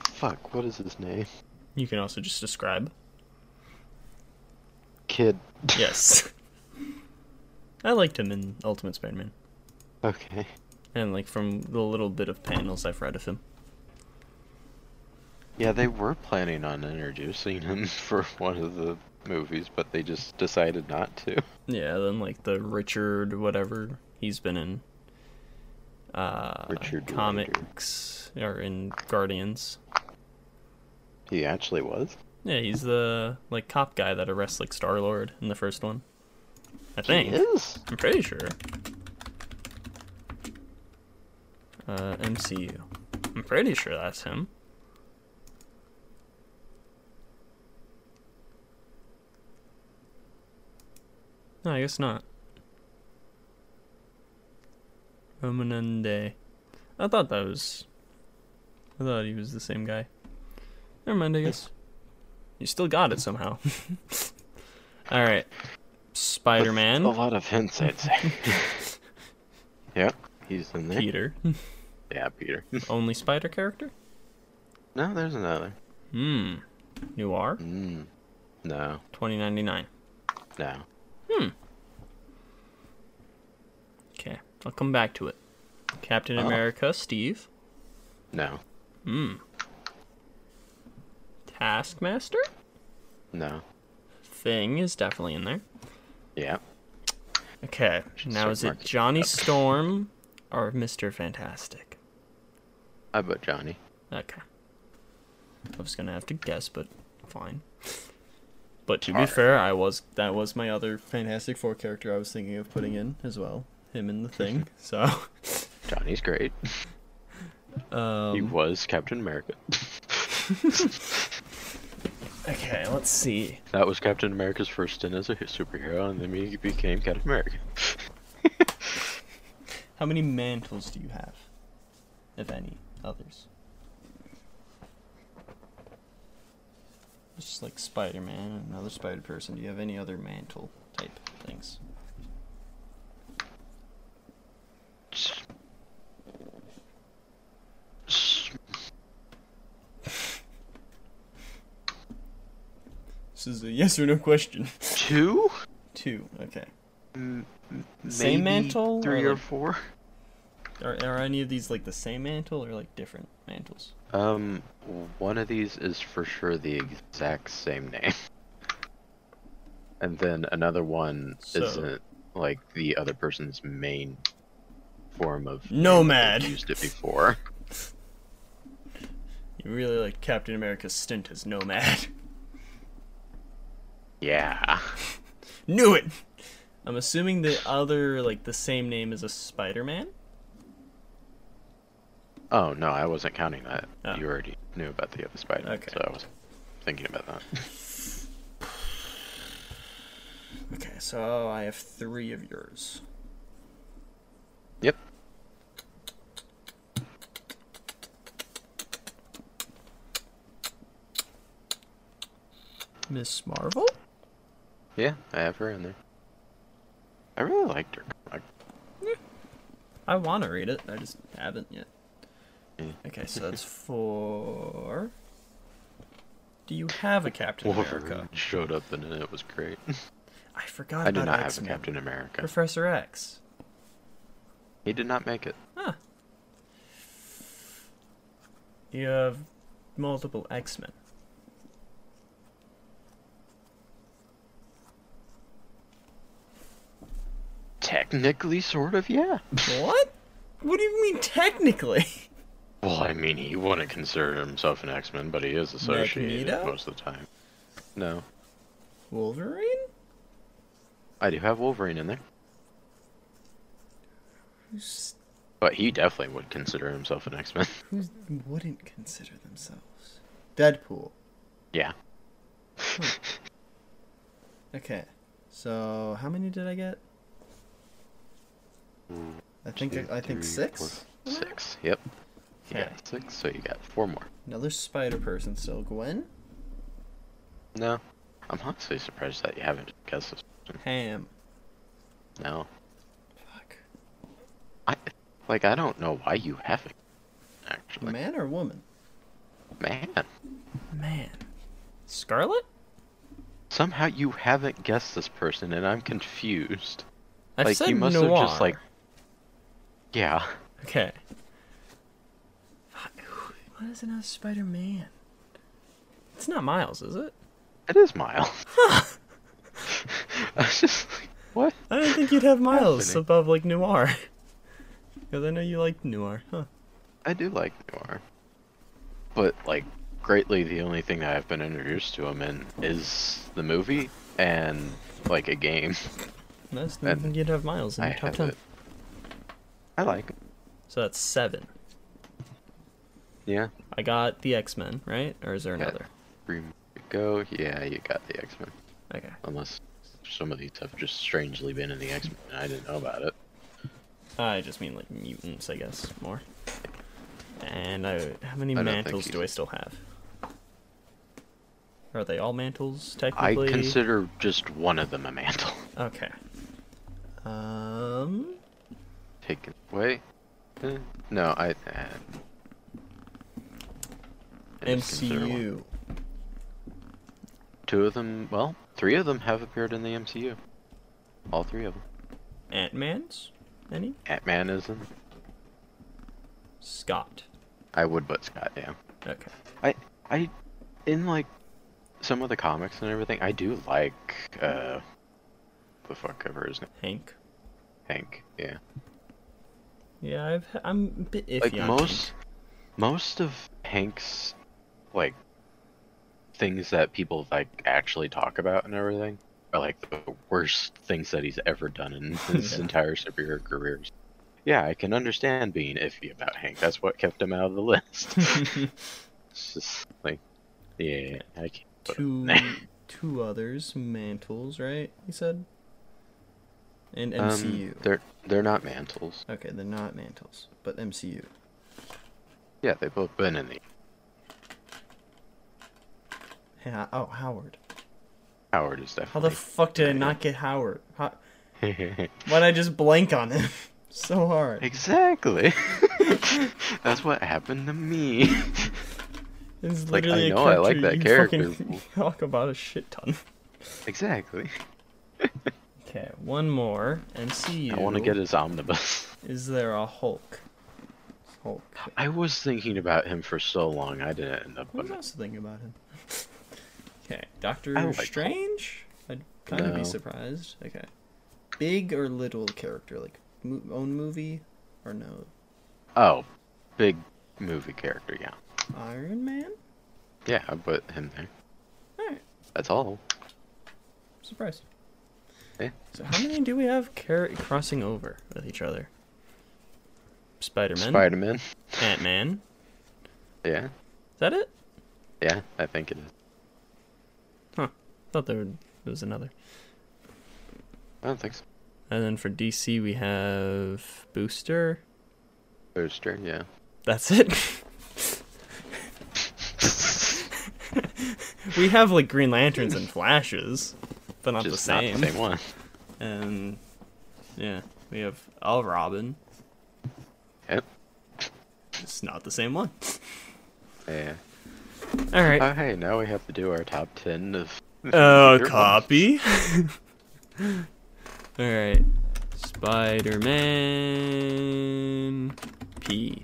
Fuck, what is his name? You can also just describe. Kid. Yes. I liked him in Ultimate Spider-Man. Okay. And like from the little bit of panels I've read of him. Yeah, they were planning on introducing him for one of the movies, but they just decided not to. Yeah, then like the Richard whatever he's been in Richard comics Rider. Or in Guardians. He actually was? Yeah, he's the like cop guy that arrests like Star-Lord in the first one. I think. He is? I'm pretty sure. MCU. I'm pretty sure that's him. No, I guess not. Romanende. I thought he was the same guy. Never mind, I guess. You still got it somehow. Alright. Spider-Man. That's a lot of hints, I'd say. Yeah, he's in there. Peter. Yeah, Peter. Only spider character? No, there's another. Noir? No. 2099. No. Okay, I'll come back to it. Captain America, Steve? No. Taskmaster? No. Thing is definitely in there. Yeah. Okay, now is it Johnny Storm or Mr. Fantastic? I bet Johnny. Okay. I was gonna have to guess, but fine. But to be fair, that was my other Fantastic Four character I was thinking of putting in as well. Him in the Thing, so... Johnny's great. He was Captain America. Okay, let's see. That was Captain America's first stint as a superhero, and then he became Captain America. How many mantles do you have? If any others? It's just like Spider-Man and another Spider-Person. Do you have any other mantle type things? This is a yes or no question. Two? Two, okay. Same mantle? Three or four? Are any of these like the same mantle or like different mantles? One of these is for sure the exact same name. And then another one isn't like the other person's main form of Nomad. Used it before. You really like Captain America's stint as Nomad. Yeah. Knew it. I'm assuming the other like the same name as a Spider-Man? Oh, no, I wasn't counting that. Oh. You already knew about the other Spider-Man, so I wasn't thinking about that. Okay, so I have three of yours. Yep. Miss Marvel? Yeah, I have her in there. I really liked her. I want to read it, I just haven't yet. Okay, so that's four. Do you have a Captain America? Showed up and it was great. I forgot about X-Men. I do not have a Captain America. Professor X. He did not make it. Huh. You have multiple X-Men. Technically, sort of, yeah. What? What do you mean technically? Well, I mean, he wouldn't consider himself an X-Men, but he is associated most of the time. No. Wolverine? I do have Wolverine in there. Who's... But he definitely would consider himself an X-Men. Who wouldn't consider themselves? Deadpool. Yeah. Okay, so how many did I get? I think six? Four, six, yep. Okay. Yeah, six, so you got four more. Another Spider-Person still. Gwen? No. I'm honestly surprised that you haven't guessed this person. Ham. No. Fuck. I don't know why you haven't, actually. Man or woman? Man. Scarlet? Somehow you haven't guessed this person, and I'm confused. I said you must noir. Have just, like... Yeah. Okay. Why doesn't it have Spider-Man? It's not Miles, is it? It is Miles. Huh. I was just like, what? I didn't think you'd have Miles above, like, noir. Because I know you like noir, huh? I do like noir. But, like, greatly the only thing that I've been introduced to him in is the movie and, like, a game. Nice, I think you'd have Miles in your top 10. I like him. So that's 7. Yeah. I got the X-Men, right? Or is there another? 3 more to go. Yeah, you got the X-Men. Okay. Unless some of these have just strangely been in the X-Men and I didn't know about it. I just mean, like, mutants, I guess, more. And how many mantles do I still have? Are they all mantles, technically? I consider just one of them a mantle. Okay. Take it away. No, I MCU. 2 of them, well, 3 of them have appeared in the MCU. All 3 of them. Ant-Man's? Any? Ant-Man is in. Scott. I would, but Scott, yeah. Okay. I, in, like, some of the comics and everything, I do like, the fuck ever his name. Hank. Hank, yeah. Yeah, I'm a bit iffy. Like, on most of Hank's, like, things that people, like, actually talk about and everything are, like, the worst things that he's ever done in his entire superhero careers. Yeah, I can understand being iffy about Hank. That's what kept him out of the list. It's just, like, yeah, I can't put him there. 2 others, mantles, right, you said? And MCU. They're not mantles. Okay, they're not mantles, but MCU. Yeah, they've both been in the... Yeah, oh, Howard. Howard is definitely... How the fuck did I not get Howard? Why'd I just blank on him? So hard. Exactly. That's what happened to me. It's literally like, I know I like that character. Talk about a shit ton. Exactly. Okay, one more. MCU. I want to get his omnibus. Is there a Hulk? Hulk. I was thinking about him for so long. I didn't end up. I was also thinking about him. Okay, Doctor Strange. Hulk. I'd kind of be surprised. Okay, big or little character, like. Own movie or no? Oh, big movie character, yeah. Iron Man? Yeah, I put him there. Alright. That's all. Surprise. Yeah. So how many do we have crossing over with each other? Spider-Man? Spider-Man. Ant-Man? Yeah. Is that it? Yeah, I think it is. Huh. Thought there was another. I don't think so. And then for DC, we have Booster. Booster, yeah. That's it. We have, like, Green Lanterns and Flashes, but not just the same. Not the same one. And, yeah, we have All Robin. Yep. It's not the same one. Yeah. All right. Oh, hey, now we have to do our top 10 of... copy. Alright, Spider-Man, P,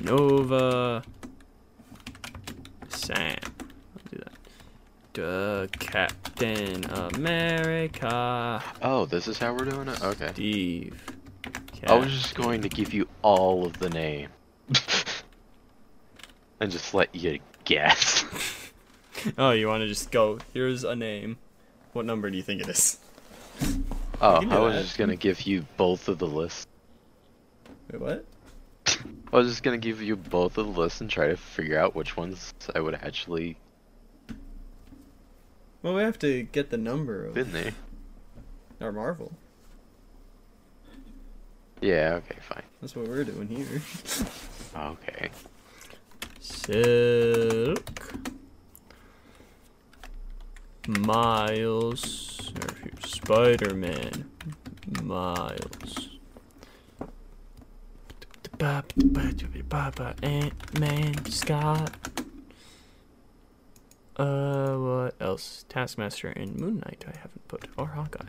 Nova, Sam, I'll do that, Captain America. Oh, this is how we're doing it? Okay. Steve. Captain. I was just going to give you all of the name. And just let you guess. Oh, you want to just go, here's a name. What number do you think it is? Oh, I was just gonna give you both of the lists. Wait, what? I was just gonna give you both of the lists and try to figure out which ones I would actually... Well, we have to get the number of... Didn't they? Our Marvel. Yeah, okay, fine. That's what we're doing here. Okay. Silk. Miles, Spider-Man, Miles, Ant-Man, Scott, what else? Taskmaster and Moon Knight I haven't put, or Hawkeye.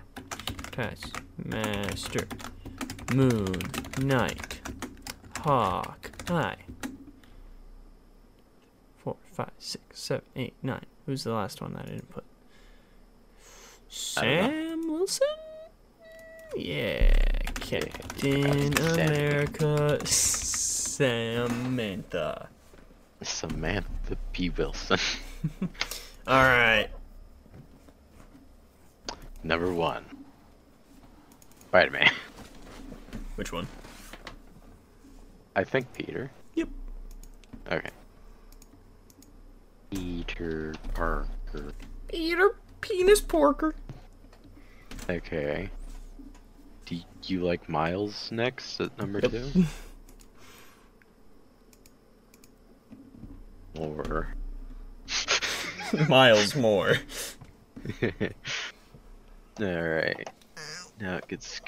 Taskmaster, Moon Knight, Hawkeye. 4, 5, 6, 7, 8, 9. Who's the last one that I didn't put? Sam Wilson? Yeah. Captain America. Samantha. Samantha P. Wilson. Alright. Number 1. Spider-Man. Which one? I think Peter. Yep. Okay. Peter Parker. Peter Penis Porker. Okay. Do you like Miles next at number 2? Or... Miles more. Alright. Now it gets...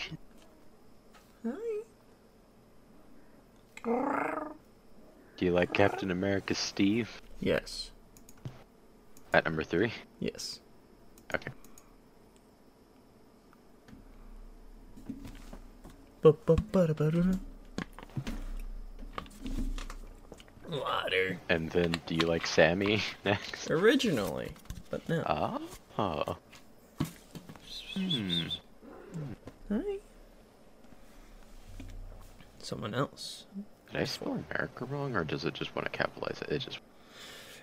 Do you like Captain America Steve? Yes. At number 3? Yes. Okay. Water. And then, do you like Sammy next? Originally, but no. Oh. Hmm. Hi. Someone else. Did I spell America wrong, or does it just want to capitalize it? It just.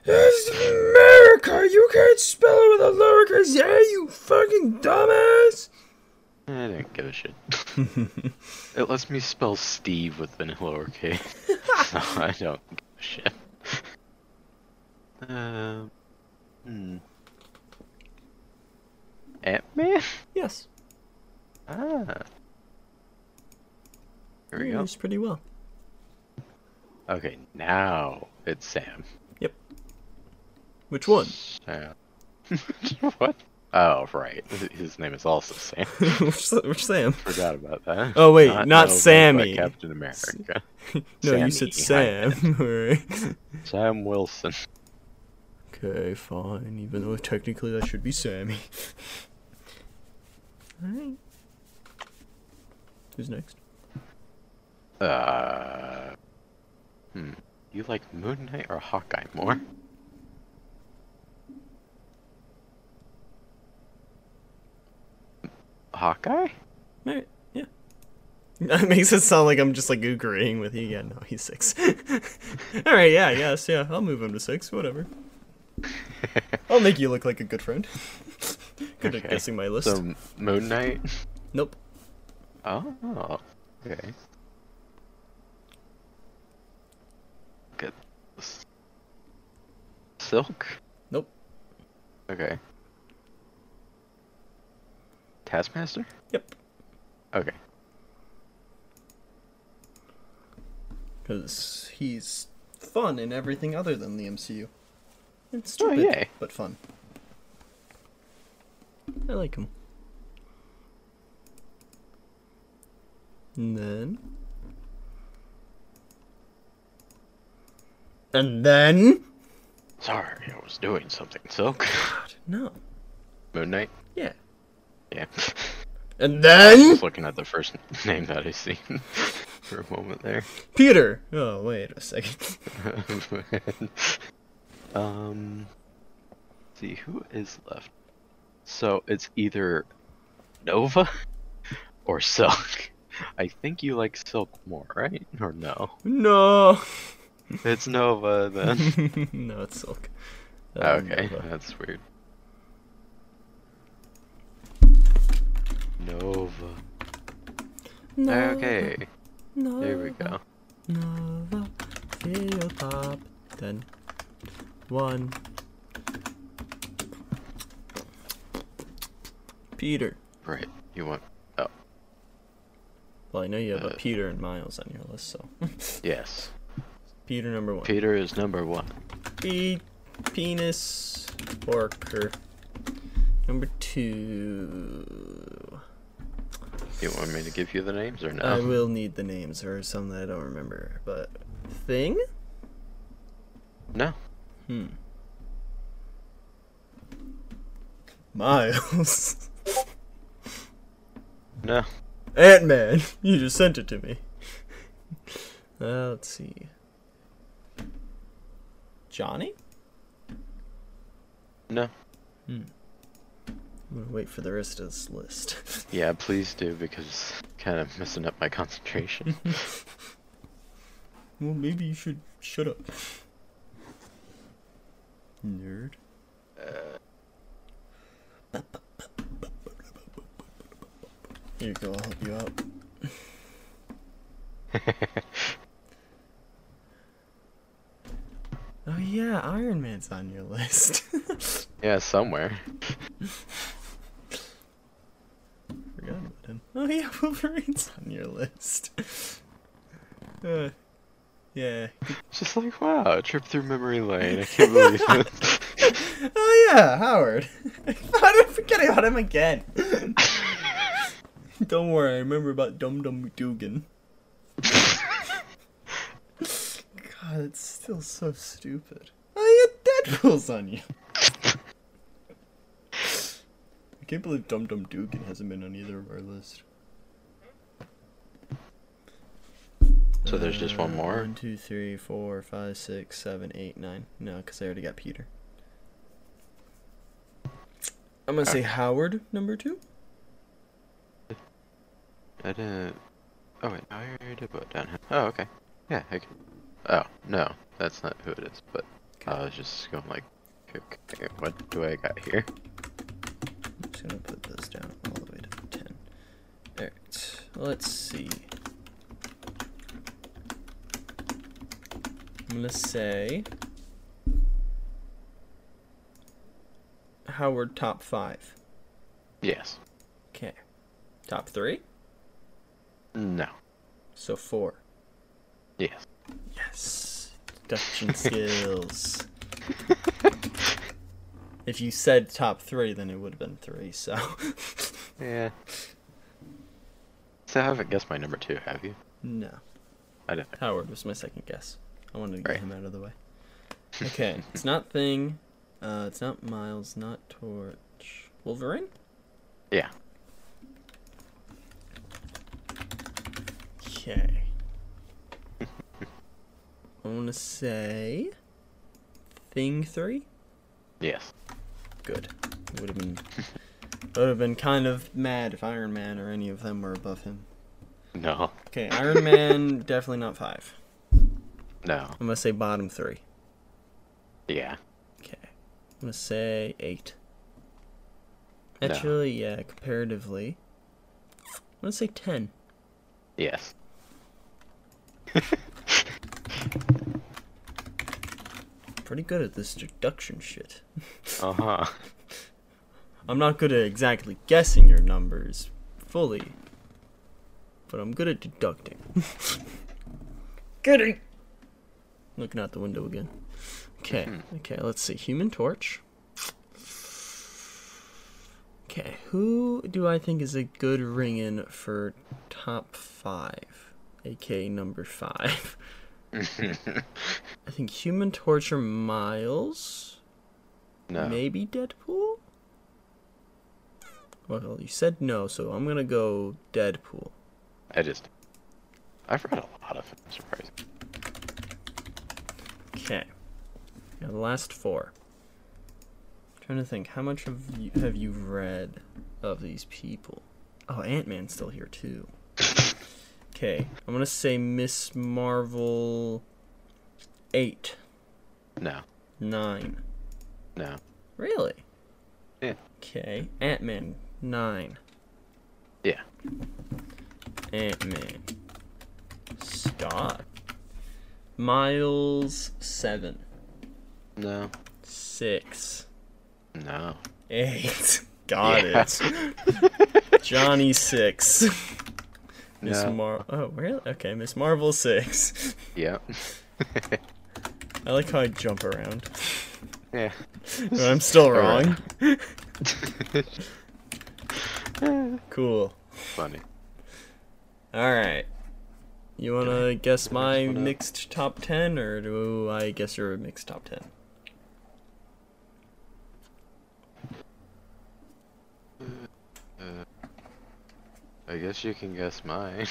It's America. You can't spell it with a lowercase a, you fucking dumbass. I don't give a shit. It lets me spell Steve with an lowercase. So I don't give a shit. Ant-Man? Yes. Ah. Here we go. That's pretty well. Okay, now it's Sam. Yep. Which one? Sam. What? Oh, right. His name is also Sam. Which Sam? Forgot about that. Oh, wait, not Sammy. Captain America. No, Sammy. You said Sam. Sam Wilson. Okay, fine. Even though technically that should be Sammy. Alright. Who's next? You like Moon Knight or Hawkeye more? Hawkeye? Right, yeah. That makes it sound like I'm just like agreeing with you. Yeah, no, he's 6. Alright, yeah, yes, yeah. I'll move him to 6, whatever. I'll make you look like a good friend. Good at guessing my list. So, Moon Knight? Nope. Oh, okay. Good. Silk? Nope. Okay. Taskmaster? Yep. Okay. Because he's fun in everything other than the MCU. It's stupid, but fun. I like him. And then? Sorry, I was doing something, Silk. God, no. Moon Knight? Yeah. Yeah. And then? I was looking at the first name that I seen for a moment there. Peter! Oh, wait a second. Let's see, who is left? So, it's either Nova or Silk. I think you like Silk more, right? Or no? No! It's Nova, then. No, it's Silk. Okay, Nova. That's weird. Nova. Nova. Okay. Nova. There we go. Nova. Feel pop. 10. 1. Peter. Right. You want. Oh. Well, I know you have a Peter and Miles on your list, so. Yes. Peter number 1. Peter is number 1. Penis Porker. Number 2. You want me to give you the names or no? I will need the names. There are some that I don't remember, but... Thing? No. Miles. No. Ant-Man! You just sent it to me. Let's see. Johnny? No. Hmm. I'm going to wait for the rest of this list. Yeah, please do, because it's kind of messing up my concentration. Well, maybe you should shut up. Nerd. Here you go, I'll help you out. Oh yeah, Iron Man's on your list. Yeah, somewhere. Forgot about him. Oh yeah, Wolverine's on your list. Yeah. Just like, wow, trip through memory lane. I can't believe it. Oh yeah, Howard. How did I forget about him again? Don't worry, I remember about Dum Dum Dugan. God, it's still so stupid. Oh yeah, Deadpool's on you. I can't believe Dum Dum Dugan hasn't been on either of our lists. So there's just one more? 1, 2, 3, 4, 5, 6, 7, 8, 9. No, because I already got Peter. I'm going to say Howard, number 2. I didn't... Oh, wait. I already put it down here. Oh, okay. Yeah, I can... Oh, no. That's not who it is, but... Okay. I was just going like... Okay, what do I got here? I'm just going to put this down all the way to 10. Alright. Let's see. I'm gonna say Howard top 5. Yes. Okay. Top 3? No. So 4. Yes. Yes. Deduction skills. If you said top 3, then it would have been 3. So. Yeah. So I haven't guessed my number 2, have you? No. I didn't. Howard was my second guess. I wanted to get him out of the way. Okay, it's not Thing, it's not Miles, not Torch. Wolverine? Yeah. Okay. I want to say... Thing 3? Yes. Good. Would have been kind of mad if Iron Man or any of them were above him. No. Okay, Iron Man, definitely not 5. No. I'm gonna say bottom 3. Yeah. Okay. I'm gonna say 8. Actually, no. Yeah, comparatively. I'm gonna say 10. Yes. Pretty good at this deduction shit. Uh-huh. I'm not good at exactly guessing your numbers fully, but I'm good at deducting. Good at... Looking out the window again. Okay, Okay, let's see. Human Torch. Okay, who do I think is a good ring-in for top 5? A.k.a. number 5. I think Human Torch or Miles? No. Maybe Deadpool? Well, you said no, so I'm going to go Deadpool. I've read a lot of it, I'm surprised. Okay, now the last 4. I'm trying to think, how much have you read of these people? Oh, Ant-Man's still here too. Okay, I'm gonna say Miss Marvel 8. No. 9. No. Really? Yeah. Okay, Ant-Man 9. Yeah. Ant-Man. Stop. Miles 7. No. 6. No. 8. Got it. Johnny 6. No. Miss Marvel. Oh, really? Okay, Miss Marvel 6. Yep. I like how I jump around. Yeah. But I'm still wrong. Cool. Funny. All right. You want to guess my mixed top 10, or do I guess your mixed top 10? I guess you can guess mine.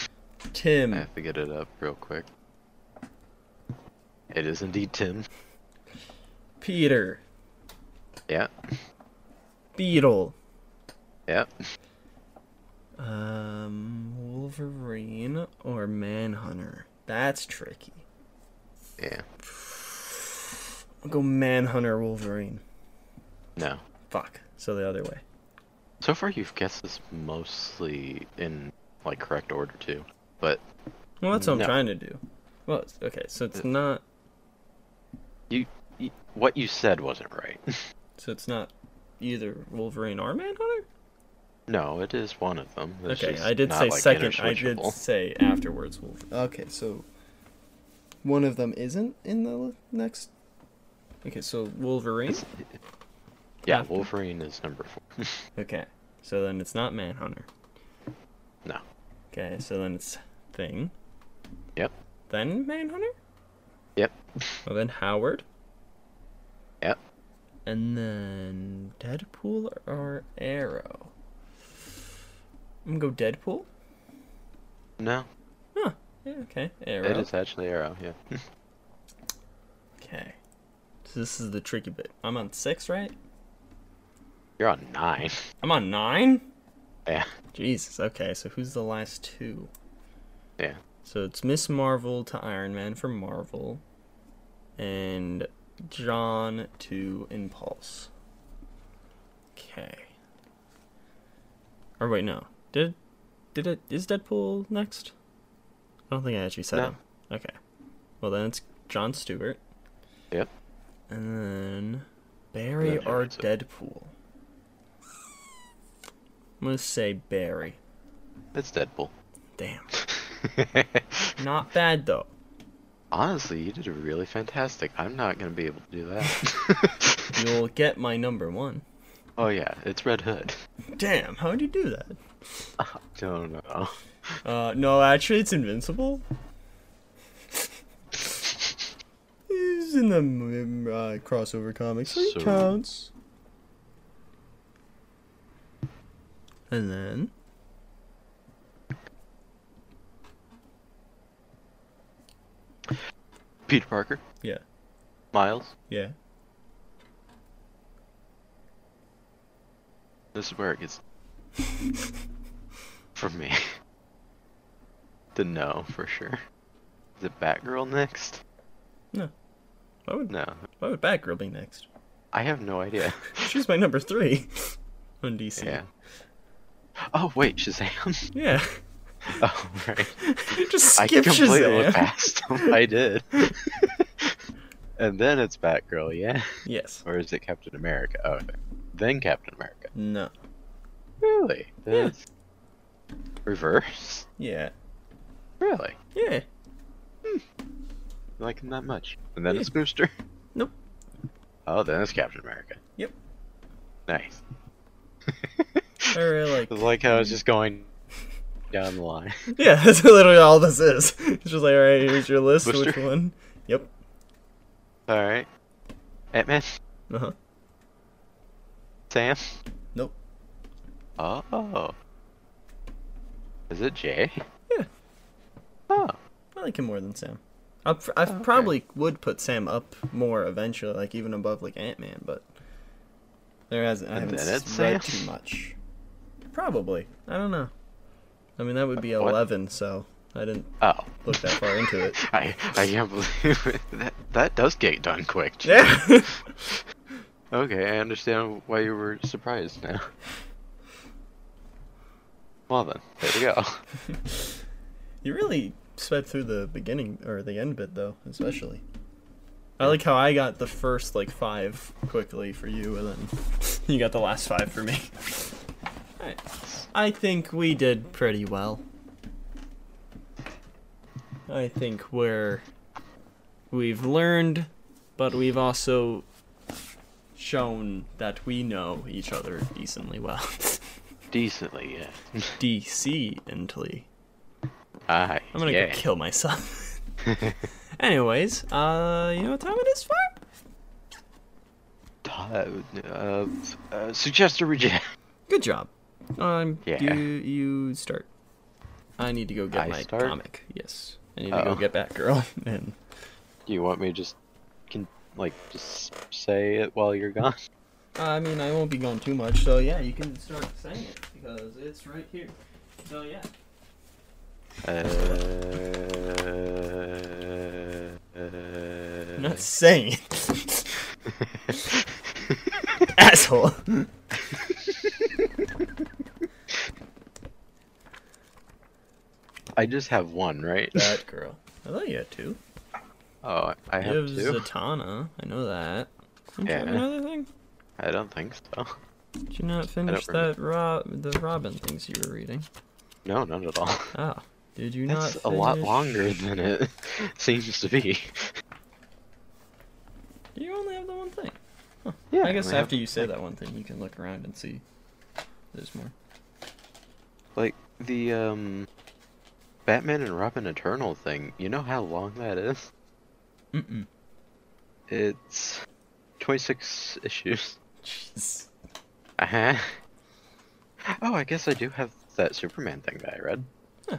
Tim. I have to get it up real quick. It is indeed Tim. Peter. Yeah. Beetle. Yeah. Wolverine or Manhunter. That's tricky. Yeah. I'll go Manhunter, Wolverine. No. Fuck. So the other way. So far you've guessed this mostly in, like, correct order, too. But... Well, that's what I'm trying to do. Well, okay, so it's not... What you said wasn't right. So it's not either Wolverine or Manhunter? No, it is one of them. It's okay, I did say like second. I did say afterwards Wolverine. Okay, so... One of them isn't in the next... Okay, so Wolverine? Yeah, after. Wolverine is number 4. Okay, so then it's not Manhunter. No. Okay, so then it's Thing. Yep. Then Manhunter? Yep. Well, then Howard? Yep. And then Deadpool or Arrow? I'm going to go Deadpool? No. Huh. Yeah, okay. Arrow. It is actually Arrow, yeah. Okay. So this is the tricky bit. I'm on 6, right? You're on 9. I'm on 9? Yeah. Jesus, okay. So who's the last 2? Yeah. So it's Miss Marvel to Iron Man from Marvel. And... John to Impulse. Okay. Or wait, no. Is Deadpool next? I don't think I actually said him. Okay. Well, then it's John Stewart. Yep. And then Barry or Deadpool. I'm gonna say Barry. It's Deadpool. Damn. Not bad though. Honestly, you did a really fantastic. I'm not going to be able to do that. You'll get my number 1. Oh, yeah. It's Red Hood. Damn, how did you do that? I don't know. No, actually, it's Invincible. He's in the crossover comics. So it counts. And then... Peter Parker? Yeah. Miles? Yeah. This is where it gets... From me. The no, for sure. Is it Batgirl next? No. Why would Batgirl be next? I have no idea. She's my number 3. On DC. Yeah. Oh, wait, Shazam? Yeah. Oh, right. Just skip Shazam. I completely passed him. I did. And then it's Batgirl, yeah? Yes. Or is it Captain America? Oh, okay. Then Captain America. No. Really? That's reverse? Yeah. Really? Yeah. I like him that much. And then it's Booster? Nope. Oh, then it's Captain America. Yep. Nice. I really like it. I like how it's just going... down the line. Yeah, that's literally all this is. It's just like, alright, here's your list. Booster? Which one? Yep. Alright. Ant-Man? Uh-huh. Sam? Nope. Oh. Is it Jay? Yeah. Oh. I like him more than Sam. I probably would put Sam up more eventually, like even above like Ant-Man, but I haven't read too much. Probably. I don't know. I mean, that would be 11, so I didn't look that far into it. I can't believe it. That does get done quick. Geez. Yeah. Okay, I understand why you were surprised now. Well then, there we go. You really sped through the beginning, or the end bit, though, especially. I like how I got the first, like, 5 quickly for you, and then you got the last 5 for me. Alright. I think we did pretty well. I think we've learned, but we've also shown that we know each other decently well. Decently, yeah. Decently. I'm gonna go kill myself. Anyways, you know what time it is for? Suggest or reject. Good job. You start. I need to go get my comic. Yes. I need to go get Batgirl. And... Do you want me to just like, just say it while you're gone? I mean, I won't be gone too much, so yeah, you can start saying it, because it's right here. So yeah. I'm not saying it. Asshole. I just have one, right? Batgirl. I thought you had two. Oh, I have two. You have Zatanna. I know that. Don't you have another thing? I don't think so. Did you not finish that the Robin things you were reading? No, not at all. Oh. Did you not finish? That's a lot longer than it seems to be. Do you only have the one thing? Huh. Yeah. I guess after you say that one thing, you can look around and see there's more. Like, the, Batman and Robin Eternal thing, you know how long that is? Mm-mm. It's 26 issues. Jeez. Uh-huh. Oh, I guess I do have that Superman thing that I read. Huh.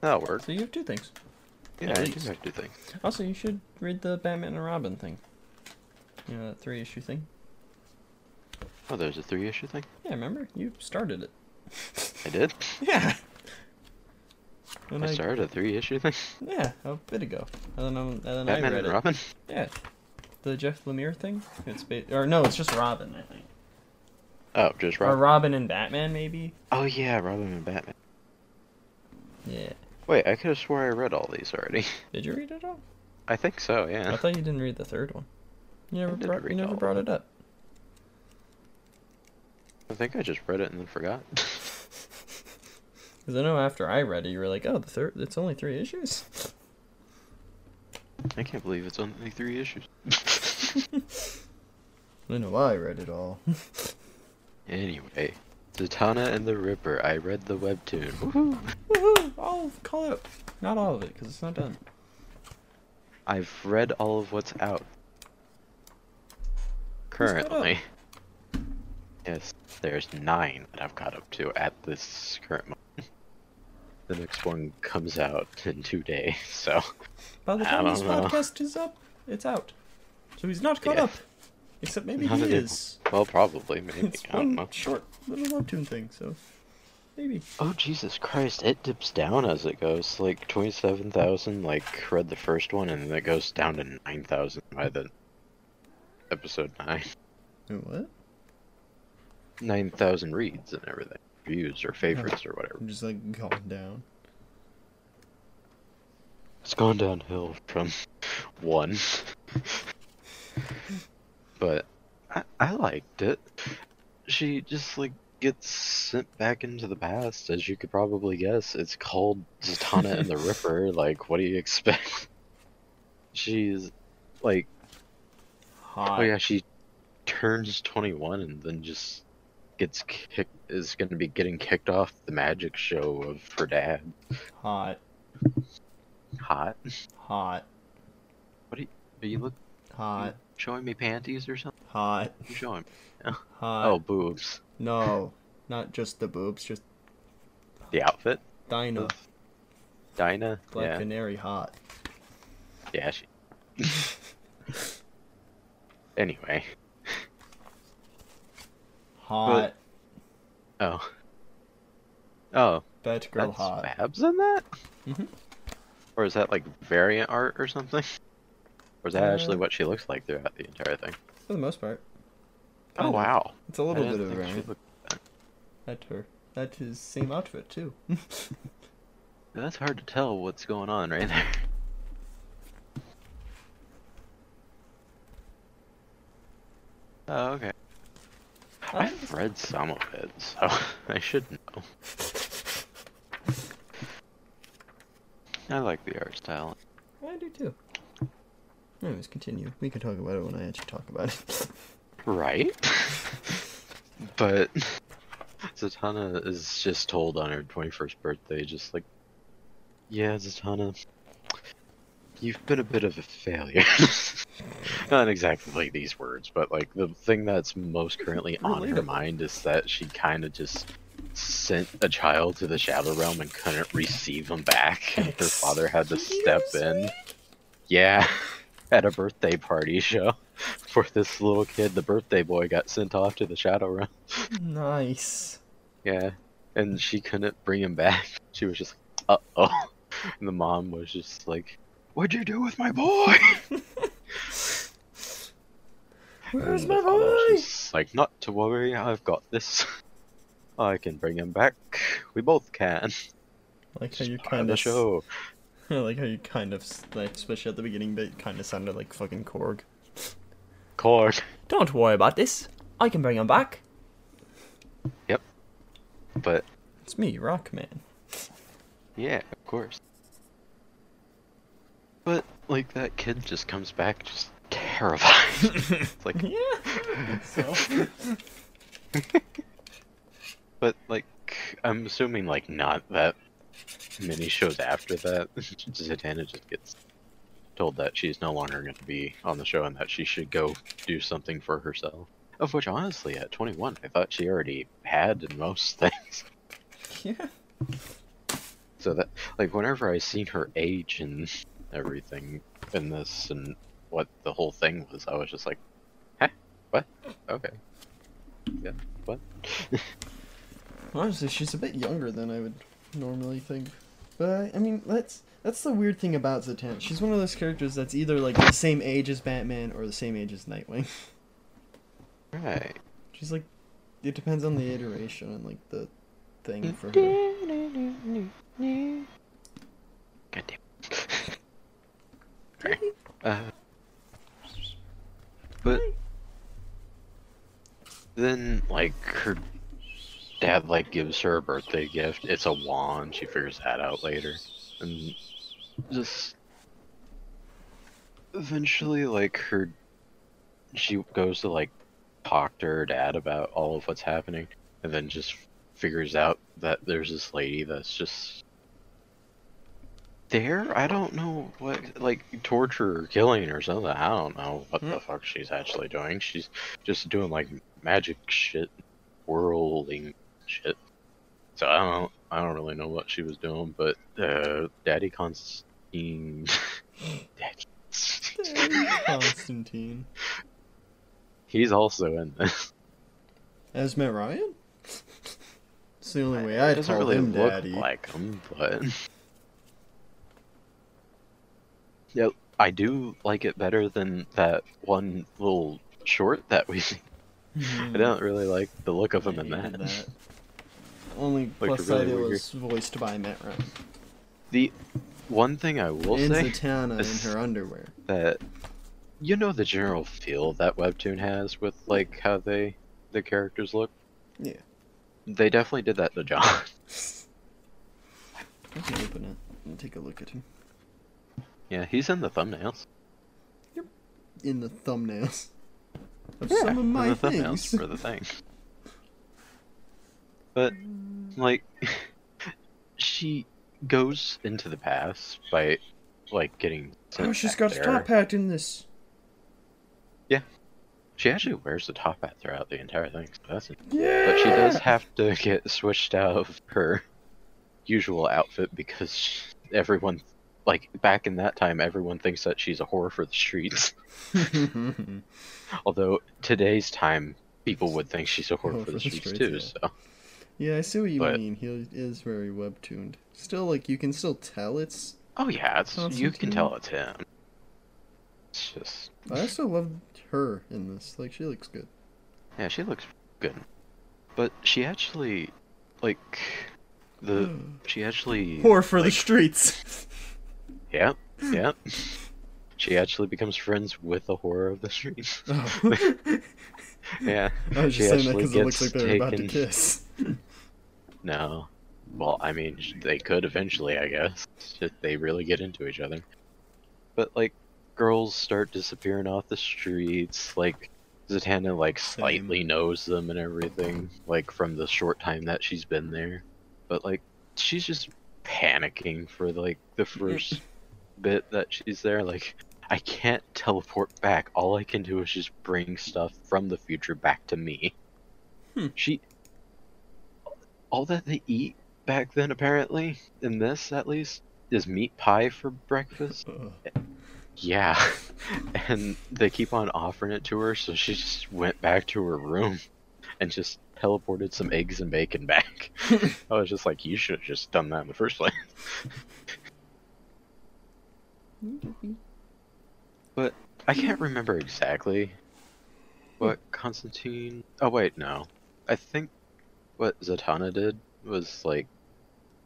That'll work. So you have two things. Yeah, I do have two things. Also, you should read the Batman and Robin thing. You know, that 3-issue thing? Oh, there's a 3-issue thing? Yeah, remember? You started it. I did? Yeah. I started a 3-issue thing? Yeah, a bit ago. And then Batman I read and Robin? Yeah. The Jeff Lemire thing? It's just Robin, I think. Oh, just Robin? Or Robin and Batman, maybe? Oh, yeah, Robin and Batman. Yeah. Wait, I could have swore I read all these already. Did you read it all? I think so, yeah. I thought you didn't read the third one. You never brought it up. I think I just read it and then forgot. Because I know after I read it, you were like, oh, it's only 3 issues? I can't believe it's only 3 issues. I know why I read it all. Anyway, Zatanna and the Ripper, I read the webtoon. Woohoo! Woohoo! I'll call it. Not all of it, because it's not done. I've read all of what's out. Currently. Yes, there's 9 that I've caught up to at this current moment. The next one comes out in 2 days, so. By the time this podcast is up, it's out. So he's not caught up. Except maybe he is. Well, probably, maybe. It's one short little webtoon thing, so. Maybe. Oh, Jesus Christ, it dips down as it goes. Like, 27,000, like, read the first one, and then it goes down to 9,000 by the episode 9. What? 9,000 reads and everything. Views or favorites or whatever. I'm just like going down. It's gone downhill from 1. But I liked it. She just like gets sent back into the past, as you could probably guess. It's called Zatanna and the Ripper. Like, what do you expect? She's like, hot. Oh yeah, she turns 21 and then just is going to be getting kicked off the magic show of her dad. Hot. Hot? Hot. What are you looking? Hot. You showing me panties or something? Hot. You showing me? Yeah. Hot. Oh, boobs. No, not just the boobs, just... The outfit? Dinah. Dinah? Black Canary hot. Yeah, she... Anyway. Hot. But... Oh. Oh. Batgirl hot. Babs in that? Mm-hmm. Or is that like variant art or something? Or is that actually what she looks like throughout the entire thing? For the most part. Oh, wow. It's a little bit of a variant. That's her. That is same outfit, too. That's hard to tell what's going on right there. Oh, okay. I've read some of it, so I should know. I like the art style. I do too. Anyways, continue. We can talk about it when I actually talk about it. Right? But Zatanna is just told on her 21st birthday, just like, yeah, Zatanna, you've been a bit of a failure. Not exactly these words, but like the thing that's most currently on her mind is that she kind of just sent a child to the Shadow Realm and couldn't receive him back. And her father had to step in. Yeah. at a birthday party show for this little kid. The birthday boy got sent off to the Shadowrun. Nice. Yeah, and she couldn't bring him back. She was just like, uh-oh. And the mom was just like, what'd you do with my boy? Where's my boy? She's like, not to worry, I've got this. I can bring him back. We both can. Like how you kind of show. I like how you kind of, like, especially at the beginning, but you kind of sounded like fucking Korg. Korg. Don't worry about this. I can bring him back. Yep. But it's me, Rockman. Yeah, of course. But like that kid just comes back just terrified. It's like yeah. So. But like I'm assuming like not that many shows after that, Zatanna just gets told that she's no longer going to be on the show and that she should go do something for herself. Of which, honestly, at 21, I thought she already had most things. Yeah. So that, like, whenever I seen her age and everything in this and what the whole thing was, I was just like, huh? What? Okay. Yeah, what? Honestly, she's a bit younger than I would normally think. But, I mean, that's the weird thing about Zatanna. She's one of those characters that's either, like, the same age as Batman or the same age as Nightwing. Right. She's like, it depends on the iteration and like the thing for her. God damn. But then like her dad like gives her a birthday gift. It's a wand. She figures that out later, and just eventually like her, she goes to like talk to her dad about all of what's happening, and then just figures out that there's this lady that's just there. I don't know what, like, torture or killing or something. I don't know what the fuck she's actually doing. She's just doing like magic shit, whirling shit. So I don't really know what she was doing, but Daddy Constantine, Daddy Constantine. He's also in this. As Matt Ryan? It's the only way I'd call him Daddy. Doesn't really look like him, but... Yep, I do like it better than that one little short that we see. I don't really like the look of him in that. Only plus side it was voiced by Matt Ryan. The one thing I will say... And Zatanna in her underwear. That... You know the general feel that webtoon has with like how the characters look. Yeah, they definitely did that to John. I can open it and take a look at him. Yeah, he's in the thumbnails. Yep, in the thumbnails of some of my things. Thumbnails for the thing. But like, she goes into the past by like getting. Oh, she's got a top hat in this. Yeah, she actually wears the top hat throughout the entire thing, so that's it. Yeah! But she does have to get switched out of her usual outfit because everyone, like, back in that time, everyone thinks that she's a whore for the streets. Although, today's time, people would think she's a whore for the streets too, yeah. So... Yeah, I see what you mean. He is very webtooned. Still, like, you can still tell it's... Oh yeah, it's, you can tell it's him. It's just... I also love her in this. Like, she looks good. Yeah, she looks good. But she actually, like, the... She actually... Whore for like, the streets! Yeah, yeah. She actually becomes friends with the whore of the streets. Oh. Yeah. I was just saying that because it looks like they're about to kiss. No. Well, I mean, they could eventually, I guess, if they really get into each other. But, like, girls start disappearing off the streets, like, Zatanna, like, slightly knows them and everything, like, from the short time that she's been there. But, like, she's just panicking for, like, the first bit that she's there, like, I can't teleport back, all I can do is just bring stuff from the future back to me. She... All that they eat... back then apparently, in this at least, is meat pie for breakfast. Yeah. And they keep on offering it to her, so she just went back to her room and just teleported some eggs and bacon back. I was just like, you should have just done that in the first place. But I can't remember exactly what Constantine... Oh, wait, no. I think what Zatanna did was, like,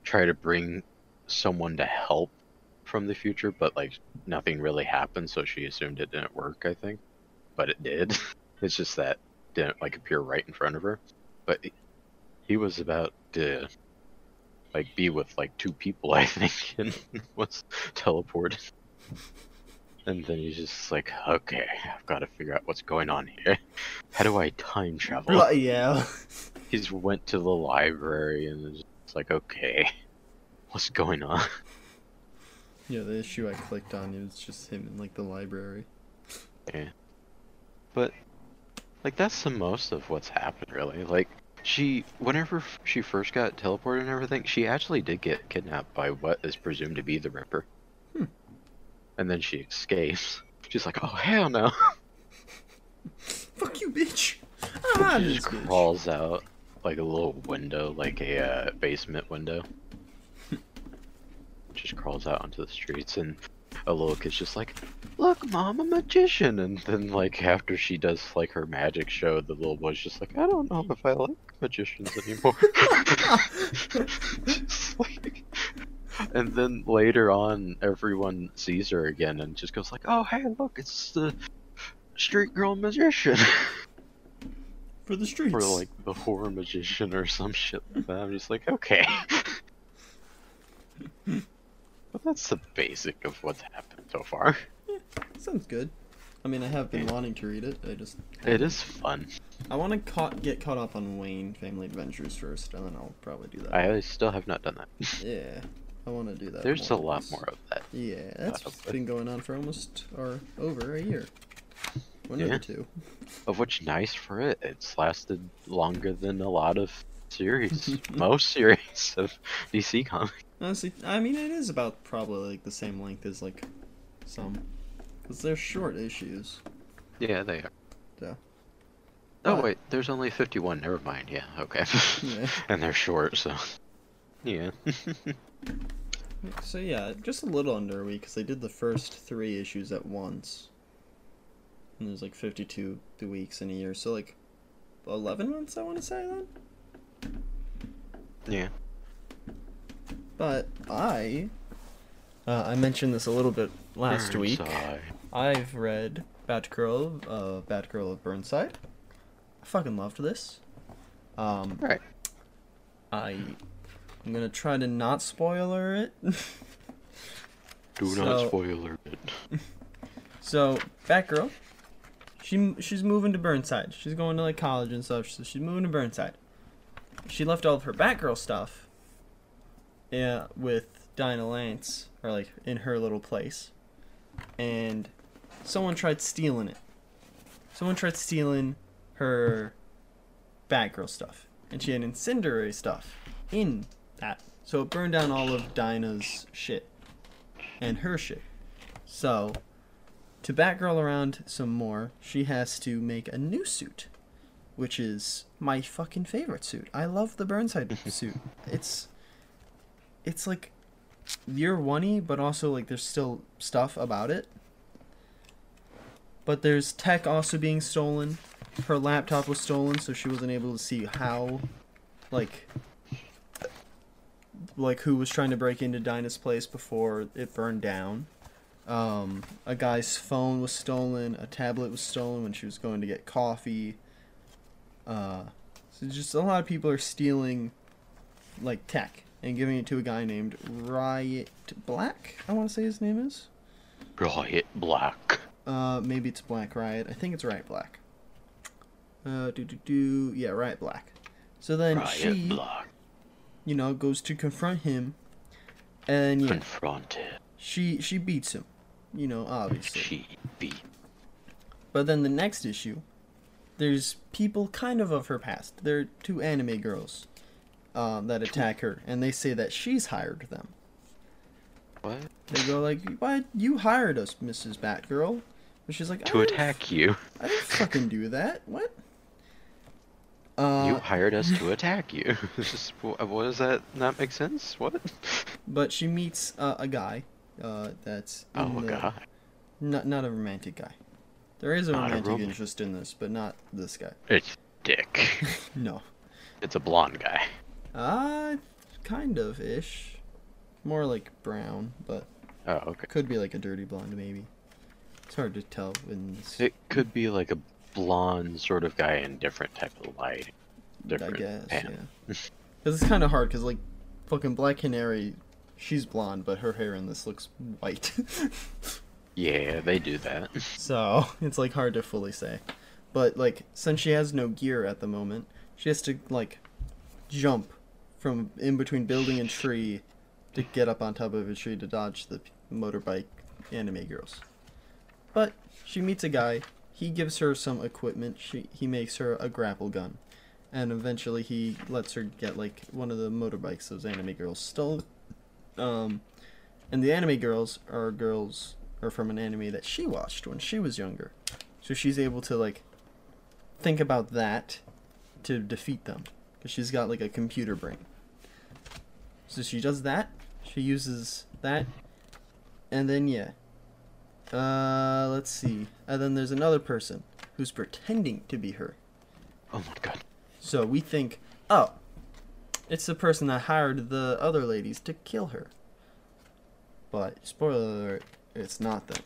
try to bring someone to help from the future, but, like, nothing really happened, so she assumed it didn't work, I think. But it did. It's just that didn't, like, appear right in front of her. But he was about to, like, be with, like, two people, I think, and was teleported. And then he's just like, okay, I've got to figure out what's going on here. How do I time travel? Yeah. He's went to the library and is just like, okay, what's going on? Yeah, the issue I clicked on, it was just him in, like, the library. Yeah. But, like, that's the most of what's happened, really. Like, she, whenever she first got teleported and everything, she actually did get kidnapped by what is presumed to be the Ripper. And then she escapes. She's like, oh, hell no. Fuck you, bitch. Ah, she just crawls out, like, a little window, like a basement window. Just crawls out onto the streets, and a little kid's just like, look, Mom, I'm a magician. And then, like, after she does, like, her magic show, the little boy's just like, I don't know if I like magicians anymore. Just like... And then later on, everyone sees her again and just goes like, oh, hey, look, it's the street girl magician. For the streets. Or like the horror magician or some shit like that. I'm just like, okay. But that's the basic of what's happened so far. Yeah, sounds good. I mean, I have been wanting to read it. I just... It is fun. I want to get caught up on Wayne Family Adventures first, and then I'll probably do that. I still have not done that. Yeah. I want to do that. There's a lot more of that. Yeah, that's been going on for almost or over a year. One or two. Of which, nice for it, it's lasted longer than a lot of series, most series of DC comics. Honestly, I mean, it is about probably like the same length as like some, because they're short issues. Yeah, they are. Yeah. Oh wait, there's only 51. Never mind. Yeah, okay. Yeah. And they're short, so yeah. So yeah, just a little under a week, because they did the first 3 issues at once. And there's like 52 weeks in a year, so like 11 months, I want to say, then? Yeah. But I mentioned this a little bit last week. I've read Batgirl of Burnside. I fucking loved this. Alright. I'm gonna try to not spoiler it. Do not spoiler it. So, Batgirl, she's moving to Burnside. She's going to, like, college and stuff, so she's moving to Burnside. She left all of her Batgirl stuff with Dinah Lance, or, like, in her little place. And someone tried stealing it. Someone tried stealing her Batgirl stuff. And she had incendiary stuff in that. So it burned down all of Dinah's shit and her shit. So to Batgirl around some more, she has to make a new suit, which is my fucking favorite suit. I love the Burnside suit. It's like year one-y, but also like there's still stuff about it. But there's tech also being stolen. Her laptop was stolen, so she wasn't able to see how, like who was trying to break into Dinah's place before it burned down. A guy's phone was stolen. A tablet was stolen when she was going to get coffee. So just a lot of people are stealing, like, tech and giving it to a guy named Riot Black, I want to say his name is. Riot Black. Maybe it's Black Riot. I think it's Riot Black. Yeah, Riot Black. So then you know, goes to confront him, and yeah, she beats him, you know, obviously. But then the next issue, there's people kind of her past. There are 2 anime girls that attack her, and they say that she's hired them. What? They go like, "Why you hired us, Mrs. Batgirl?" But she's like, "To attack you." I didn't fucking do that. What? You hired us to attack you. What does that not make sense? What? But she meets a guy that's not a romantic guy. There is a romantic interest in this, but not this guy. It's Dick. No. It's a blonde guy. Kind of ish. More like brown, but could be like a dirty blonde maybe. It's hard to tell. It could be like a blonde sort of guy in different type of light. I guess, yeah. Because it's kind of hard, because like fucking Black Canary, she's blonde, but her hair in this looks white. Yeah, they do that. So it's like hard to fully say. But like, since she has no gear at the moment, she has to like jump from in between building and tree to get up on top of a tree to dodge the motorbike anime girls. But she meets a guy. He gives her some equipment. He makes her a grapple gun, and eventually he lets her get like one of the motorbikes those anime girls stole. And the anime girls are from an anime that she watched when she was younger, so she's able to like think about that to defeat them because she's got like a computer brain. So she does that. She uses that, and then yeah. Let's see. And then there's another person who's pretending to be her. Oh my god. So we think, oh, it's the person that hired the other ladies to kill her. But, spoiler alert, it's not them.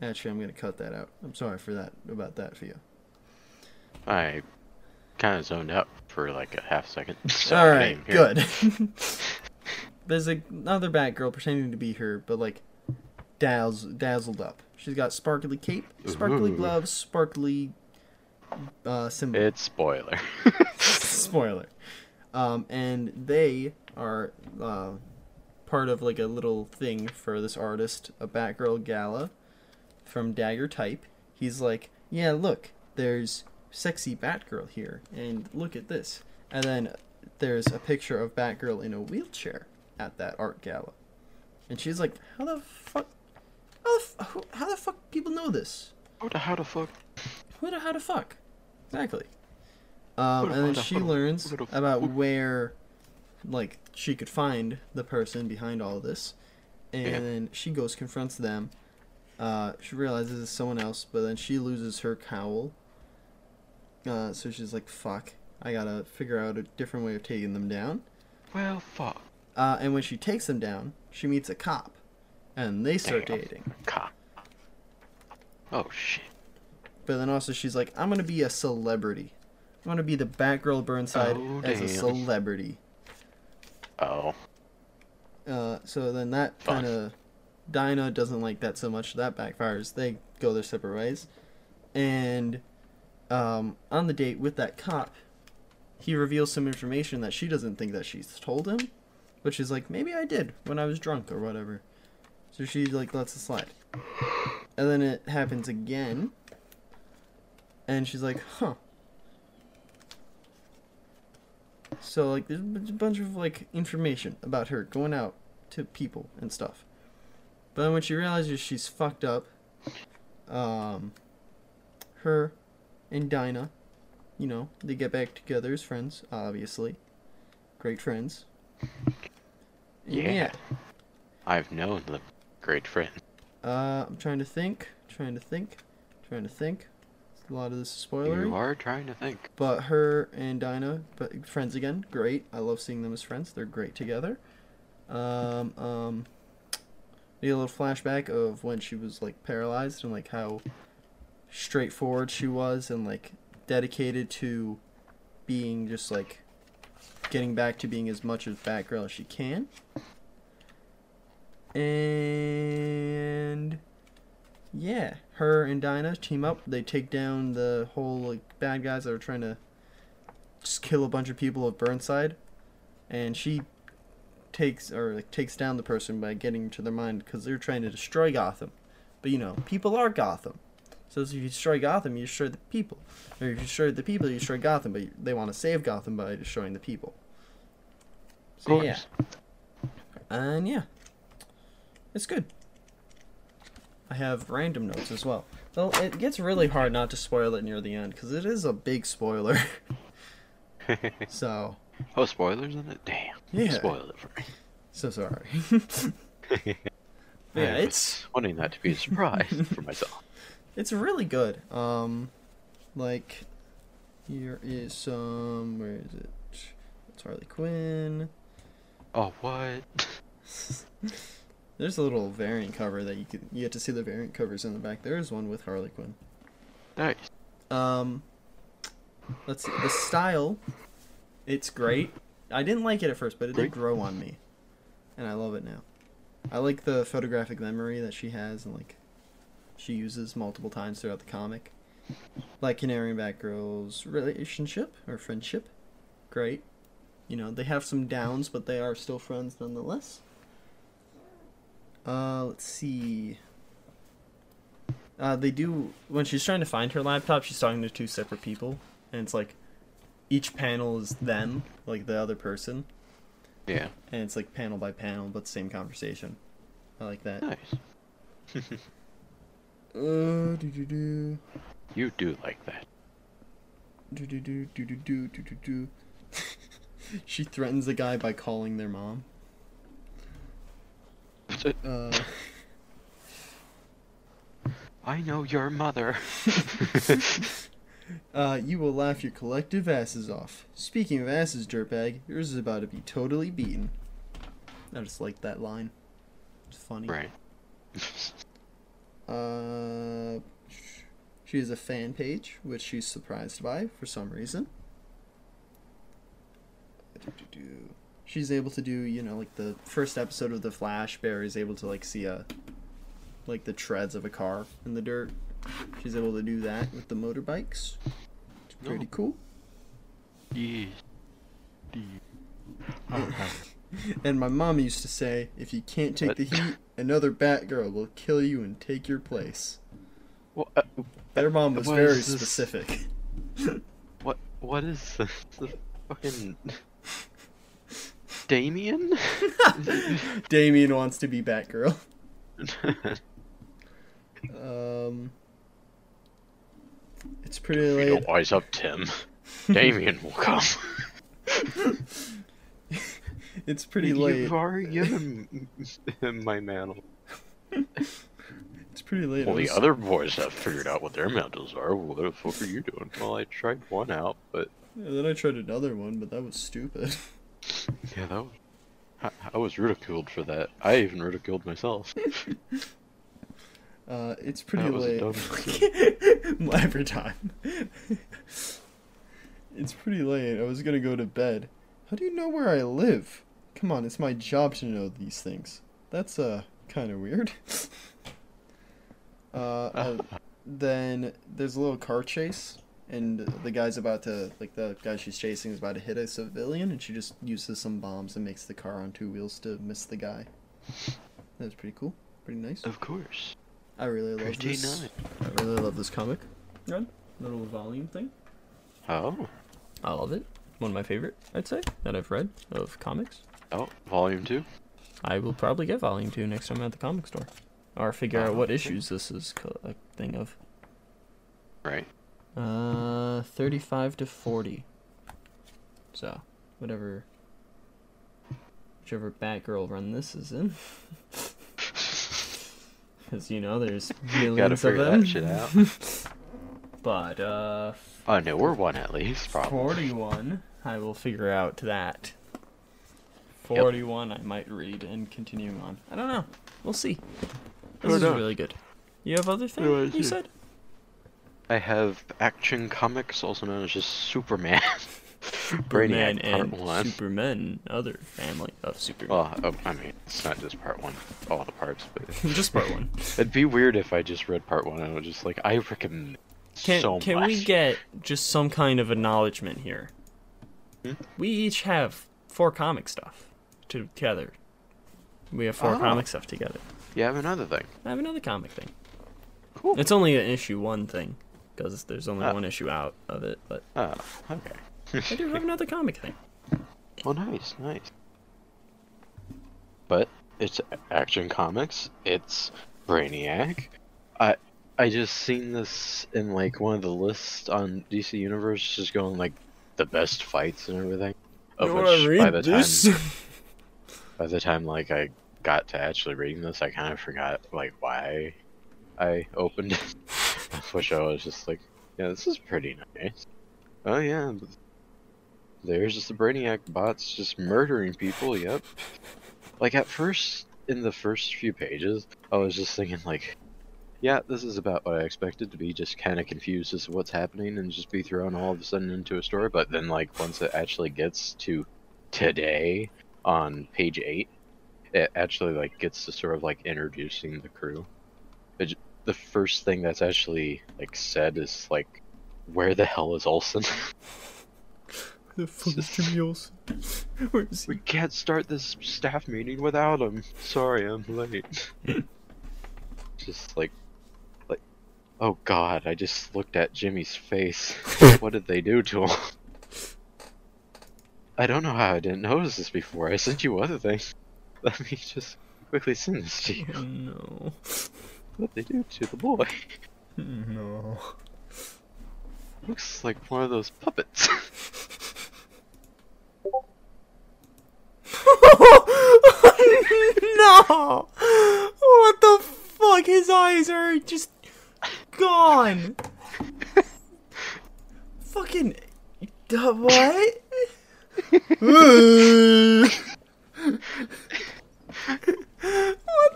Actually, I'm gonna cut that out. I'm sorry about that for you. I kind of zoned out for like a half second. So alright, good. There's another Batgirl pretending to be her, but like, dazzled up. She's got sparkly cape, sparkly gloves, sparkly symbol. It's spoiler. Spoiler. And they are part of like a little thing for this artist, a Batgirl gala from Dagger Type. He's like, yeah, look, there's sexy Batgirl here, and look at this. And then there's a picture of Batgirl in a wheelchair at that art gala. And she's like, how the fuck people know this? Who the how the fuck? Exactly. And then she learns about where, like, she could find the person behind all of this. And then she goes, confronts them. She realizes it's someone else, but then she loses her cowl. So she's like, fuck, I gotta figure out a different way of taking them down. Well, fuck. And when she takes them down, she meets a cop. And they start dating. Cop. Oh, shit. But then also she's like, I'm going to be a celebrity. I'm going to be the Batgirl Burnside as a celebrity. Oh. So then that kind of... Dinah doesn't like that so much. That backfires. They go their separate ways. And on the date with that cop, he reveals some information that she doesn't think that she's told him. But she's like, maybe I did when I was drunk or whatever. So she like lets it slide. And then it happens again. And she's like, huh. So like there's a bunch of like information about her going out to people and stuff. But then when she realizes she's fucked up, her and Dinah, you know, they get back together as friends, obviously. Great friends. Yeah. I've known the great friend. I'm trying to think. A lot of this is spoilery. You are trying to think. But her and Dinah, but friends again, great. I love seeing them as friends. They're great together. We get a little flashback of when she was like paralyzed and like how straightforward she was and like dedicated to being just like getting back to being as much of Batgirl as she can. And yeah, her and Dinah team up. They take down the whole like bad guys that are trying to just kill a bunch of people at Burnside. And she takes down the person by getting to their mind because they're trying to destroy Gotham. But you know, people are Gotham. So if you destroy Gotham, you destroy the people. Or if you destroy the people, you destroy Gotham. But they want to save Gotham by destroying the people. So yeah. And yeah, It's good. I have random notes as well. Well, it gets really hard not to spoil it near the end, because it is a big spoiler. So. Oh, spoilers in it? Damn. Yeah. You spoiled it for me. So sorry. Yeah, it's wanting that to be a surprise for myself. It's really good. Like, here is some. Where is it? It's Harley Quinn. Oh, what? There's a little variant cover that you get to see the variant covers in the back. There is one with Harley Quinn. Nice. Let's see. The style, it's great. I didn't like it at first, but it did grow on me, and I love it now. I like the photographic memory that she has, and like she uses multiple times throughout the comic. Black Canary and Batgirl's relationship or friendship, great. You know, they have some downs, but they are still friends nonetheless. Let's see. They do, when she's trying to find her laptop, she's talking to two separate people, and it's like each panel is them, like the other person. Yeah. And it's like panel by panel, but same conversation. I like that. Nice. You do like that. She threatens the guy by calling their mom. I know your mother. You will laugh your collective asses off. Speaking of asses, dirtbag, yours is about to be totally beaten. I just like that line. It's funny. Right. She has a fan page, which she's surprised by for some reason. She's able to do, you know, like the first episode of The Flash, Barry's able to like see like the treads of a car in the dirt. She's able to do that with the motorbikes. It's pretty cool. Yeah. And my mom used to say, if you can't take the heat, another Batgirl will kill you and take your place. Well, their mom was very specific. What is this? This fucking... Damien? Damien wants to be Batgirl. It's pretty late. If you don't wise up, Tim, Damien will come. It's pretty late. You've already given him my mantle. It's pretty late. Well, the other boys have figured out what their mantles are. What the fuck are you doing? Well, I tried one out, but... Yeah, then I tried another one, but that was stupid. Yeah, that was... I was ridiculed for that. I even ridiculed myself. It's pretty late. Every time. It's pretty late. I was gonna go to bed. How do you know where I live? Come on, it's my job to know these things. That's, kind of weird. Then there's a little car chase, and the guy she's chasing is about to hit a civilian, and she just uses some bombs and makes the car on two wheels to miss the guy. That was pretty cool. Pretty nice. Of course. I really love this. I really love this comic. Good. Little volume thing. Oh. I love it. One of my favorite, I'd say, that I've read of comics. Oh, volume 2? I will probably get volume 2 next time I'm at the comic store. Or figure out what issues this is a thing of. Right. 35 to 40. So, whichever Batgirl run this is in. Because, you know, there's millions of them. Gotta figure that shit out. But, I know we're one at least, probably. 41, I will figure out that. 41, yep. I might read and continue on. I don't know. We'll see. This is really good. You have other things you said? I have Action Comics, also known as just Superman. Brainiac Part 1. Superman, other family of Superman. Well, I mean, it's not just Part 1, all the parts, but... just Part 1. It'd be weird if I just read Part 1 and I was just like, I recommend... Can we get just some kind of acknowledgement here? Hmm? We each have 4 comic stuff together. We have 4 comic stuff together. You have another thing. I have another comic thing. Cool. It's only an issue 1 thing, because there's only 1 issue out of it. But okay. I do have another comic thing. Well, nice. But it's Action Comics, it's Brainiac. I just seen this in like one of the lists on DC Universe, just going like the best fights and everything. Of which by the time like I got to actually reading this, I kind of forgot like why I opened it. Which I was just like, yeah, this is pretty nice. Oh yeah, there's just the Brainiac bots just murdering people. Yep. Like at first, in the first few pages, I was just thinking like, yeah, this is about what I expected to be, just kind of confused as to what's happening and just be thrown all of a sudden into a story. But then, like, once it actually gets to today on page 8, it actually, like, gets to sort of, like, introducing the crew. The first thing that's actually, like, said is, like, where the hell is Olsen? The fuck is Jimmy Olsen? Where is he? We can't start this staff meeting without him. Sorry, I'm late. Just, like... Oh god, I just looked at Jimmy's face. What did they do to him? I don't know how I didn't notice this before. I sent you other things. Let me just quickly send this to you. Oh, no. What did they do to the boy? No. Looks like one of those puppets. No! What the fuck? His eyes are just... gone. Fucking what? What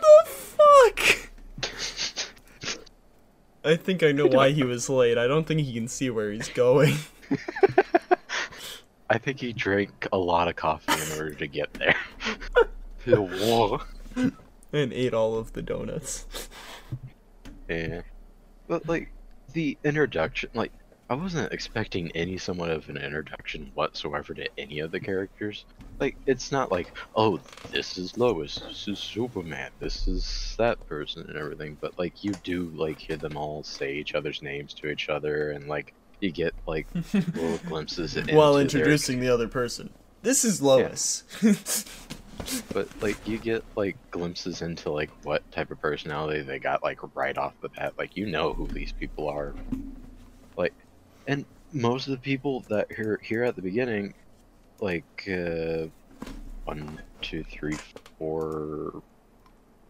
the fuck? I think I know why he was late. I don't think he can see where he's going. I think he drank a lot of coffee in order to get there. And ate all of the donuts. Yeah. But, like, the introduction, like, I wasn't expecting any somewhat of an introduction whatsoever to any of the characters. Like, it's not like, oh, this is Lois, this is Superman, this is that person and everything, but, like, you do, like, hear them all say each other's names to each other, and, like, you get, like, little glimpses into while introducing the other person. This is Lois. Yeah. But, like, you get, like, glimpses into, like, what type of personality they got, like, right off the bat. Like, you know who these people are. Like, and most of the people that are here at the beginning, like, 1, 2, 3, 4...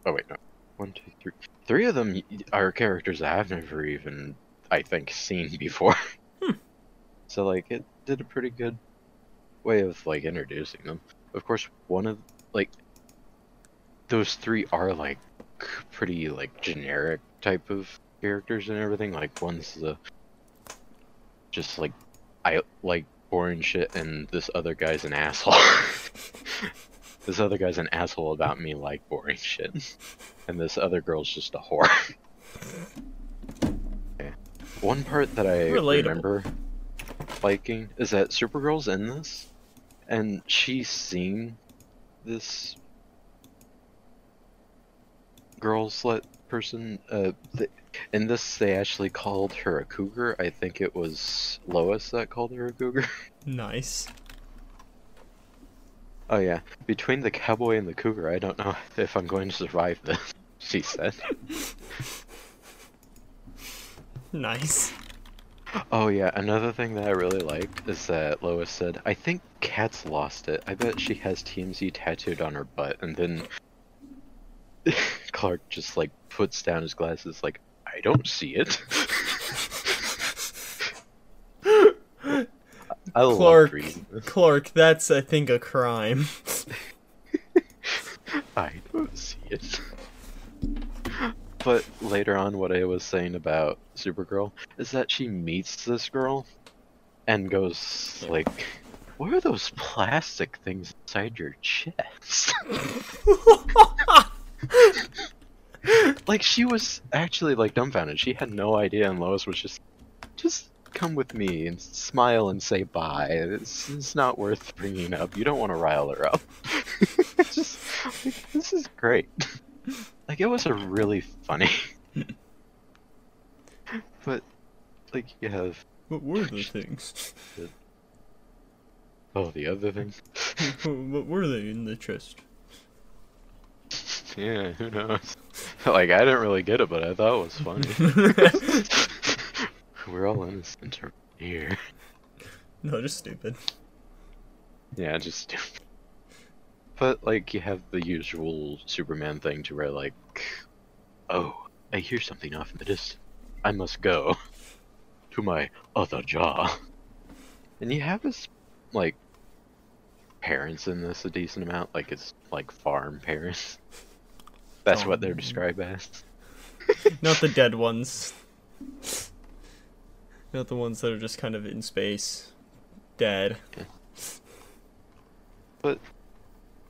Oh, wait, no. 1, 2, 3... 3 of them are characters that I've never even, I think, seen before. So, like, it did a pretty good way of, like, introducing them. Of course, one of... like, those 3 are, like, pretty, like, generic type of characters and everything. Like, one's the... just, like, I like boring shit, and this other guy's an asshole. This other guy's an asshole about me like boring shit. And this other girl's just a whore. Okay. One part that I remember liking is that Supergirl's in this, and she's seen... this girl slut person, in this they actually called her a cougar. I think it was Lois that called her a cougar. Nice. Oh yeah, between the cowboy and the cougar, I don't know if I'm going to survive this, she said. Nice. Oh yeah, another thing that I really liked is that Lois said, I think Kat's lost it. I bet she has TMZ tattooed on her butt. And then Clark just, like, puts down his glasses like, I don't see it. I love reading this. Clark, that's, I think, a crime. I don't see it. But later on, what I was saying about Supergirl is that she meets this girl and goes, like, what are those plastic things inside your chest? Like, she was actually, like, dumbfounded. She had no idea, and Lois was just come with me and smile and say bye. It's not worth bringing up. You don't want to rile her up. Just, like, this is great. Like, it was a really funny. But, like, you have... What were the things? Oh, the other things? What were they in the chest? guess, yeah, who knows? Like, I didn't really get it, but I thought it was funny. We're all innocent here. No, just stupid. Yeah, just stupid. But, like, you have the usual Superman thing to where, like, oh, I hear something off in the distance. I must go to my other job. And you have his, like, parents in this a decent amount. Like, it's, like, farm parents. That's what they're described as. Not the dead ones. Not the ones that are just kind of in space. Dead. Yeah. But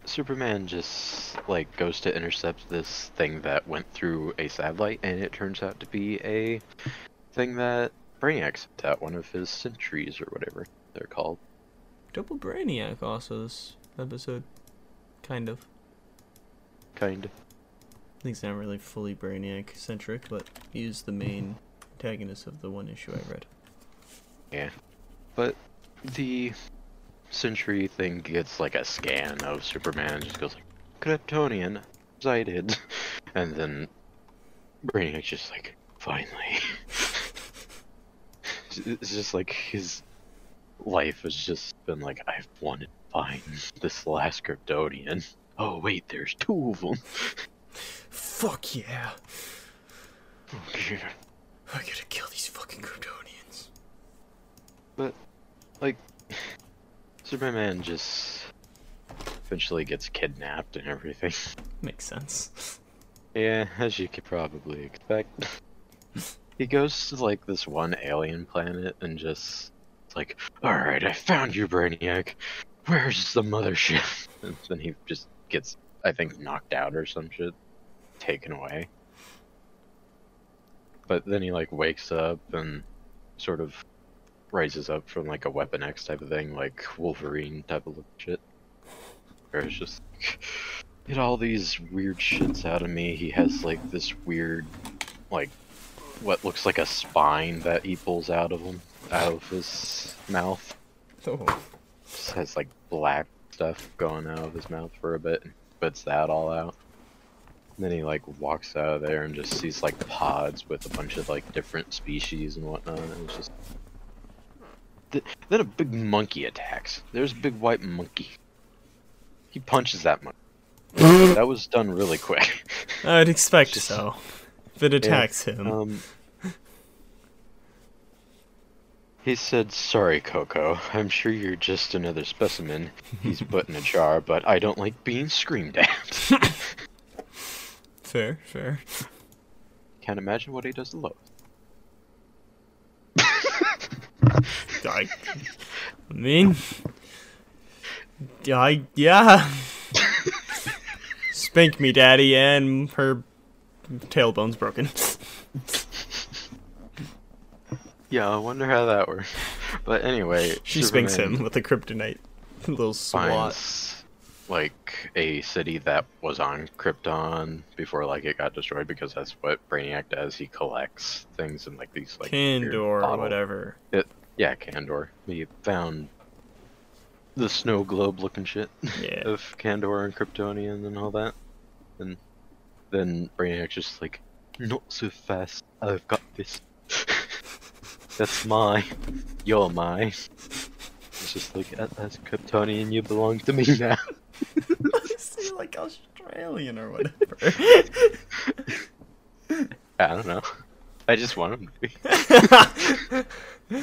Superman just, like, goes to intercept this thing that went through a satellite, and it turns out to be a thing that Brainiac sent out, one of his sentries or whatever they're called. Double Brainiac also this episode. Kind of. Kind of. I think it's not really fully Brainiac-centric, but he's the main antagonist of the one issue I read. Yeah. But the Sentry thing gets like a scan of Superman and just goes like, Kryptonian sighted, and then Brainiac's just like, finally. It's just like his life has just been like, I've wanted to find this last Kryptonian. Oh wait, there's two of them. Fuck yeah. Okay. I gotta kill these fucking Kryptonians. But like, Superman just eventually gets kidnapped and everything. Makes sense. Yeah, as you could probably expect. He goes to, like, this one alien planet and just, like, alright, I found you, Brainiac. Where's the mothership? And then he just gets, I think, knocked out or some shit. Taken away. But then he, like, wakes up and sort of rises up from like a Weapon X type of thing, like Wolverine type of shit. Where it's just like, get all these weird shits out of me. He has like this weird, like, what looks like a spine that he pulls out of him, out of his mouth. Oh. Just has like black stuff going out of his mouth for a bit, and puts that all out. And then he like walks out of there and just sees like pods with a bunch of like different species and whatnot. And it's just, then a big monkey attacks. There's a big white monkey. He punches that monkey. That was done really quick. I'd expect just, so. If it attacks him. He said, sorry, Coco. I'm sure you're just another specimen. He's put in a jar, but I don't like being screamed at. Fair, fair. Can't imagine what he does to Lois. I mean, yeah. Spank me, Daddy, and her tailbone's broken. Yeah, I wonder how that works. But anyway, she spanks him with a kryptonite little swat. Finds, like, a city that was on Krypton before, like, it got destroyed, because that's what Brainiac does. He collects things in, like, these, like, Kandor or whatever. Yeah, Kandor. We found the snow globe looking shit of Kandor and Kryptonian and all that. And then Brainiac's just like, not so fast, I've got this. That's mine. You're mine. It's just like, as Kryptonian, you belong to me now. I seem like Australian or whatever. I don't know. I just want him to be.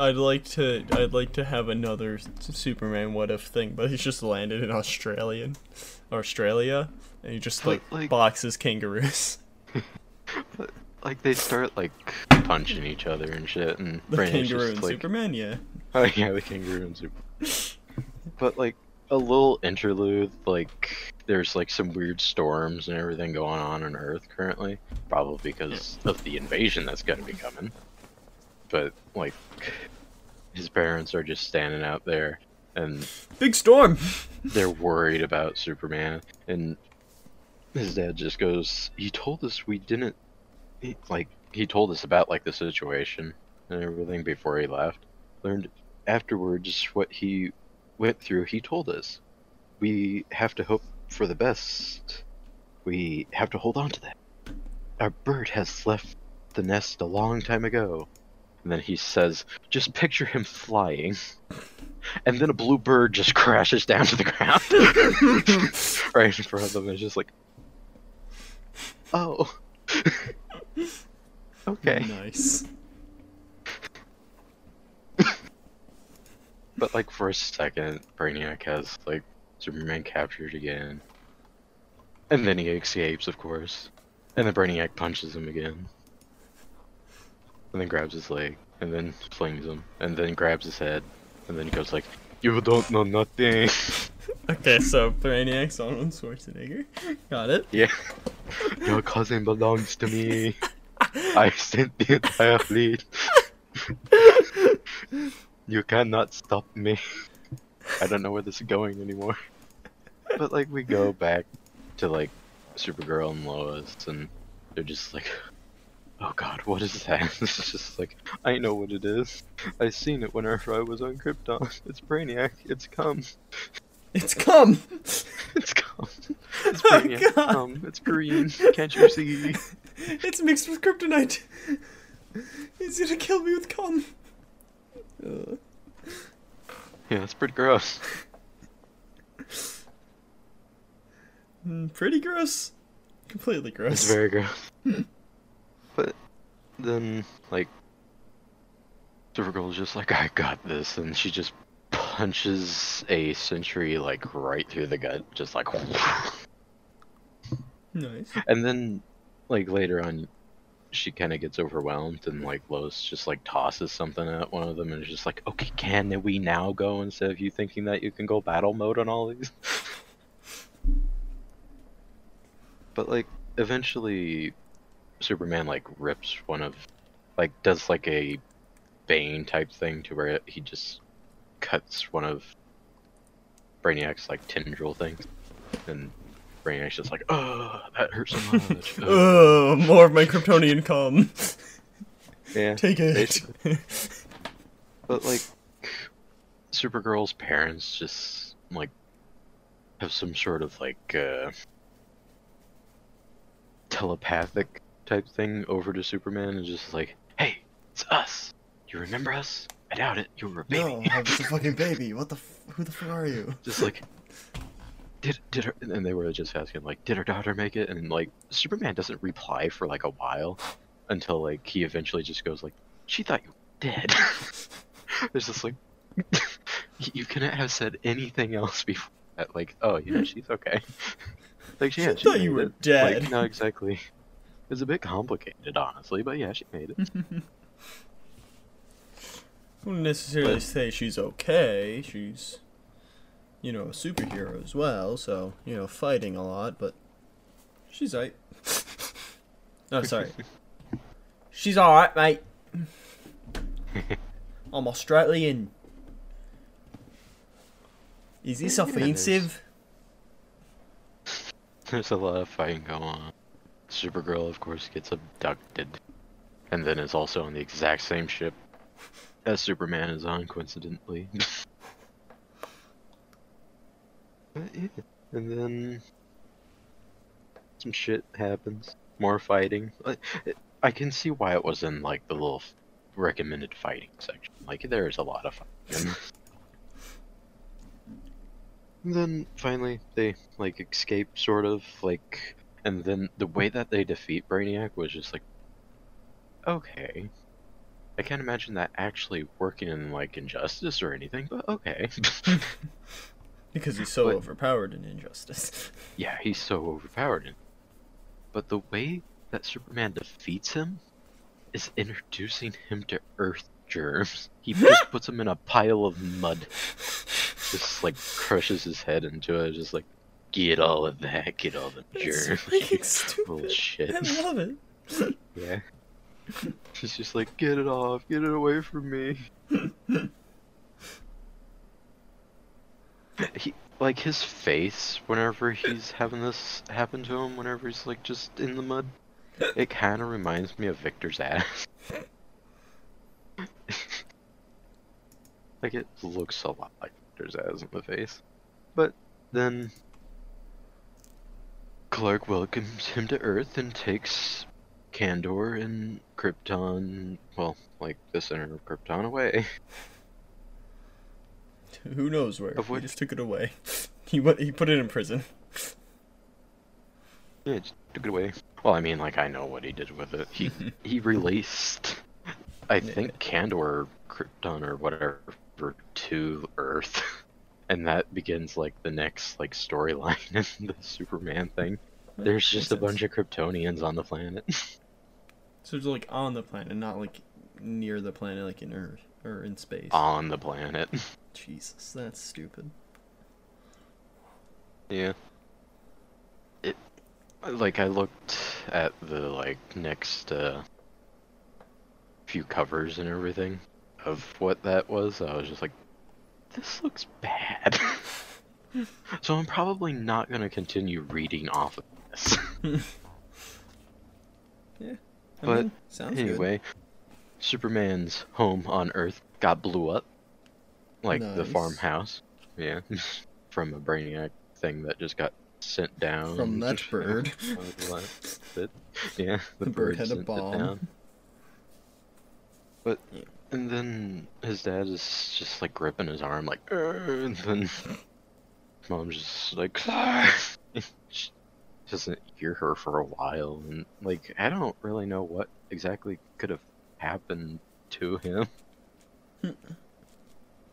I'd like to have another Superman what if thing, but he's just landed in Australia, and he just like boxes kangaroos. But, like, they start like punching each other and shit, and the kangaroo and like, Superman, yeah. Oh yeah, the kangaroo and Superman. But like a little interlude, like there's like some weird storms and everything going on Earth currently, probably because of the invasion that's gonna be coming. But, like, his parents are just standing out there, and big storm! They're worried about Superman, and his dad just goes, he told us about, like, the situation and everything before he left. Learned afterwards what he went through, he told us. We have to hope for the best We have to hold on to that. Our bird has left the nest a long time ago. And then he says, just picture him flying. And then a blue bird just crashes down to the ground. Right in front of them. It's just like, oh. Okay. Nice. But, like, for a second, Brainiac has, like, Superman captured again. And then he escapes, of course. And then Brainiac punches him again. And then grabs his leg. And then flings him. And then grabs his head. And then he goes like, you don't know nothing. Okay, so Brainiac's Arnold Schwarzenegger. Got it. Yeah. Your cousin belongs to me. I sent the entire fleet. You cannot stop me. I don't know where this is going anymore. But, like, we go back to, like, Supergirl and Lois, and they're just like, oh god, what is that? It's just like, I know what it is. I seen it whenever I was on Krypton. It's Brainiac. It's come. It's come! It's come. It's Brainiac. Oh, god. It's green. Can't you see? It's mixed with kryptonite. He's gonna kill me with cum. Yeah, it's pretty gross. Pretty gross? Completely gross. It's very gross. But then, like, Supergirl's just like, I got this, and she just punches a Sentry, like, right through the gut, just like, nice. And then, like, later on, she kind of gets overwhelmed, and, like, Lois just, like, tosses something at one of them, and is just like, okay, can we now go instead of you thinking that you can go battle mode on all these? But, like, eventually, Superman, like, rips one of, like, does, like, a Bane type thing to where he just cuts one of Brainiac's, like, tendril things, and Brainiac's just like, oh, that hurts so much. Oh, more of my Kryptonian cum. Yeah. Take it. But, like, Supergirl's parents just, like, have some sort of, like, telepathic type thing over to Superman and just like, hey, it's us. You remember us? I doubt it. You were a baby. No, I was a fucking baby. Who the fuck are you? Just like, did her, and they were just asking, like, did her daughter make it? And, like, Superman doesn't reply for, like, a while until, like, he eventually just goes like, she thought you were dead. It's just like, you couldn't have said anything else before that. Like, oh yeah, she's okay. Like, yeah, she thought you were dead. Like, not exactly. It's a bit complicated, honestly, but yeah, she made it. Wouldn't necessarily say she's okay. She's, you know, a superhero as well, so, you know, fighting a lot, but she's right. Oh, sorry. She's alright, mate. I'm Australian. Is this offensive? There's a lot of fighting going on. Supergirl, of course, gets abducted. And then is also on the exact same ship as Superman is on, coincidentally. Yeah. And then some shit happens. More fighting. I can see why it was in, like, the little recommended fighting section. Like, there is a lot of fighting. And then, finally, they, like, escape, sort of, like, and then the way that they defeat Brainiac was just like, okay. I can't imagine that actually working in, like, Injustice or anything, but okay. Because he's so overpowered in Injustice. Yeah, he's so overpowered in. But the way that Superman defeats him is introducing him to Earth germs. He just puts him in a pile of mud. Just, like, crushes his head into it, just like, get all of that, get all the germs. It's fucking bullshit. I love it. Yeah. She's just like, get it off, get it away from me. He, like, his face, whenever he's having this happen to him, whenever he's, like, just in the mud, it kind of reminds me of Victor's ass. Like, it looks a lot like Victor's ass in the face. But then Clark welcomes him to Earth and takes Kandor and Krypton, well, like the center of Krypton, away. Who knows where? He just took it away. He put it in prison. Yeah, just took it away. Well, I mean, like, I know what he did with it. He released, I think, Kandor, Krypton, or whatever, to Earth. And that begins, like, the next, like, storyline in the Superman thing. There's just a bunch of Kryptonians on the planet. So it's, like, on the planet, not, like, near the planet, like, in Earth, or in space. On the planet. Jesus, that's stupid. Yeah. It, like, I looked at the, like, next, few covers and everything of what that was. I was just like, this looks bad. So I'm probably not going to continue reading off of this. Yeah. But anyway, Superman's home on Earth got blew up. Like, the farmhouse. Yeah. From a Brainiac thing that just got sent down. From that bird. Yeah, the bird had a bomb. But... yeah. And then his dad is just, like, gripping his arm, like, and then mom's just like, she doesn't hear her for a while, and, like, I don't really know what exactly could have happened to him.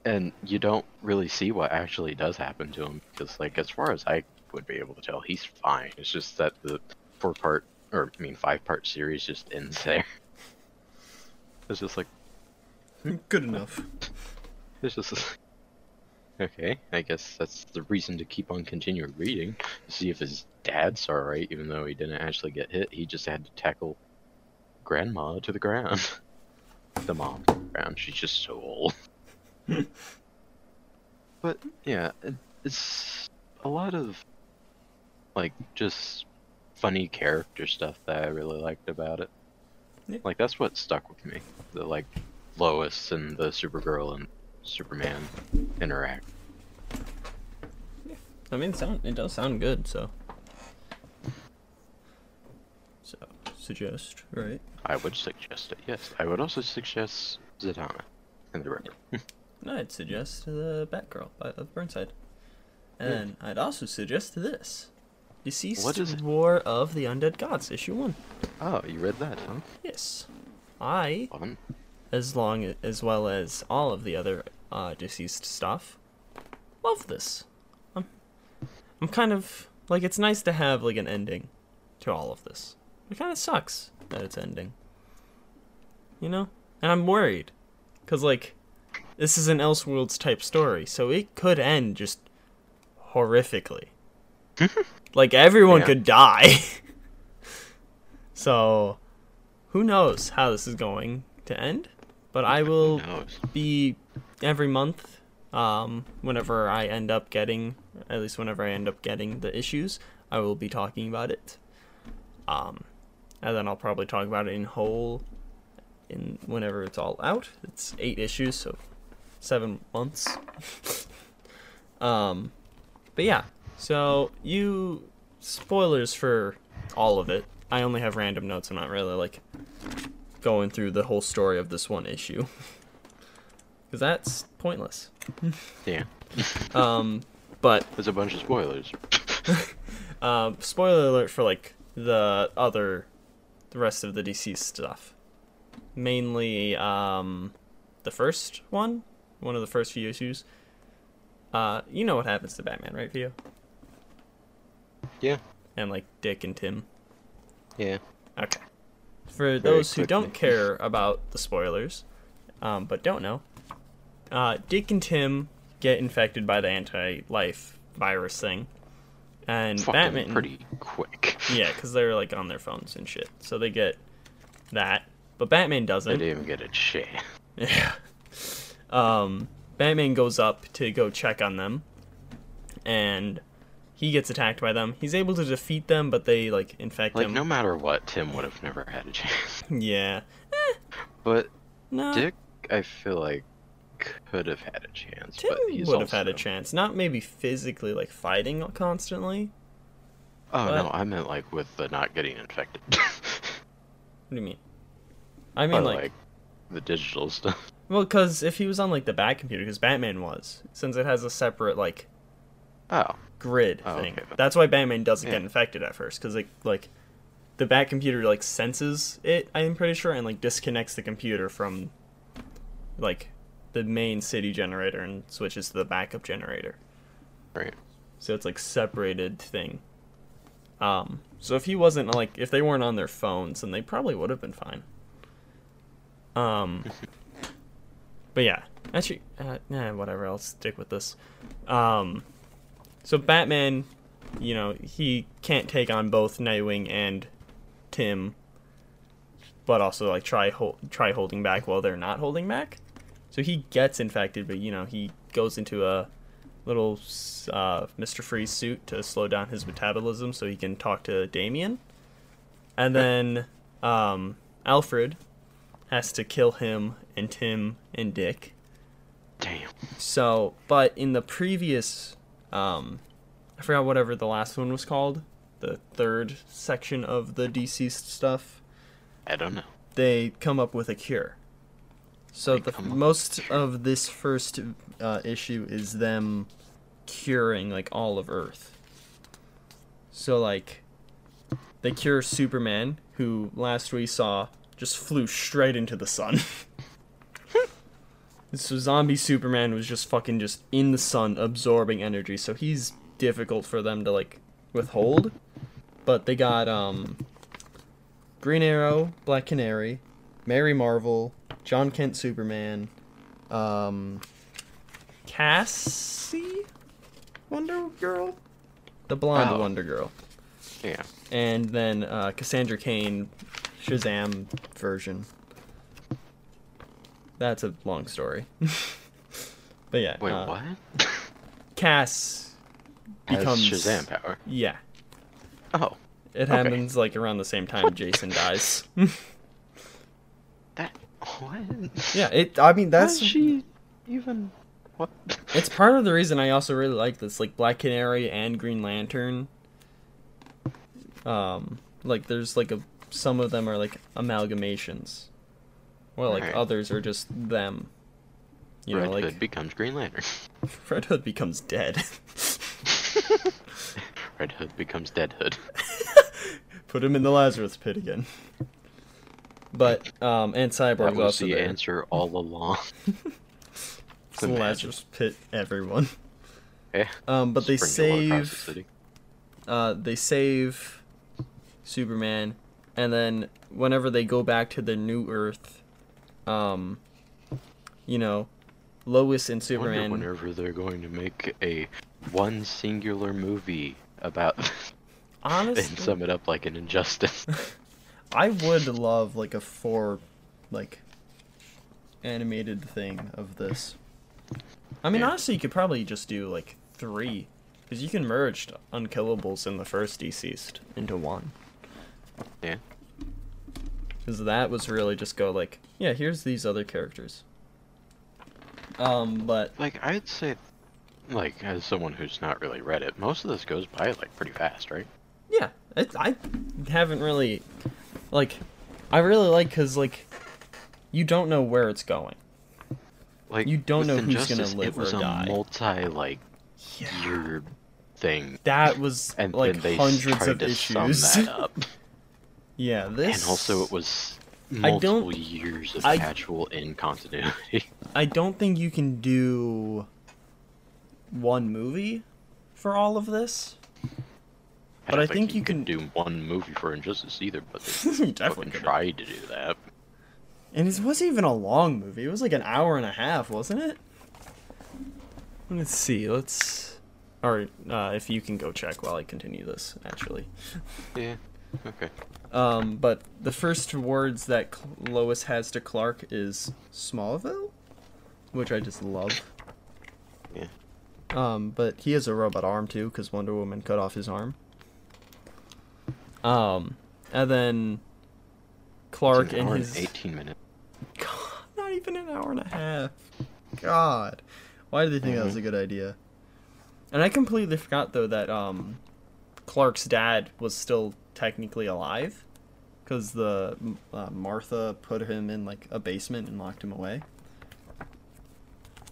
And you don't really see what actually does happen to him, because, like, as far as I would be able to tell, he's fine. It's just that the five-part series just ends there. It's just like, good enough. This is okay. I guess that's the reason to keep on continuing reading, to see if his dad's alright, even though he didn't actually get hit. He just had to tackle grandma to the ground. The mom to the ground. She's just so old. But yeah, it's a lot of, like, just funny character stuff that I really liked about it. Yeah. Like, that's what stuck with me. The, like, Lois and the Supergirl and Superman interact. Yeah. I mean, it does sound good, so. So, suggest, right? I would suggest it, yes. I would also suggest Zatanna and the Ripper. Yeah. I'd suggest the Batgirl of Burnside. And I'd also suggest this. Deceased War of the Undead Gods, issue 1. Oh, you read that, huh? Yes. As well as all of the other deceased stuff. Love this. I'm kind of, like, it's nice to have, like, an ending to all of this. It kind of sucks that it's ending. You know? And I'm worried. Because, like, this is an Elseworlds type story, so it could end just horrifically. Like, everyone could die. So, who knows how this is going to end? But I will be every month, whenever I end up getting the issues, I will be talking about it. And then I'll probably talk about it in whole, whenever it's all out. It's 8 issues, so 7 months. But yeah, so spoilers for all of it. I only have random notes. I'm not really, like, going through the whole story of this one issue, because that's pointless. Yeah. But there's a bunch of spoilers. Spoiler alert for, like, the rest of the deceased stuff. Mainly the first one of the first few issues. You know what happens to Batman, right, Theo? Yeah. And, like, Dick and Tim. Yeah. Okay. For those who don't care about the spoilers, but don't know, Dick and Tim get infected by the anti-life virus thing, and fucking Batman pretty quick. Yeah, because they're, like, on their phones and shit, so they get that. But Batman doesn't. They didn't even get a shit. Yeah. Batman goes up to go check on them, and he gets attacked by them. He's able to defeat them, but they, like, infect him. Like, no matter what, Tim would have never had a chance. Yeah. But no. Dick, I feel like, could have had a chance. Tim would have had a chance. Not maybe physically, like, fighting constantly. Oh, but... no, I meant like with the not getting infected. What do you mean? I mean like the digital stuff. Well, because if he was on like the Bat computer, because Batman was, since it has a separate like grid thing. Okay. That's why Batman doesn't get infected at first, because like the Bat computer like senses it, I'm pretty sure, and like disconnects the computer from like the main city generator and switches to the backup generator. Right. So it's like separated thing. So if he wasn't like, if they weren't on their phones, then they probably would have been fine. But yeah, actually, whatever, I'll stick with this. So Batman, you know, he can't take on both Nightwing and Tim, but also like try holding back while they're not holding back. So he gets infected, but you know, he goes into a little Mr. Freeze suit to slow down his metabolism so he can talk to Damien. And then Alfred has to kill him and Tim and Dick. Damn. So, but in the previous, I forgot whatever the last one was called, the third section of the DC stuff. I don't know. They come up with a cure. So the most of this first issue is them curing like all of Earth. So like they cure Superman, who last we saw just flew straight into the sun. So zombie Superman was just fucking just in the sun absorbing energy, so he's difficult for them to like withhold. But they got Green Arrow, Black Canary, Mary Marvel, John Kent Superman, Cassie Wonder Girl, the blonde Wonder Girl, yeah, and then Cassandra Cain, Shazam version. That's a long story, but yeah. Wait, what? Cass becomes Shazam power. Yeah. Oh. It happens like around the same time Jason dies. That. What? Yeah, it. I mean, that's. How is she even? What? It's part of the reason I also really like this, like Black Canary and Green Lantern. Like there's like some of them are like amalgamations, well, like others are just them. You know, like Red Hood becomes Green Lantern. Red Hood becomes dead. Red Hood becomes Dead Hood. Put him in the Lazarus pit again. But and Cyborg also. That was the answer all along. It's the Lazarus pit, everyone. Yeah. But they save Superman, and then whenever they go back to the New Earth, you know, Lois and Superman. I wonder whenever they're going to make a one singular movie about. Honestly. And sum it up like an Injustice. I would love like a animated thing of this. I mean, honestly, you could probably just do like 3, because you can merge Unkillables in the first Deceased into one. Yeah. Because that was really just go like, yeah, here's these other characters. But like I'd say, like as someone who's not really read it, most of this goes by like pretty fast, right? Yeah, I haven't really. Like, I really like, because, like, you don't know where it's going. Like, you don't know who's going to live or die. It was a multi, like, year thing. That was, and like, hundreds of issues. And sum that up. Yeah, this... And also it was multiple years of actual continuity. I don't think you can do one movie for all of this. But I think you can do one movie for Injustice either, but they definitely tried to do that. And it wasn't even a long movie. It was like an hour and a half, wasn't it? Let's see. Alright, if you can go check while I continue this, actually. Yeah, okay. But the first words that Lois has to Clark is Smallville, which I just love. Yeah. But he has a robot arm, too, because Wonder Woman cut off his arm. And then Clark and his 18 minutes. God, not even an hour and a half. God, why did they think that was a good idea? And I completely forgot though that Clark's dad was still technically alive, because the Martha put him in like a basement and locked him away.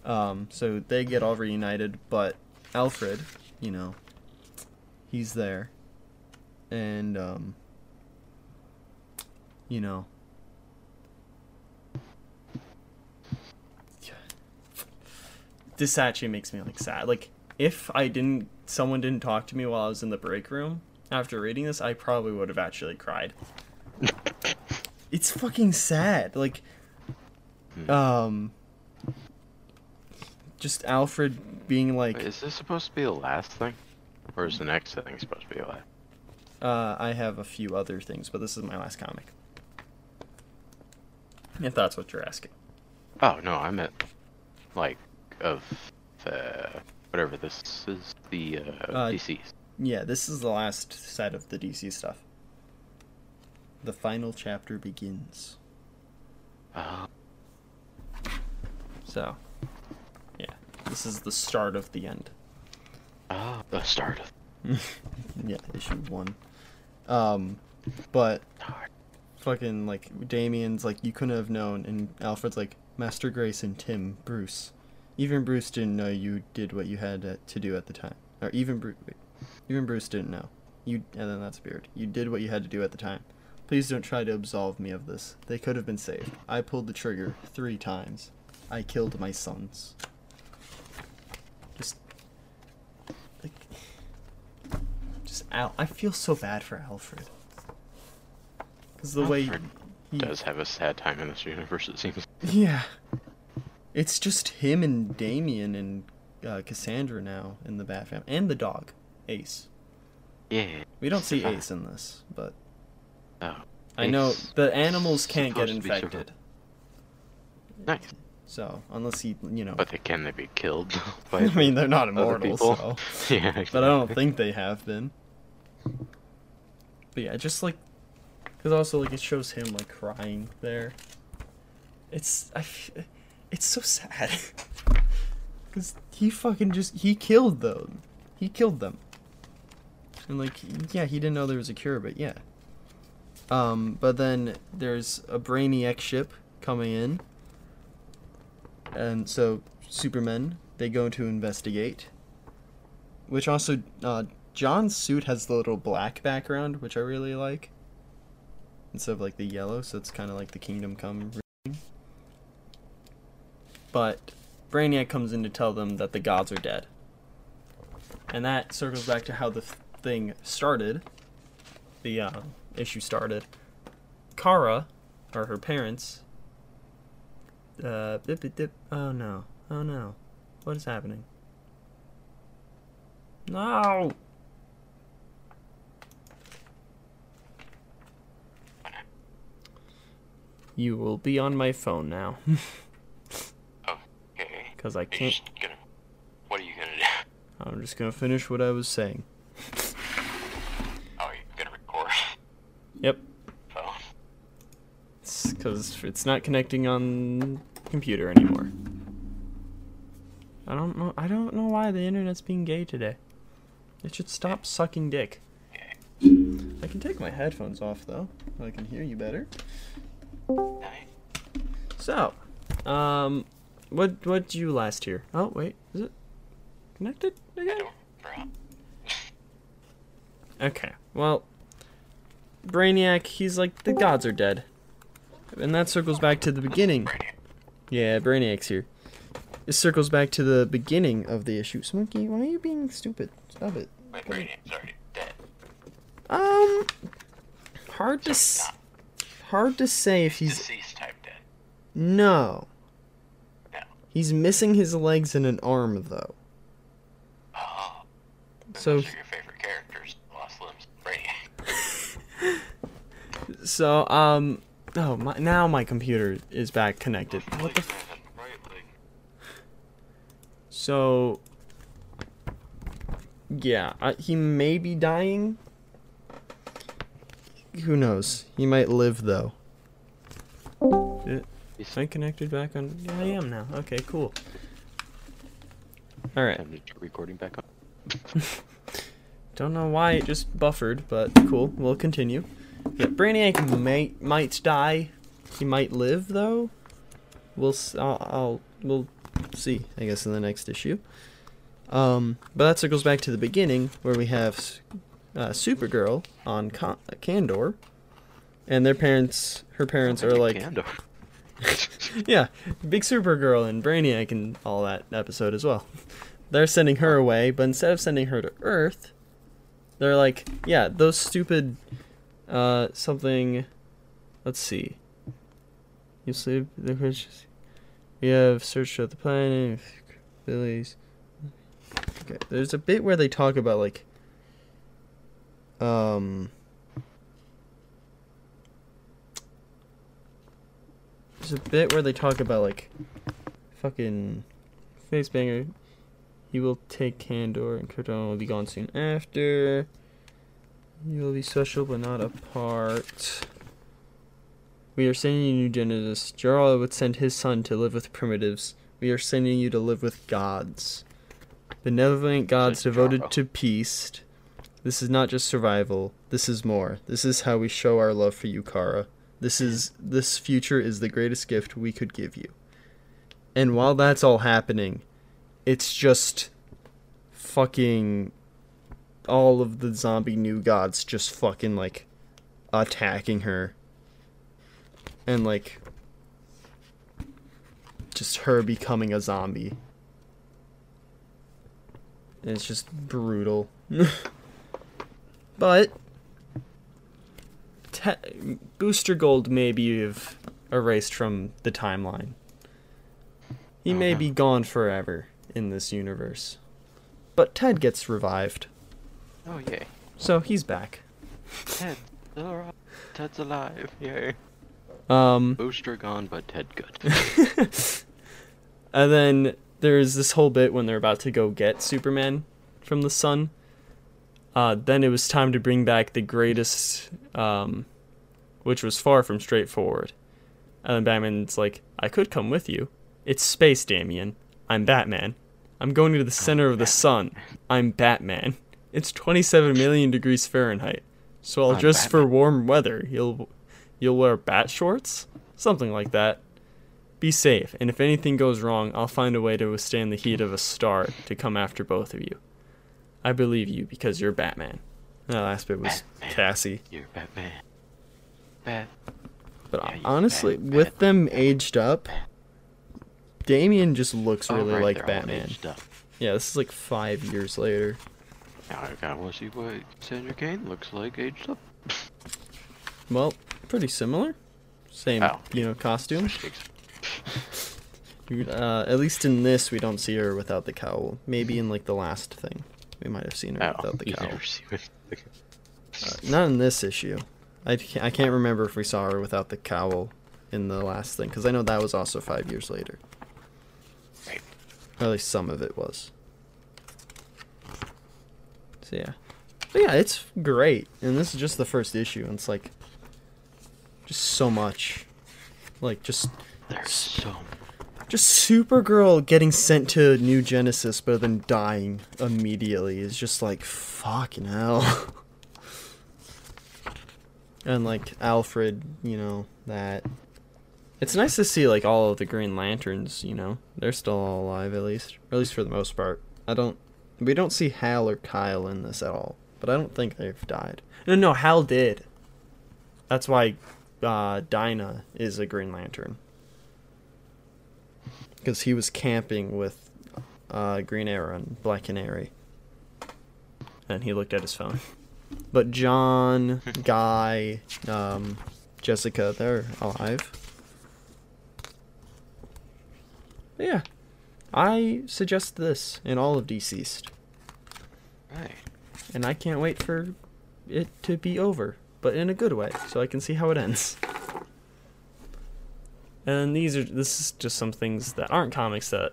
So they get all reunited, but Alfred, you know, he's there, and you know, this actually makes me like sad. Like, if I didn't, someone didn't talk to me while I was in the break room after reading this, I probably would have actually cried. It's fucking sad. Like, just Alfred being like... Wait, is this supposed to be the last thing? Or is the next thing supposed to be the last? I have a few other things, but this is my last comic. If that's what you're asking. Oh, no, I meant, like, of whatever this is, the DC's. Yeah, this is the last set of the DC stuff. The final chapter begins. Oh. So, yeah. This is the start of the end. Oh, the start of... Yeah, issue 1. But... Fucking, like, Damien's like, you couldn't have known, and Alfred's like, Master Grace and Tim, Bruce. Even Bruce didn't know you did what you had to do at the time. Or even Bruce didn't know. And then that's weird. You did what you had to do at the time. Please don't try to absolve me of this. They could have been saved. I pulled the trigger 3 times. I killed my sons. Just... like... just Al... I feel so bad for Alfred. Because the Alfred way... he does have a sad time in this universe, it seems. Yeah. It's just him and Damien and Cassandra now in the Bat family. And the dog, Ace. Yeah. We don't see Ace in this, but... oh, I know the animals can't get infected. Nice. So unless he, you know, but can they be killed? By I mean, they're not immortal, so. Yeah, exactly. But I don't think they have been. But yeah, just like, because also like it shows him like crying there. It's so sad. Because he killed them. He killed them. And like, yeah, he didn't know there was a cure, but yeah. But then there's a Brainiac ship coming in, and so Supermen, they go to investigate, which also, John's suit has the little black background, which I really like, instead of like the yellow, so it's kind of like the Kingdom Come reading. But Brainiac comes in to tell them that the gods are dead, and that circles back to how the thing started, the, issue started. Kara, or her parents, oh no, oh no, what is happening? No! You will be on my phone now. Okay. Because I can't... what are you gonna do? I'm just gonna finish what I was saying. Yep. Oh. It's because it's not connecting on the computer anymore. I don't know why the internet's being gay today. It should stop sucking dick. I can take my headphones off though, so I can hear you better. So, what did you last hear? Oh wait, is it connected again? Okay. Well. Brainiac, he's like, the gods are dead. And that circles back to the beginning. Yeah, Brainiac's here. It circles back to the beginning of the issue. Smokey, why are you being stupid? Stop it. My Brainiac's already dead. Hard to say if he's... deceased type dead. No. No. He's missing his legs and an arm, though. Oh. So... those are your favorite characters. Lost limbs. Brainiac. So, oh, now my computer is back connected. What the f- so, yeah, he may be dying. Who knows? He might live, though. Is I connected back on? Yeah, I am now. Okay, cool. Alright. Recording back on. Don't know why it just buffered, but cool, we'll continue. Yeah, Brainiac might die. He might live, though. We'll see, I guess, in the next issue. But that circles back to the beginning, where we have Supergirl on Kandor, and her parents are like... Kandor. Yeah, big Supergirl and Brainiac and all that episode as well. They're sending her away, but instead of sending her to Earth, they're like, yeah, those stupid, something, let's see. You sleep, the questions. We have searched out the planet, Billy's. Okay, there's a bit where they talk about, like, fucking Facebanger. You will take Kandor, and Krypton will be gone soon after. You will be special, but not apart. We are sending you new Genesis. Jarl would send his son to live with primitives. We are sending you to live with gods. Benevolent gods devoted to peace. This is not just survival. This is more. This is how we show our love for you, Kara. This future is the greatest gift we could give you. And while that's all happening... it's just fucking all of the zombie new gods just fucking, like, attacking her. And, like, just her becoming a zombie. And it's just brutal. But Booster Gold may be erased from the timeline. He may be gone forever in this universe, but Ted gets revived. Oh yay! So he's back. Ted, alright. Ted's alive. Yay. Booster gone, but Ted good. And then there's this whole bit when they're about to go get Superman from the sun. Then it was time to bring back the greatest, which was far from straightforward. And then Batman's like, "I could come with you. It's space, Damian. I'm Batman. I'm going to the center of the sun. I'm Batman. It's 27 million degrees Fahrenheit. So I'll dress for warm weather. You'll wear bat shorts? Something like that. Be safe, and if anything goes wrong, I'll find a way to withstand the heat of a star to come after both of you. I believe you because you're Batman." The last bit was Batman. Cassie. You're Batman. But yeah, honestly, Batman. With them aged up... Damian just looks really like Batman. Yeah, this is like 5 years later. Now I kind of want to see what Sandra Cain looks like aged up. Well, pretty similar. Same, you know, costume. At least in this, we don't see her without the cowl. Maybe in like the last thing, we might have seen her without the cowl. Not in this issue. I can't remember if we saw her without the cowl in the last thing, because I know that was also 5 years later. Right. Or at least some of it was. So yeah. But yeah, it's great. And this is just the first issue, and it's like just so much. Like just Supergirl getting sent to New Genesis but then dying immediately is just like fucking hell. And like Alfred, you know, that it's nice to see, like, all of the Green Lanterns, you know. They're still all alive, at least for the most part. We don't see Hal or Kyle in this at all, but I don't think they've died. No, Hal did. That's why Dinah is a Green Lantern. Because he was camping with Green Arrow and Black Canary. And he looked at his phone. But John, Guy, Jessica, they're alive. Yeah, I suggest this in all of Deceased. Right. And I can't wait for it to be over, but in a good way, so I can see how it ends. And this is just some things that aren't comics that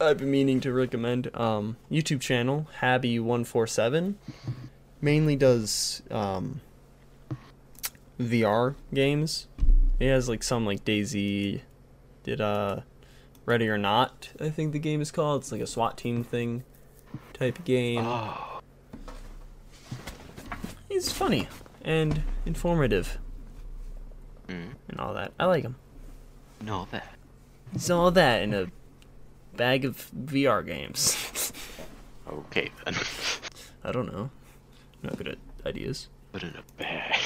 I've been meaning to recommend. YouTube channel, Habby147, mainly does VR games. He has like some like Daisy, Ready or Not, I think the game is called. It's like a SWAT team thing type game. Oh. He's funny and informative and all that. I like him. And all that. It's all that in a bag of VR games. Okay, then. I don't know. I'm not good at ideas. Put in a bag.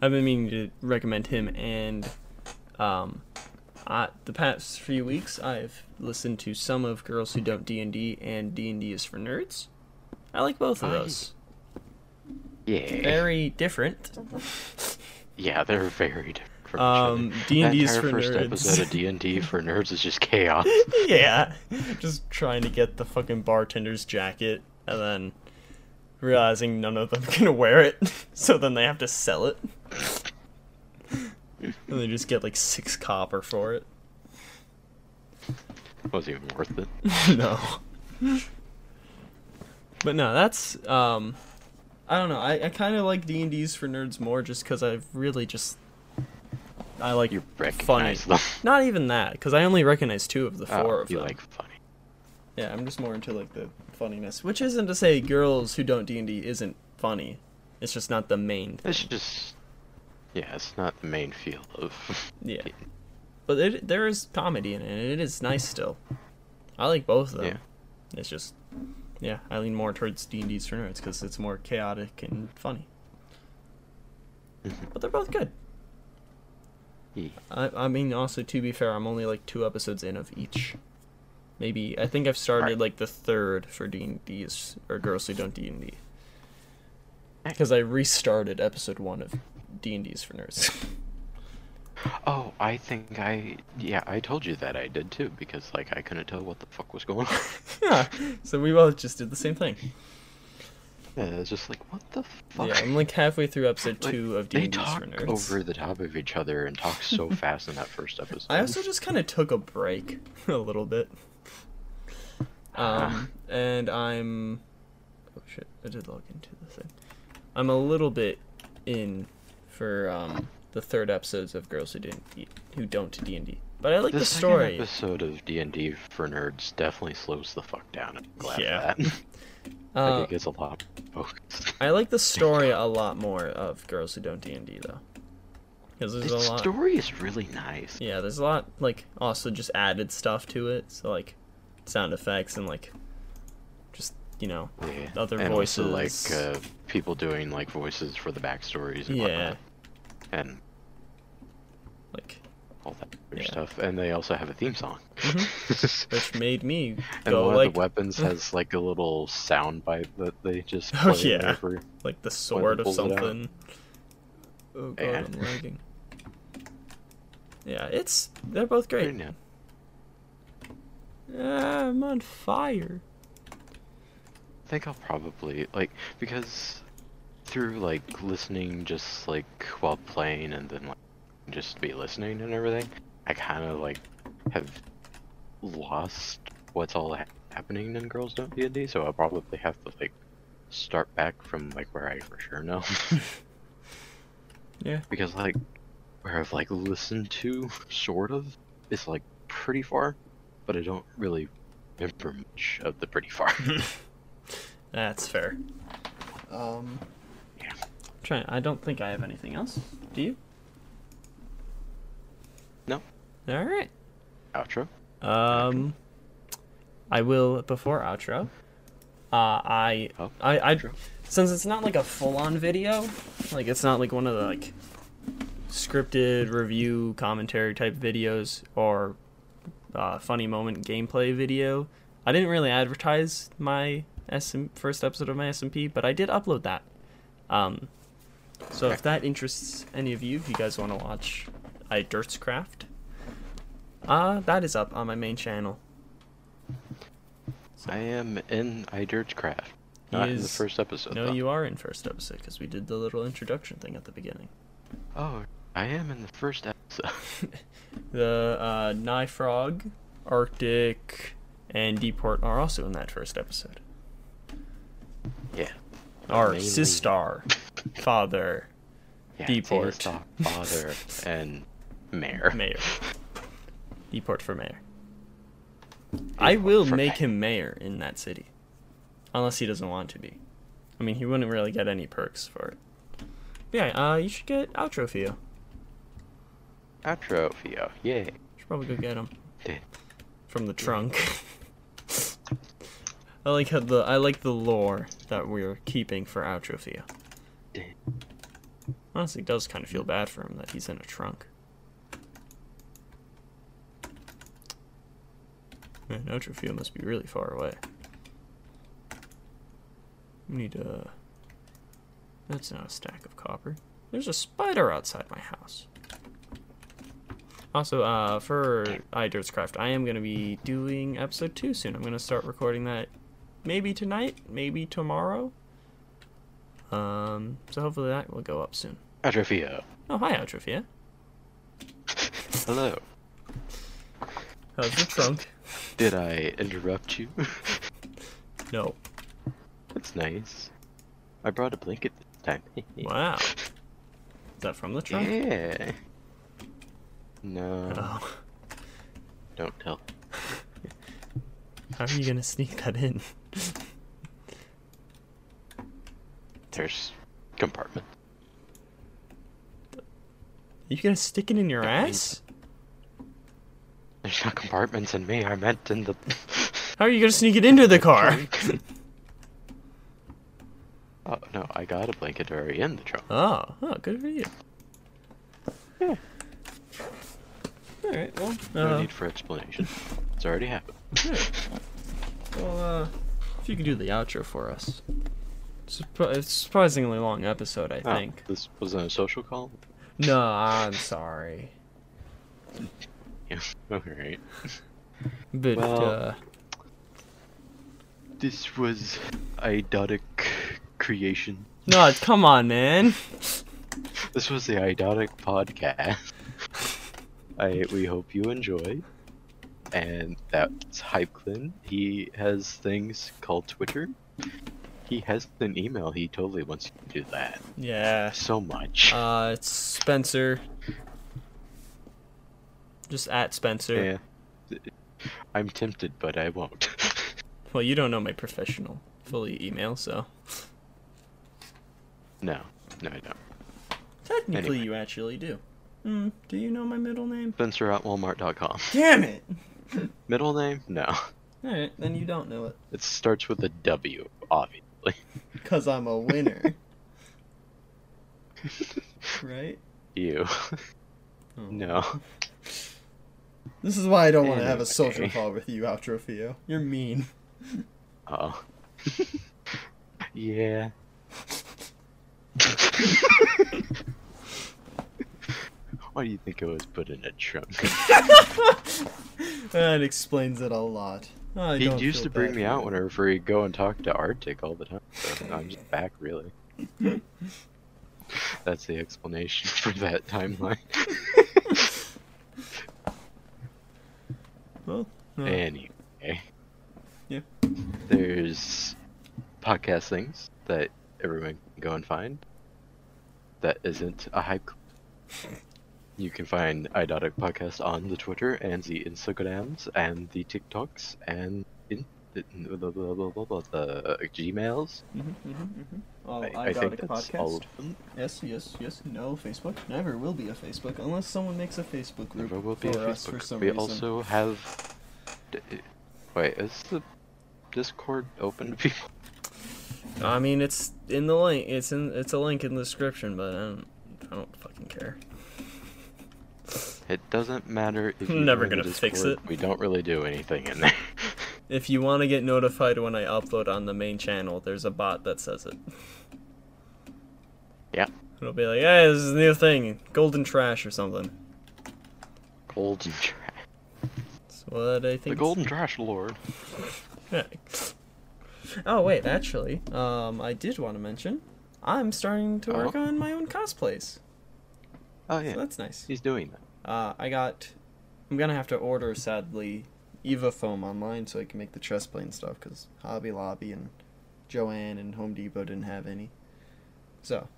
I've been meaning to recommend him, and the past few weeks I've listened to some of Girls Who Don't D&D and D&D is for Nerds. I like both of those. Yeah. Very different. Yeah, they're very different. D&D is for Nerds. That entire first episode of D&D for Nerds is just chaos. Yeah. Just trying to get the fucking bartender's jacket and then realizing none of them can wear it. So then they have to sell it. And they just get like 6 copper for it. Wasn't even worth it. No. But no, that's I don't know. I kind of like D&D's for Nerds more just because I like funny. Them. Not even that, because I only recognize 2 of the 4 of them. You like funny. Yeah, I'm just more into like the funniness, which isn't to say Girls Who Don't D&D isn't funny. It's just not the main thing. It's just, yeah, it's not the main feel of. Yeah, but there is comedy in it, and it is nice still. I like both of them. Yeah. It's just, yeah, I lean more towards D&D's for Nerds because it's more chaotic and funny. But they're both good. Yeah. I mean, also, to be fair, I'm only like 2 episodes in of each. Maybe, I think I've started like the 3rd for D&D's, or Girls Who Don't D&D. Because I restarted episode 1 of D&D's for Nerds. Oh, I think I told you that I did too, because like I couldn't tell what the fuck was going on. Yeah, so we both just did the same thing. Yeah, it was just like, what the fuck? Yeah, I'm like halfway through episode 2 of D&D's for Nerds. They talk over the top of each other and talk so fast in that first episode. I also just kind of took a break a little bit. And I'm... Oh shit, I did log into the thing. I'm a little bit in for the 3rd episodes of Girls Who Don't D&D. But I like the story. The 2nd episode of D&D for Nerds definitely slows the fuck down. I'm glad for that. I think it's a lot of focus. I like the story a lot more of Girls Who Don't D&D, though. The story is really nice. Yeah, there's a lot, like, also just added stuff to it. So, like, sound effects and, like, just, you know, other and voices. And also, like, people doing, like, voices for the backstories and whatnot. And, like, all that other stuff. And they also have a theme song. Mm-hmm. Which made me go, and one of the weapons has like a little sound bite that they just play like the sword of something. Oh god, I'm lagging. Yeah, they're both great. I'm on fire. I think I'll probably because through like listening just like while playing and then like just be listening and everything, I kind of like have lost what's all happening in Girls Don't D&D, so I'll probably have to like start back from like where I for sure know. Yeah, because like where I've like listened to sort of is like pretty far, but I don't really remember much of the pretty far. That's fair. Yeah. I don't think I have anything else. Do you? No. All right. Outro. I will before outro. Since it's not like a full-on video, like it's not like one of the like scripted review commentary type videos or funny moment gameplay video. I didn't really advertise my first episode of my SMP, but I did upload that. So if that interests any of you, if you guys want to watch Idioscraft. That is up on my main channel. So. I am in Idioscraft. Not in the first episode. No, you are in first episode because we did the little introduction thing at the beginning. Oh, I am in the first episode. The Nifrog, Arctic, and Deeport are also in that first episode. Yeah. Our sister, father, Deeport, father, and mayor. Deport for mayor. I will make him mayor in that city. Unless he doesn't want to be. I mean, he wouldn't really get any perks for it. But yeah, you should get Outro Fio. Outro Fio, yeah. Should probably go get him. From the trunk. I like the lore that we're keeping for Outro Fio. Honestly, it does kind of feel bad for him that he's in a trunk. Man, Outro Fio must be really far away. We need a... That's not a stack of copper. There's a spider outside my house. Also, for iDirtsCraft, I am going to be doing episode 2 soon. I'm going to start recording that maybe tonight, maybe tomorrow. So hopefully that will go up soon. Atrophia. Oh, hi, Atrophia. Hello. How's your trunk? Did I interrupt you? No. That's nice. I brought a blanket this time. Wow. Is that from the trunk? Yeah. No. Oh. Don't tell. How are you gonna sneak that in? There's compartment. Are you gonna stick it in your ass? There's not compartments in me. I meant in the. How are you gonna sneak it into the car? Oh no! I got a blanket already in the trunk. Oh, good for you. Yeah. All right. Well, no need for explanation. It's already happened. Right. Well, if you could do the outro for us, it's a surprisingly long episode, I think. This wasn't a social call. No, I'm sorry. Yeah. Okay. But this was Idotic creation. No, come on, man. This was the Idotic podcast. We hope you enjoy, and that's Hypeclin. He has things called Twitter. He has an email. He totally wants to do that. Yeah. So much. It's Spencer. Just at Spencer. Yeah. I'm tempted, but I won't. Well, you don't know my professional fully email, so. No, I don't. Technically, anyway. You actually do. Do you know my middle name? Spencer at Walmart.com. Damn it! Middle name? No. Alright, then you don't know it. It starts with a W, obviously. Because I'm a winner. Right? You. Oh. No. This is why I don't want to have a social call with you, Outro Fio. You're mean. Oh. Yeah. Why do you think it was put in a trunk? That explains it a lot. Oh, he used to bring me out whenever he'd go and talk to Arctic all the time. So I'm just back, really. That's the explanation for that timeline. Well, anyway. Yeah. There's podcast things that everyone can go and find. That isn't a hype. You can find Idotic Podcast on the Twitter and the Instagrams and the TikToks and the Gmails. I think that's Podcast. All of them. Yes. No Facebook. Never will be a Facebook unless someone makes a Facebook group. Never will be for a us Facebook. For some we reason. Also have. Wait, is the Discord open to people? I mean, it's in the link. It's a link in the description, but I don't fucking care. It doesn't matter if I'm never gonna fix it. We don't really do anything in there. If you want to get notified when I upload on the main channel, there's a bot that says it. Yeah. It'll be like, hey, this is a new thing. Golden trash or something. Golden trash. That's what I think. The golden trash lord. Yeah. Oh, wait, actually, I did want to mention, I'm starting to work on my own cosplays. Oh, yeah. So that's nice. He's doing that. I'm going to have to order, sadly, Eva foam online so I can make the chest plate and stuff, because Hobby Lobby and Joann and Home Depot didn't have any. So,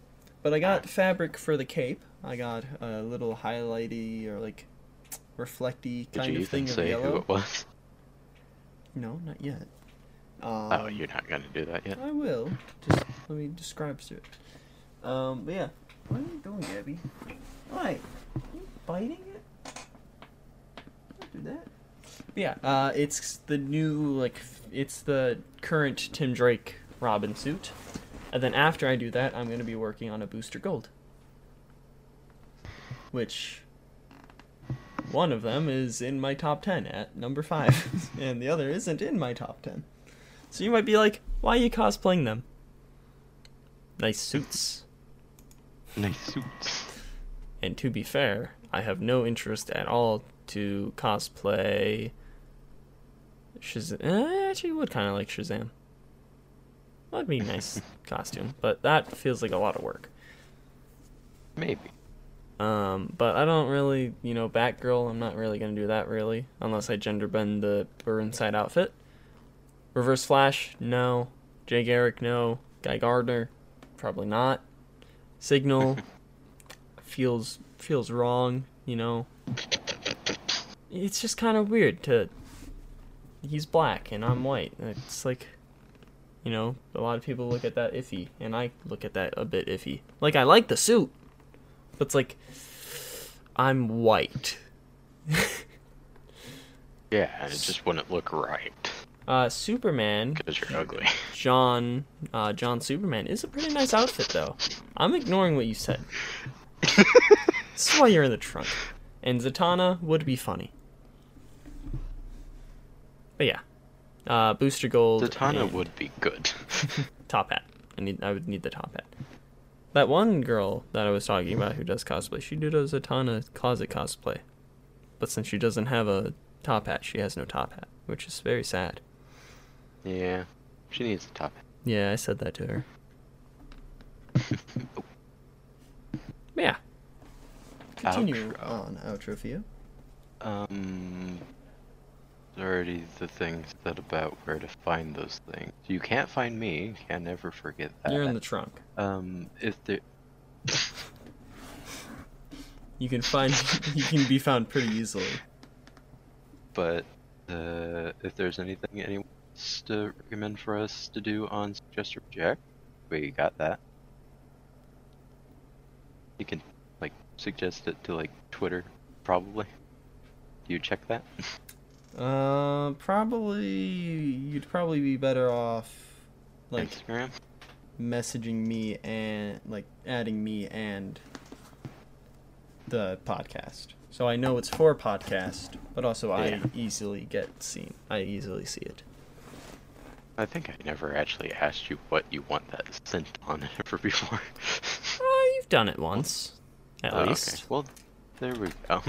but I got fabric for the cape. I got a little highlighty or, like, reflecty kind of thing of yellow. Did you even say who it was? No, not yet. Oh, you're not going to do that yet. I will. Just let me describe to it. But yeah. Where are you going, Gabby? Why? Are you biting it? Don't do that. But yeah, it's the new, like, it's the current Tim Drake Robin suit. And then after I do that, I'm going to be working on a Booster Gold. Which, one of them is in my top 10 at number 5. And the other isn't in my top 10. So you might be like, why are you cosplaying them? Nice suits. Nice suits. And to be fair, I have no interest at all to cosplay Shazam. I actually would kind of like Shazam. That would be a nice costume, but that feels like a lot of work. Maybe. But I don't really, you know, Batgirl, I'm not really going to do that, really. Unless I gender bend the Burnside outfit. Reverse Flash, no. Jay Garrick, no. Guy Gardner, probably not. Signal feels wrong, you know. It's just kind of weird to. He's black and I'm white. It's like, you know, a lot of people look at that iffy, and I look at that a bit iffy. Like, I like the suit, but it's like, I'm white. Yeah, and it just wouldn't look right. Superman. Because you're ugly. John Superman is a pretty nice outfit, though. I'm ignoring what you said. This is why you're in the trunk. And Zatanna would be funny. But yeah. Booster Gold. Zatanna would be good. Top hat. I would need the top hat. That one girl that I was talking about who does cosplay, she did a Zatanna closet cosplay. But since she doesn't have a top hat, she has no top hat, which is very sad. Yeah, she needs a top hat. Yeah, I said that to her. Yeah. Continue on, outro for you. Already the thing said about where to find those things. You can't find me. Can never forget that. You're in the trunk. If there. You can be found pretty easily. But. If there's anything anyone wants to recommend for us to do on Suggest or Reject, we got that. You can, like, suggest it to, like, Twitter, probably. Do you check that? Probably, you'd probably be better off, like, Instagram? Messaging me and, like, adding me and the podcast. So I know it's for podcast, but also yeah. I easily get seen. I easily see it. I think I never actually asked you what you want that sent on ever before. You've done it once, at least. Okay. Well, there we go.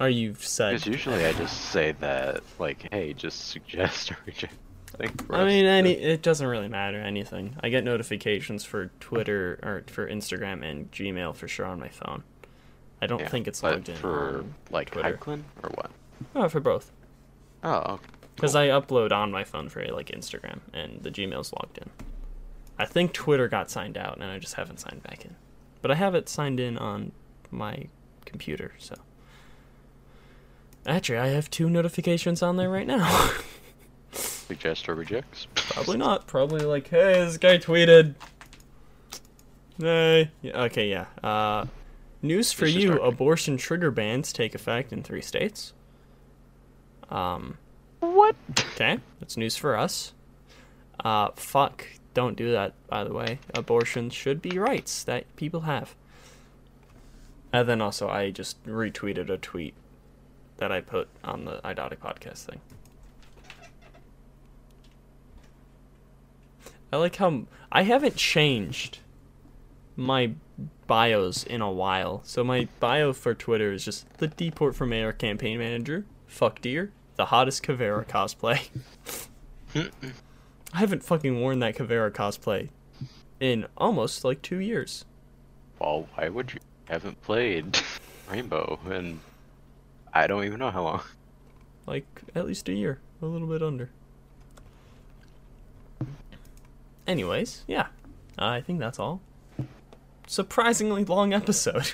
Or you've said. Because usually I just say that, like, hey, just suggest or reject. I mean, it doesn't really matter anything. I get notifications for Twitter or for Instagram and Gmail for sure on my phone. I don't think it's logged in for, like, Hyclin or what? Oh, for both. Oh, okay. Because cool. I upload on my phone for, like, Instagram, and the Gmail's logged in. I think Twitter got signed out, and I just haven't signed back in. But I have it signed in on my computer, so. Actually, I have 2 notifications on there right now. Suggest or rejects? Probably not. Probably like, hey, this guy tweeted. Hey. Yeah, okay, yeah. News for you, abortion trigger bans take effect in 3 states. What? Okay, that's news for us. Fuck, don't do that, by the way. Abortion should be rights that people have. And then also, I just retweeted a tweet that I put on the Idotic podcast thing. I like how I haven't changed my bios in a while. So my bio for Twitter is just the Deport for Mayor campaign manager, fuck deer, the hottest Kavera cosplay. I haven't fucking worn that Kavera cosplay in almost like 2 years. Well, why would you? I haven't played Rainbow and I don't even know how long. Like at least a year, a little bit under. Anyways, yeah, I think that's all. Surprisingly long episode.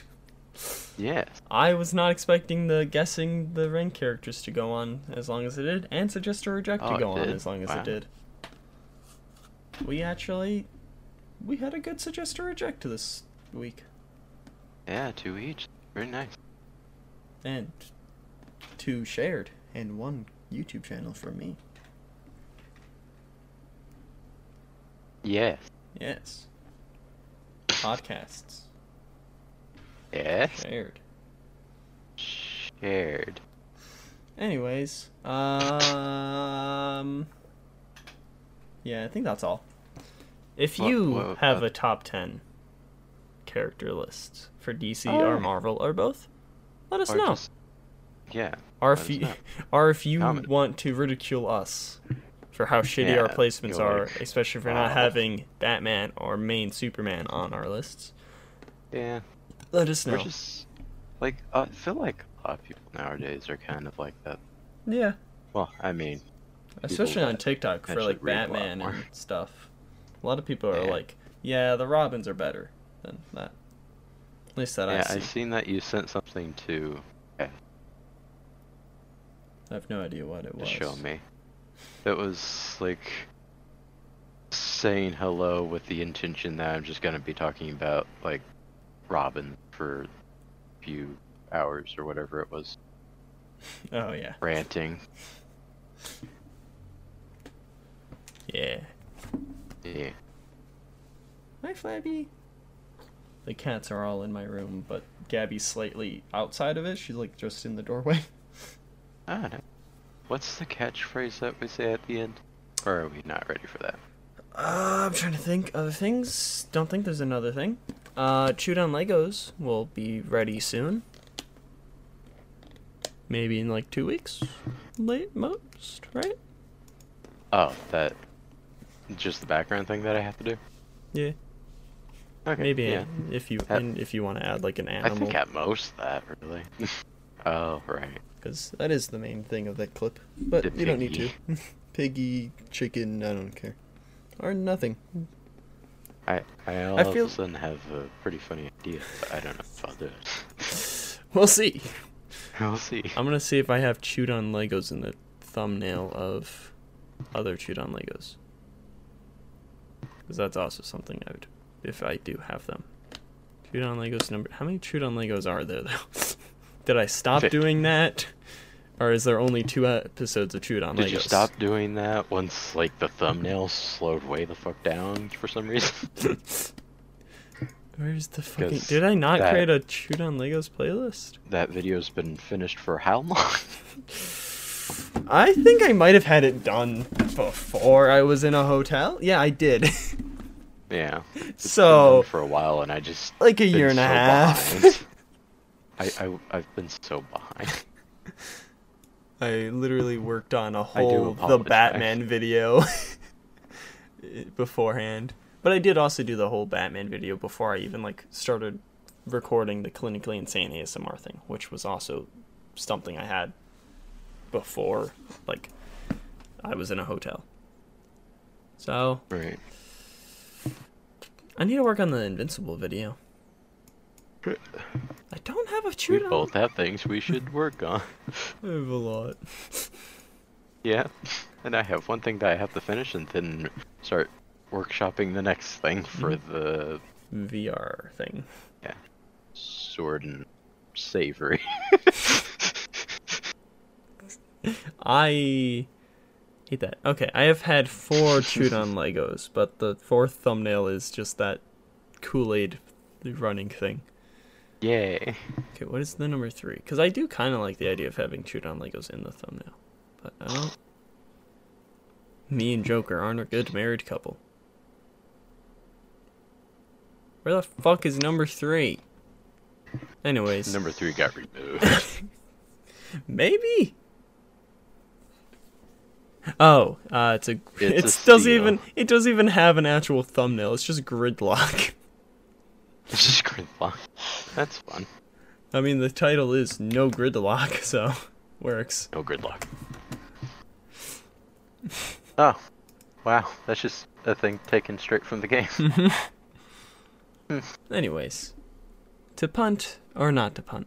Yes. I was not expecting the guessing the rank characters to go on as long as it did, and suggest or reject to go on as long as it did. We had a good suggest or reject this week. Yeah, 2 each. Very nice. And 2 shared and 1 YouTube channel from me. Yes. Yes. Podcasts. Yes. Shared. Anyways, yeah, I think that's all. If you have a top 10 character list for DC or Marvel or both, let us know. Yeah. Or if you, want to ridicule us for how shitty our placements are, especially if we're not having Batman or main Superman on our lists. Yeah. Let us know. We're just, like, I feel like a lot of people nowadays are kind of like that. Yeah. Well, I mean, especially on TikTok for like Batman and stuff. A lot of people are like, yeah, the Robins are better than that. At least that I see. Yeah, I've seen that you sent something to. I have no idea what it was. Show me. It was like saying hello with the intention that I'm just gonna be talking about like Robin for a few hours or whatever it was. Oh yeah. Ranting. Yeah. Yeah. Hi Flabby. The cats are all in my room, but Gabby's slightly outside of it. She's like just in the doorway. I don't know. What's the catchphrase that we say at the end? Or are we not ready for that? I'm trying to think. Other things? Don't think there's another thing. Chewed on Legos will be ready soon. Maybe in like 2 weeks? Late most, right? Oh, that... Just the background thing that I have to do? Yeah. Okay. Maybe if you want to add like an animal. I think at most that, really. Oh, right. Because that is the main thing of that clip. But you don't need to. Piggy, chicken, I don't care. Or nothing. I all of a sudden have a pretty funny idea, but I don't know if I'll do it. We'll see. We'll see. I'm going to see if I have Chewed on Legos in the thumbnail of other Chewed on Legos. Because that's also something I would, if I do have them. Chewed on Legos number... How many Chewed on Legos are there, though? Did I stop doing that? Or is there only 2 episodes of Chewed on Legos? Did you stop doing that once, like, the thumbnail slowed way the fuck down for some reason? Where's the fucking... Did I not create a Chewed on Legos playlist? That video's been finished for how long? I think I might have had it done before I was in a hotel. Yeah, I did. Yeah. It's so... been done for a while, and I just... Like a year and a half. I've been so behind. I literally worked on a whole The Batman video beforehand. But I did also do the whole Batman video before I even like started recording the Clinically Insane ASMR thing, which was also something I had before like I was in a hotel. So right. I need to work on the Invincible video. I don't have a chewed on. We both have things we should work on. I have a lot. Yeah, and I have one thing that I have to finish and then start workshopping the next thing for the... VR thing. Yeah. Sword and Savory. I hate that. Okay, I have had 4 chewed on Legos, but the 4th thumbnail is just that Kool-Aid running thing. Yay. Okay, what is the number 3? Because I do kind of like the idea of having Chewed on Legos in the thumbnail. But I don't... Me and Joker aren't a good married couple. Where the fuck is number 3? Anyways. Number 3 got removed. Maybe? Oh, it doesn't even have an actual thumbnail. It's just Gridlock. It's just Gridlock. That's fun. I mean, the title is No Gridlock, so works. No Gridlock. Oh, wow. That's just a thing taken straight from the game. Anyways, to punt or not to punt?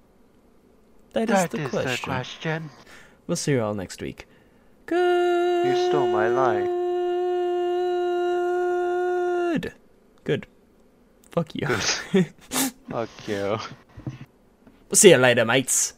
That is the question. We'll see you all next week. Good. You stole my line. Good. Good. Fuck you. Fuck you. We'll see you later, mates.